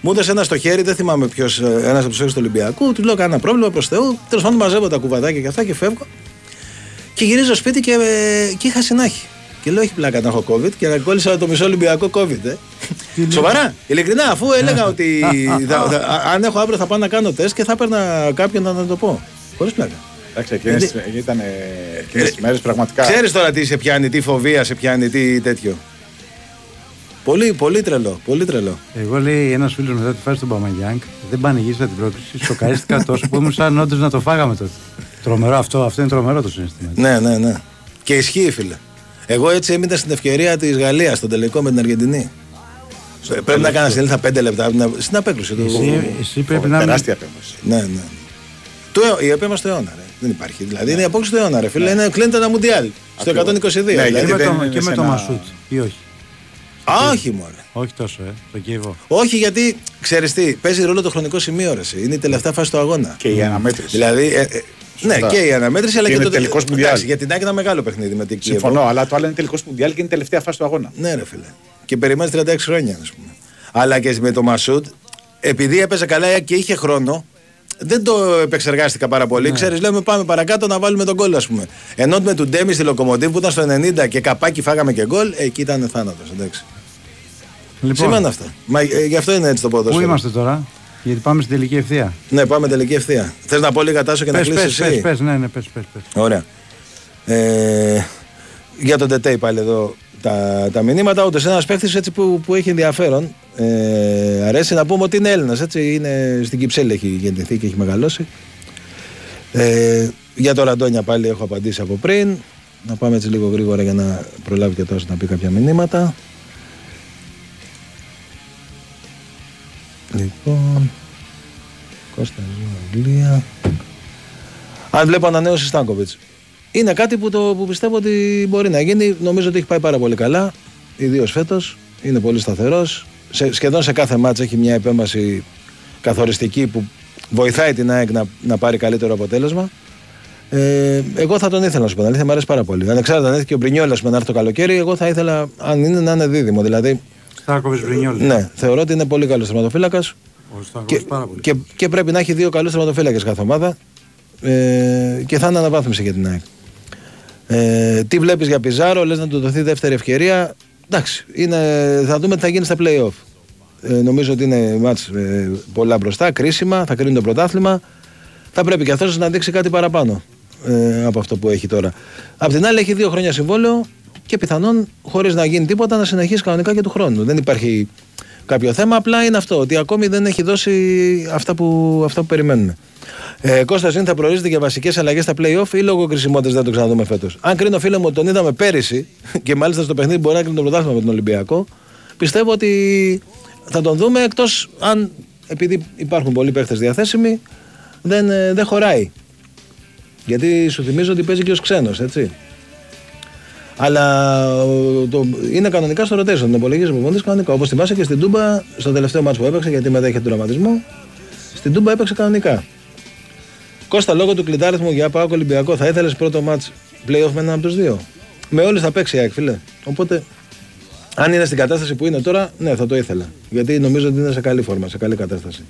μου έδωσε ένα στο χέρι, δεν θυμάμαι ποιος, ένας από τους έξω του Ολυμπιακού, του λέω κανένα πρόβλημα, προς Θεού, τέλος πάντων μαζεύω τα κουβαδάκια και αυτά και φεύγω, και γυρίζω σπίτι και, ε, και είχα συνάχη. Και λέω: όχι πλάκα, να έχω COVID, και να κόλλησα το μισό Ολυμπιακό COVID. Ε. Σοβαρά, ειλικρινά, αφού έλεγα ότι θα, θα, αν έχω αύριο θα πάω να κάνω τεστ και θα έπαιρνα κάποιον να, να το πω. Χωρίς πλάκα. Εντάξει, εκείνες τις μέρες πραγματικά. Ξέρεις τώρα τι σε πιάνει, τι φοβία σε πιάνει, τι τέτοιο. Πολύ, πολύ τρελό, πολύ τρελό. Εγώ, λέει ένας φίλος μετά τη φάση του Μπαμαγιάνγκ, δεν πανηγύρισα την πρόκληση. Σοκαρίστηκα τόσο που ήμουν σαν όντως να το φάγαμε τότε. Τρομερό αυτό, αυτό είναι τρομερό το συναίσθημα. Ναι, ναι, ναι. Και ισχύει, φίλε. Εγώ έτσι έμεινα στην ευκαιρία της Γαλλίας, στον τελικό με την Αργεντινή. Στο πρέπει να κάνεις ελεύθερα πέντε λεπτά στην απέκρουση του. Εσύ, εσύ πρέπει να. Τεράστια απέκρουση. Ναι, ναι. Το, η επέμβαση του αιώνα, ρε. Δεν υπάρχει. Δηλαδή είναι η απόκριση του αιώνα, ρε. Φίλε, είναι κλείνεται ένα μουντιάλ. Στο εκατόν είκοσι δύο. Ναι, δηλαδή, και, το, και με ένα... το Μασούτ, ή όχι. Α, όχι μόνο. Όχι τόσο, ε. Το κύβο. Όχι, γιατί ξέρεις τι, παίζει ρόλο το χρονικό σημείο, ρε. Είναι η τελευταία φάση του αγώνα. Και η αναμέτρηση. Δηλαδή. Ναι, σωστά. Και η αναμέτρηση, αλλά και, και το τελικό σπουδιά. Για την Άκη ήταν μεγάλο παιχνίδι με την Κίεβο. Συμφωνώ, αλλά το άλλο είναι τελικό σπουδιά και είναι η τελευταία φάση του αγώνα. Ναι, ρε φίλε. Και περιμένει τριάντα έξι χρόνια, ας πούμε. Αλλά και με το Μασούτ, επειδή έπαιζε καλά και είχε χρόνο, δεν το επεξεργάστηκα πάρα πολύ. Ναι. Ξέρεις, λέμε πάμε παρακάτω να βάλουμε τον γκολ, ας πούμε. Ενώ με τον Ντέμι στη Λοκομοτίβ που ήταν στο ενενήντα και καπάκι φάγαμε και γκολ, εκεί ήταν θάνατος. Λοιπόν, σημαίνει αυτά. Μα, ε, γι' αυτό είναι έτσι το ποδόσφαιρο. Πού είμαστε τώρα? Γιατί πάμε στην τελική ευθεία. Ναι, πάμε τελική ευθεία. Θες να πω λίγα, Τάσο, και πες, να κλείσεις? Πες, πες, πες, ναι, ναι, πες, πες, πες. Ωραία. Ε, για τον Τετέι πάλι εδώ τα, τα μηνύματα. Όντως ένας παίκτης έτσι που, που έχει ενδιαφέρον. Ε, αρέσει να πούμε ότι είναι Έλληνας, έτσι. Είναι, στην Κυψέλη έχει γεννηθεί και έχει μεγαλώσει. Ε, για τον Ραντόνια πάλι έχω απαντήσει από πριν. Να πάμε έτσι λίγο γρήγορα για να προλάβει και Τάσο να πει κάποια μηνύματα. Λοιπόν, Κώστα Ζου, Αγγλία. Αν βλέπω ανανέωση Στάνκοβιτς. Είναι κάτι που, το, που πιστεύω ότι μπορεί να γίνει. Νομίζω ότι έχει πάει πάρα πολύ καλά. Ιδίως φέτος. Είναι πολύ σταθερός. Σε, σχεδόν σε κάθε μάτς έχει μια επέμβαση καθοριστική που βοηθάει την ΑΕΚ να, να πάρει καλύτερο αποτέλεσμα. Ε, εγώ θα τον ήθελα να σου πω. Να αλήθεια, μου αρέσει πάρα πολύ. Ανεξάρτητα αν έρθει και ο Μπρινιόλας να έρθει το καλοκαίρι, εγώ θα ήθελα, αν είναι, να είναι δίδυμο. Δηλαδή, ναι, θεωρώ ότι είναι πολύ καλός τερματοφύλακας και, και, και πρέπει να έχει δύο καλούς τερματοφύλακες κάθε ομάδα, ε, και θα είναι αναβάθμιση για την ΑΕΚ. Ε, τι βλέπεις για Πιζάρο? Λες να του δοθεί δεύτερη ευκαιρία. Εντάξει, είναι, θα δούμε τι θα γίνει στα play-off. Ε, νομίζω ότι είναι μάτς ε, πολλά μπροστά, κρίσιμα, θα κρίνει το πρωτάθλημα. Θα πρέπει και αυτός να δείξει κάτι παραπάνω ε, από αυτό που έχει τώρα. Απ' την άλλη έχει δύο χρόνια συμβόλαιο και πιθανόν, χωρίς να γίνει τίποτα, να συνεχίσει κανονικά και του χρόνου. Δεν υπάρχει κάποιο θέμα, απλά είναι αυτό, ότι ακόμη δεν έχει δώσει αυτά που, αυτά που περιμένουμε. Ε, Κώστας, είναι θα προορίζεται για βασικές αλλαγές στα play-off ή λόγω κρισιμότητας δεν το ξαναδούμε φέτος? Αν κρίνω, φίλε μου, ότι τον είδαμε πέρυσι και μάλιστα στο παιχνίδι μπορεί να κρίνει το πρωτάθλημα με τον Ολυμπιακό, πιστεύω ότι θα τον δούμε, εκτός αν, επειδή υπάρχουν πολλοί παίχτες διαθέσιμοι, δεν, δεν χωράει. Γιατί σου θυμίζω ότι παίζει και ως ξένος, έτσι. Αλλά το, είναι κανονικά στο rotation, τον υπολογίζει ο προπονητής κανονικά. Όπως θυμάσαι και στην Τούμπα, στο τελευταίο μάτς που έπαιξε, γιατί μετά είχε τον τραυματισμό, στην Τούμπα έπαιξε κανονικά. Κώστα, λόγω του κλειδάριθμου για ΠΑΟΚ Ολυμπιακό, θα ήθελες πρώτο μάτς play-off με έναν από τους δύο? Με όλους θα παίξει η ΑΕΚ, φίλε. Οπότε, αν είναι στην κατάσταση που είναι τώρα, ναι, θα το ήθελα. Γιατί νομίζω ότι είναι σε καλή φόρμα, σε καλή κατάσταση.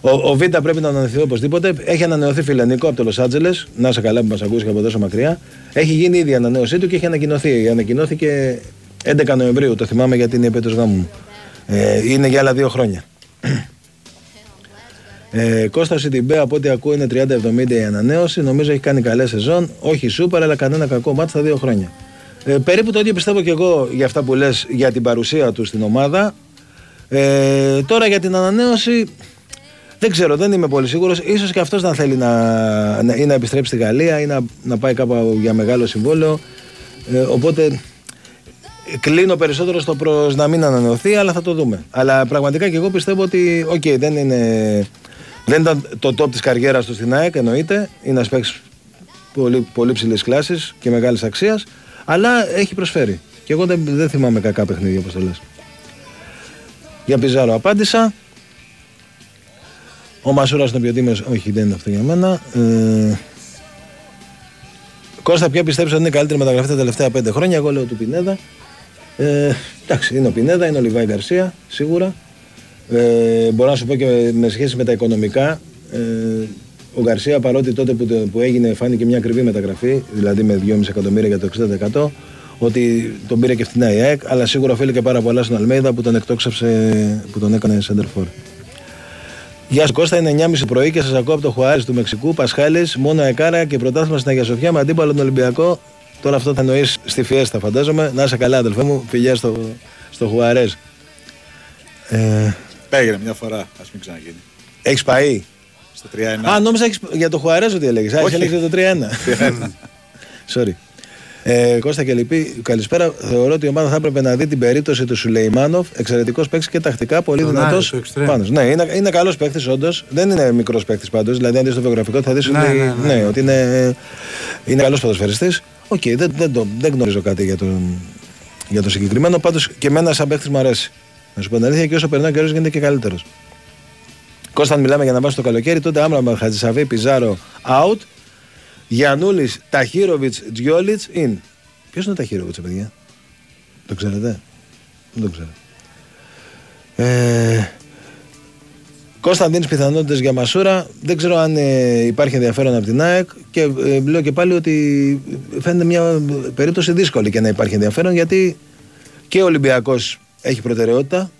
Ο, ο Βίντα πρέπει να ανανεωθεί οπωσδήποτε. Έχει ανανεωθεί φιλενικό από το Λος Άντζελες. Να σε καλά που μας ακούσει και από τόσο μακριά. Έχει γίνει ήδη η ανανέωσή του και έχει ανακοινωθεί. Ανακοινώθηκε έντεκα Νοεμβρίου. Το θυμάμαι γιατί είναι η επέτειος γάμου μου. Ε, είναι για άλλα δύο χρόνια. Ε, Κώστα Σιτιμπέ, από ό,τι ακούω, είναι τριάντα εβδομήντα η ανανέωση. Νομίζω έχει κάνει καλές σεζόν. Όχι σούπερ, αλλά κανένα κακό μάτς στα δύο χρόνια. Ε, περίπου το ίδιο πιστεύω και εγώ για αυτά που λες για την παρουσία του στην ομάδα. Ε, τώρα για την ανανέωση. Δεν ξέρω, δεν είμαι πολύ σίγουρος. Ίσως και αυτός να θέλει να, να, ή να επιστρέψει στη Γαλλία ή να, να πάει κάπου για μεγάλο συμβόλαιο. Ε, οπότε κλείνω περισσότερο στο προς να μην ανανεωθεί, αλλά θα το δούμε. Αλλά πραγματικά και εγώ πιστεύω ότι okay, δεν, είναι, δεν ήταν το top της καριέρας του στην ΑΕΚ, εννοείται. Είναι ένας παίκτης πολύ, πολύ ψηλής κλάσης και μεγάλης αξίας. Αλλά έχει προσφέρει. Και εγώ δεν, δεν θυμάμαι κακά παιχνίδια, όπως το λες. Για Πιζάρο απάντησα. Ο Μασούρας είναι πιο τίμιος. Όχι, δεν είναι αυτό για μένα. Ε... Κώστα, ποια πιστεύεις ότι είναι η καλύτερη μεταγραφή τα τελευταία πέντε χρόνια? Εγώ λέω του Πινέδα. Ε... Εντάξει, είναι ο Πινέδα, είναι ο Λιβάη Γκαρσία, σίγουρα. Ε... Μπορώ να σου πω και με σχέση με τα οικονομικά. Ε... Ο Γκαρσία, παρότι τότε που, το, που έγινε φάνηκε μια ακριβή μεταγραφή, δηλαδή με δυόμισι εκατομμύρια για το εξήντα τοις εκατό, ότι τον πήρε και φτηνά η ΑΕΚ, αλλά σίγουρα οφείλει και πάρα πολλά στον Αλμέιδα που τον εκτόξευσε, που τον έκανε center for. Γεια σας Κώστα, είναι εννιά και μισή πρωί και σας ακούω από το Χουάρις του Μεξικού. Πασχάλης, μόνο Εκάρα και πρωτάθλημα στην Αγία Σοφιά με αντίπαλο τον Ολυμπιακό. Τώρα αυτό θα εννοείς στη Φιέστα, φαντάζομαι. Να είσαι καλά, αδελφέ μου, φιλιά στο, στο Χουάρες. Ε... Έγινε μια φορά, ας μην ξαναγίνει. Έχεις πάει? Στο τρία ένα. Α, νόμιζα έχεις... για το Χουάρες ότι έλεγες. Α, έλεγες το τρία ένα. Sorry. Ε, Κώστα και λοιπή, καλησπέρα. Θεωρώ ότι η ομάδα θα έπρεπε να δει την περίπτωση του Σουλεϊμάνοφ. Εξαιρετικός παίκτης και τακτικά πολύ δυνατός. Ναι, είναι, είναι καλός παίκτης όντως. Δεν είναι μικρός παίκτης πάντως. Δηλαδή, αν δεις το βιογραφικό, θα δεις ναι, ότι, ναι, ναι, ναι, ότι είναι, είναι καλός ποδοσφαιριστής. Οκ, okay, δεν, δεν, δεν γνωρίζω κάτι για τον, για τον συγκεκριμένο. Πάντως και εμένα, σαν παίκτης, μου αρέσει. Να σου πω την αλήθεια, και όσο περνάει ο καιρός γίνεται και καλύτερος. Κώστα, αν μιλάμε για να βάζει το καλοκαίρι, τότε Άμραμπα, Χατζησαβή, Πιζάρο, out. Γιαννούλης, Ταχύροβιτς, Τζιόλιτς, in. Ποιος είναι ο Ταχύροβιτς, παιδιά? Το ξέρετε? Δεν το ξέρω. Ε... Κωνσταντίνης, πιθανότητες για Μασούρα. Δεν ξέρω αν ε, υπάρχει ενδιαφέρον από την ΑΕΚ. Και ε, λέω και πάλι ότι φαίνεται μια περίπτωση δύσκολη και να υπάρχει ενδιαφέρον, γιατί και ο Ολυμπιακός έχει προτεραιότητα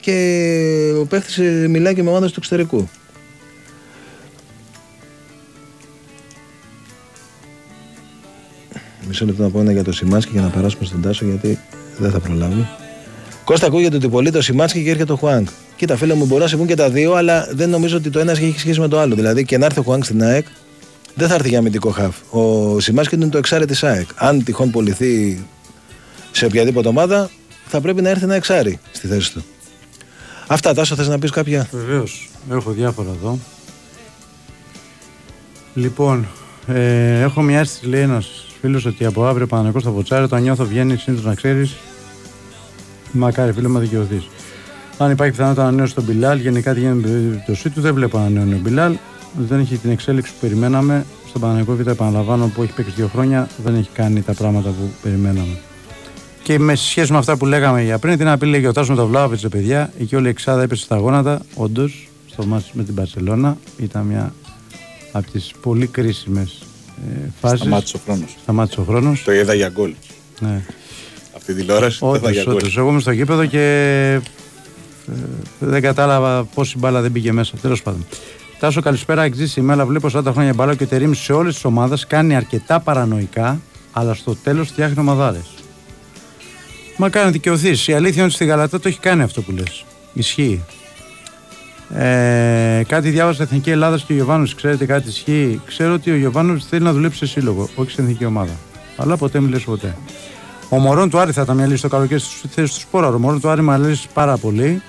και ο παίχτης μιλάει και με ομάδες του εξωτερικού. Μισό λεπτό να πω ένα για το Σιμάνσκι και να περάσουμε στον Τάσο, γιατί δεν θα προλάβει. Κώστα, ακούγεται ότι πολύ το Σιμάνσκι και έρχεται ο Χουάνκ. Κοίτα, φίλε μου, μπορεί να συμβούν και τα δύο, αλλά δεν νομίζω ότι το ένα έχει σχέση με το άλλο. Δηλαδή, και να έρθει ο Χουάνκ στην ΑΕΚ, δεν θα έρθει για αμυντικό χαφ. Ο Σιμάνσκι είναι το εξάρι της ΑΕΚ. Αν τυχόν πολιθεί σε οποιαδήποτε ομάδα, θα πρέπει να έρθει ένα εξάρι στη θέση του. Αυτά, Τάσο, θες να πεις κάποια? Βεβαίως, έχω διάφορα εδώ. Λοιπόν, ε, έχω μια αίσθηση, λέει ένας φίλος, ότι από αύριο Παναγενικό στα Βοτσάρα, το νιώθω βγαίνει σύντομα, να ξέρεις. Μακάρι, φίλο, μα δικαιωθείς. Αν υπάρχει πιθανότητα ανανέωση στον Μπιλάλ, γενικά τι γίνεται με την περίπτωσή του, δεν βλέπω ανανέωση ο Μπιλάλ. Δεν έχει την εξέλιξη που περιμέναμε. Στον Παναγενικό Β' επαναλαμβάνω που έχει παίξει δύο χρόνια, δεν έχει κάνει τα πράγματα που περιμέναμε. Και με σχέση με αυτά που λέγαμε για πριν, την απειλή για ο Τάσο με το Βλάβιτς, παιδιά, εκεί όλη η εξάδα έπεσε στα γόνατα, όντως, στο μάτς με την Μπαρσελόνα. Ήταν μια από τις πολύ κρίσιμες. Σταμάτησε ο χρόνος. Σταμάτησε ο χρόνος. Το είδα για γκολ. Ναι. Αυτή τη τηλεόραση το είδα για γκολ. Εγώ ήμουν στο γήπεδο και ε, δεν κατάλαβα πόση μπάλα δεν πήγε μέσα. Τέλος πάντων. Τάσο, καλησπέρα. Εξή ημέρα βλέπω σαράντα χρόνια μπάλα και ο Τερίμ σε όλες τις ομάδες κάνει αρκετά παρανοϊκά, αλλά στο τέλος φτιάχνει ομαδάρες. Μα κάνει να δικαιωθείς. Η αλήθεια είναι ότι στη Γαλατά το έχει κάνει αυτό που λες. Ισχύει. Ε, κάτι διάβασα Εθνική Ελλάδα και ο Γιωβάνοβιτς. Ξέρετε κάτι ισχύει? Ξέρω ότι ο Γιωβάνοβιτς θέλει να δουλέψει σε σύλλογο, όχι σε εθνική ομάδα. Αλλά ποτέ μιλές ποτέ. Ο Μωρόν του Άρη θα τα μυαλίσει το καλοκαίρι στη θέση του Σπόραρο. Ο Μωρόν του Άρη μου αρέσει πάρα πολύ.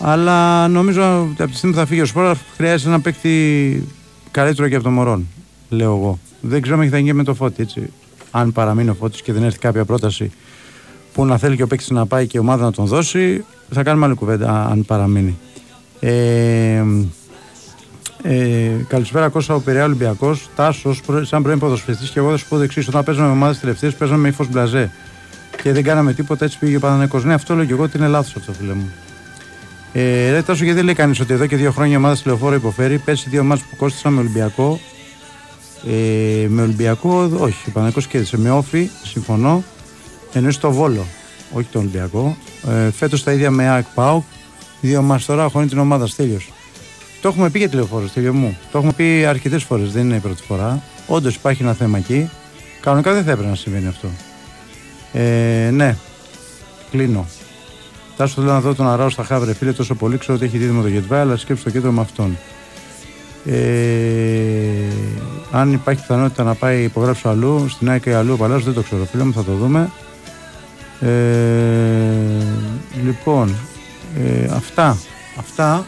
Αλλά νομίζω ότι από τη στιγμή που θα φύγει ο Σπόραρο χρειάζεται ένα παίκτη καλύτερο και από τον Μωρόν. Λέω εγώ. Δεν ξέρω αν θα γίνει με το Φώτη. Έτσι. Αν παραμείνει ο Φώτης και δεν έρθει κάποια πρόταση που να θέλει και ο παίκτη να πάει και η ομάδα να τον δώσει, θα κάνουμε άλλη κουβέντα αν παραμείνει. Ε, ε, καλησπέρα Κώστα, ο Πειραιά Ολυμπιακός. Τάσος, σαν πρώην ποδοσφαιριστής, και εγώ θα σου πω το εξής: όταν παίζαμε με ομάδες τελευταίες, παίζαμε με ύφος μπλαζέ και δεν κάναμε τίποτα, έτσι πήγε ο Παναθηναϊκός. Ναι, αυτό λέω και εγώ ότι είναι λάθος αυτό, φίλε μου. Ε, ρε Τάσο, γιατί λέει κανείς ότι εδώ και δύο χρόνια η ομάδα στη Λεωφόρο υποφέρει? Πέρσι δύο μάτς που κόστησαν με Ολυμπιακό. Ε, με Ολυμπιακό, όχι, ο Παναθηναϊκός κέρδισε. Με Όφη, συμφωνώ. Εννοείς το Βόλο, όχι τον Ολυμπιακό. Ε, φέτος τα ίδια με ΑΕΚ ΠΑΟΚ. Δύο μάτς τώρα χώνει την ομάδα, τέλειος. Το έχουμε πει για τη Λεωφόρο, τέλειο μου. Το έχουμε πει αρκετές φορές, δεν είναι η πρώτη φορά. Όντως υπάρχει ένα θέμα εκεί. Κανονικά δεν θα έπρεπε να συμβαίνει αυτό. Ε, ναι, κλείνω. Τάσο, θέλω να δω τον Αράο στα Χαβρε, φίλε, τόσο πολύ. Ξέρω ότι έχει δίδυμο το Γετβάη, αλλά σκέψου το κέντρο με αυτόν. Ε, αν υπάρχει πιθανότητα να πάει υπογράψω αλλού, στην ΑΕΚ ή αλλού ο Παλάσιο, δεν το ξέρω, φίλε μου, θα το δούμε. Ε, λοιπόν, ε, αυτά, αυτά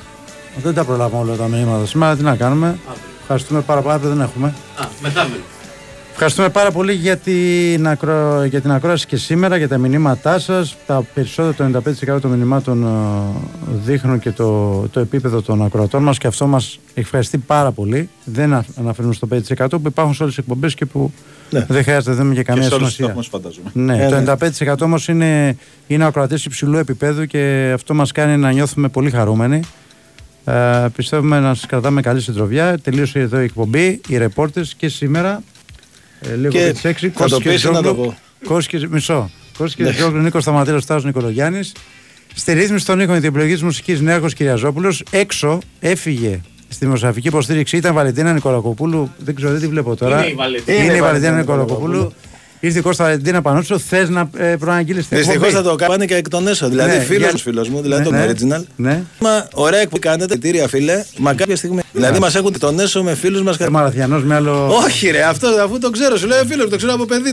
δεν τα προλάβαμε όλα τα μηνύματα σήμερα. Τι να κάνουμε. Α, ευχαριστούμε πάρα πολύ. Δεν έχουμε. Α, μετά μην. Ευχαριστούμε πάρα πολύ για την, ακρο... για την ακρόαση και σήμερα, για τα μηνύματά σας. Τα περισσότερα, το ενενήντα πέντε τοις εκατό των μηνυμάτων δείχνουν και το, το επίπεδο των ακροατών μας και αυτό μας ευχαριστεί πάρα πολύ. Δεν αναφέρουμε στο πέντε τοις εκατό που υπάρχουν σε όλες τις εκπομπές και που ναι. δεν χρειάζεται να δούμε και καμία σημασία. Ναι, ε, το ενενήντα πέντε τοις εκατό όμως είναι, είναι ακροατές υψηλού επίπεδου και αυτό μας κάνει να νιώθουμε πολύ χαρούμενοι. Ε, πιστεύουμε να σας κρατάμε καλή συντροφιά. Τελείωσε εδώ η εκπομπή, οι ρεπόρτες και σήμερα. Ε, λίγο και εξέξι, μισό. Κόσκες Γιώργου, Νίκος Σταματέλος, Τάσος Νικολογιάννης. Στη ρύθμιση των ήχων, η διεπλογή της μουσικής Νέαρχος Κυριαζόπουλος. Έξω έφυγε στη δημοσιογραφική υποστήριξη. Ήταν Βαλεντίνα Νικολακοπούλου. Δεν ξέρω, δεν τη βλέπω τώρα. Είναι η Βαλεντίνα, Είναι η Βαλεντίνα Νικολακοπούλου. Ήρθε η Κώστα Βαλεντίνα Πανούτσο. Θες να ε, προαναγγείλεις την εκπομπή? Δυστυχώς θα το κάνω και εκ των έσω. Δηλαδή, ναι, φίλος για... φίλος μου, δηλαδή ναι, τον original. Ναι, ναι. Μα, ωραία που κάνετε, κτήρια φίλε, μα κάποια στιγμή. Ναι. Δηλαδή, μας έχουν τον έσω με φίλους μας. Ο Μαραθιανός με άλλο. Όχι, ρε, αυτό αφού το ξέρω, σου λέω φίλο, το ξέρω από παιδί.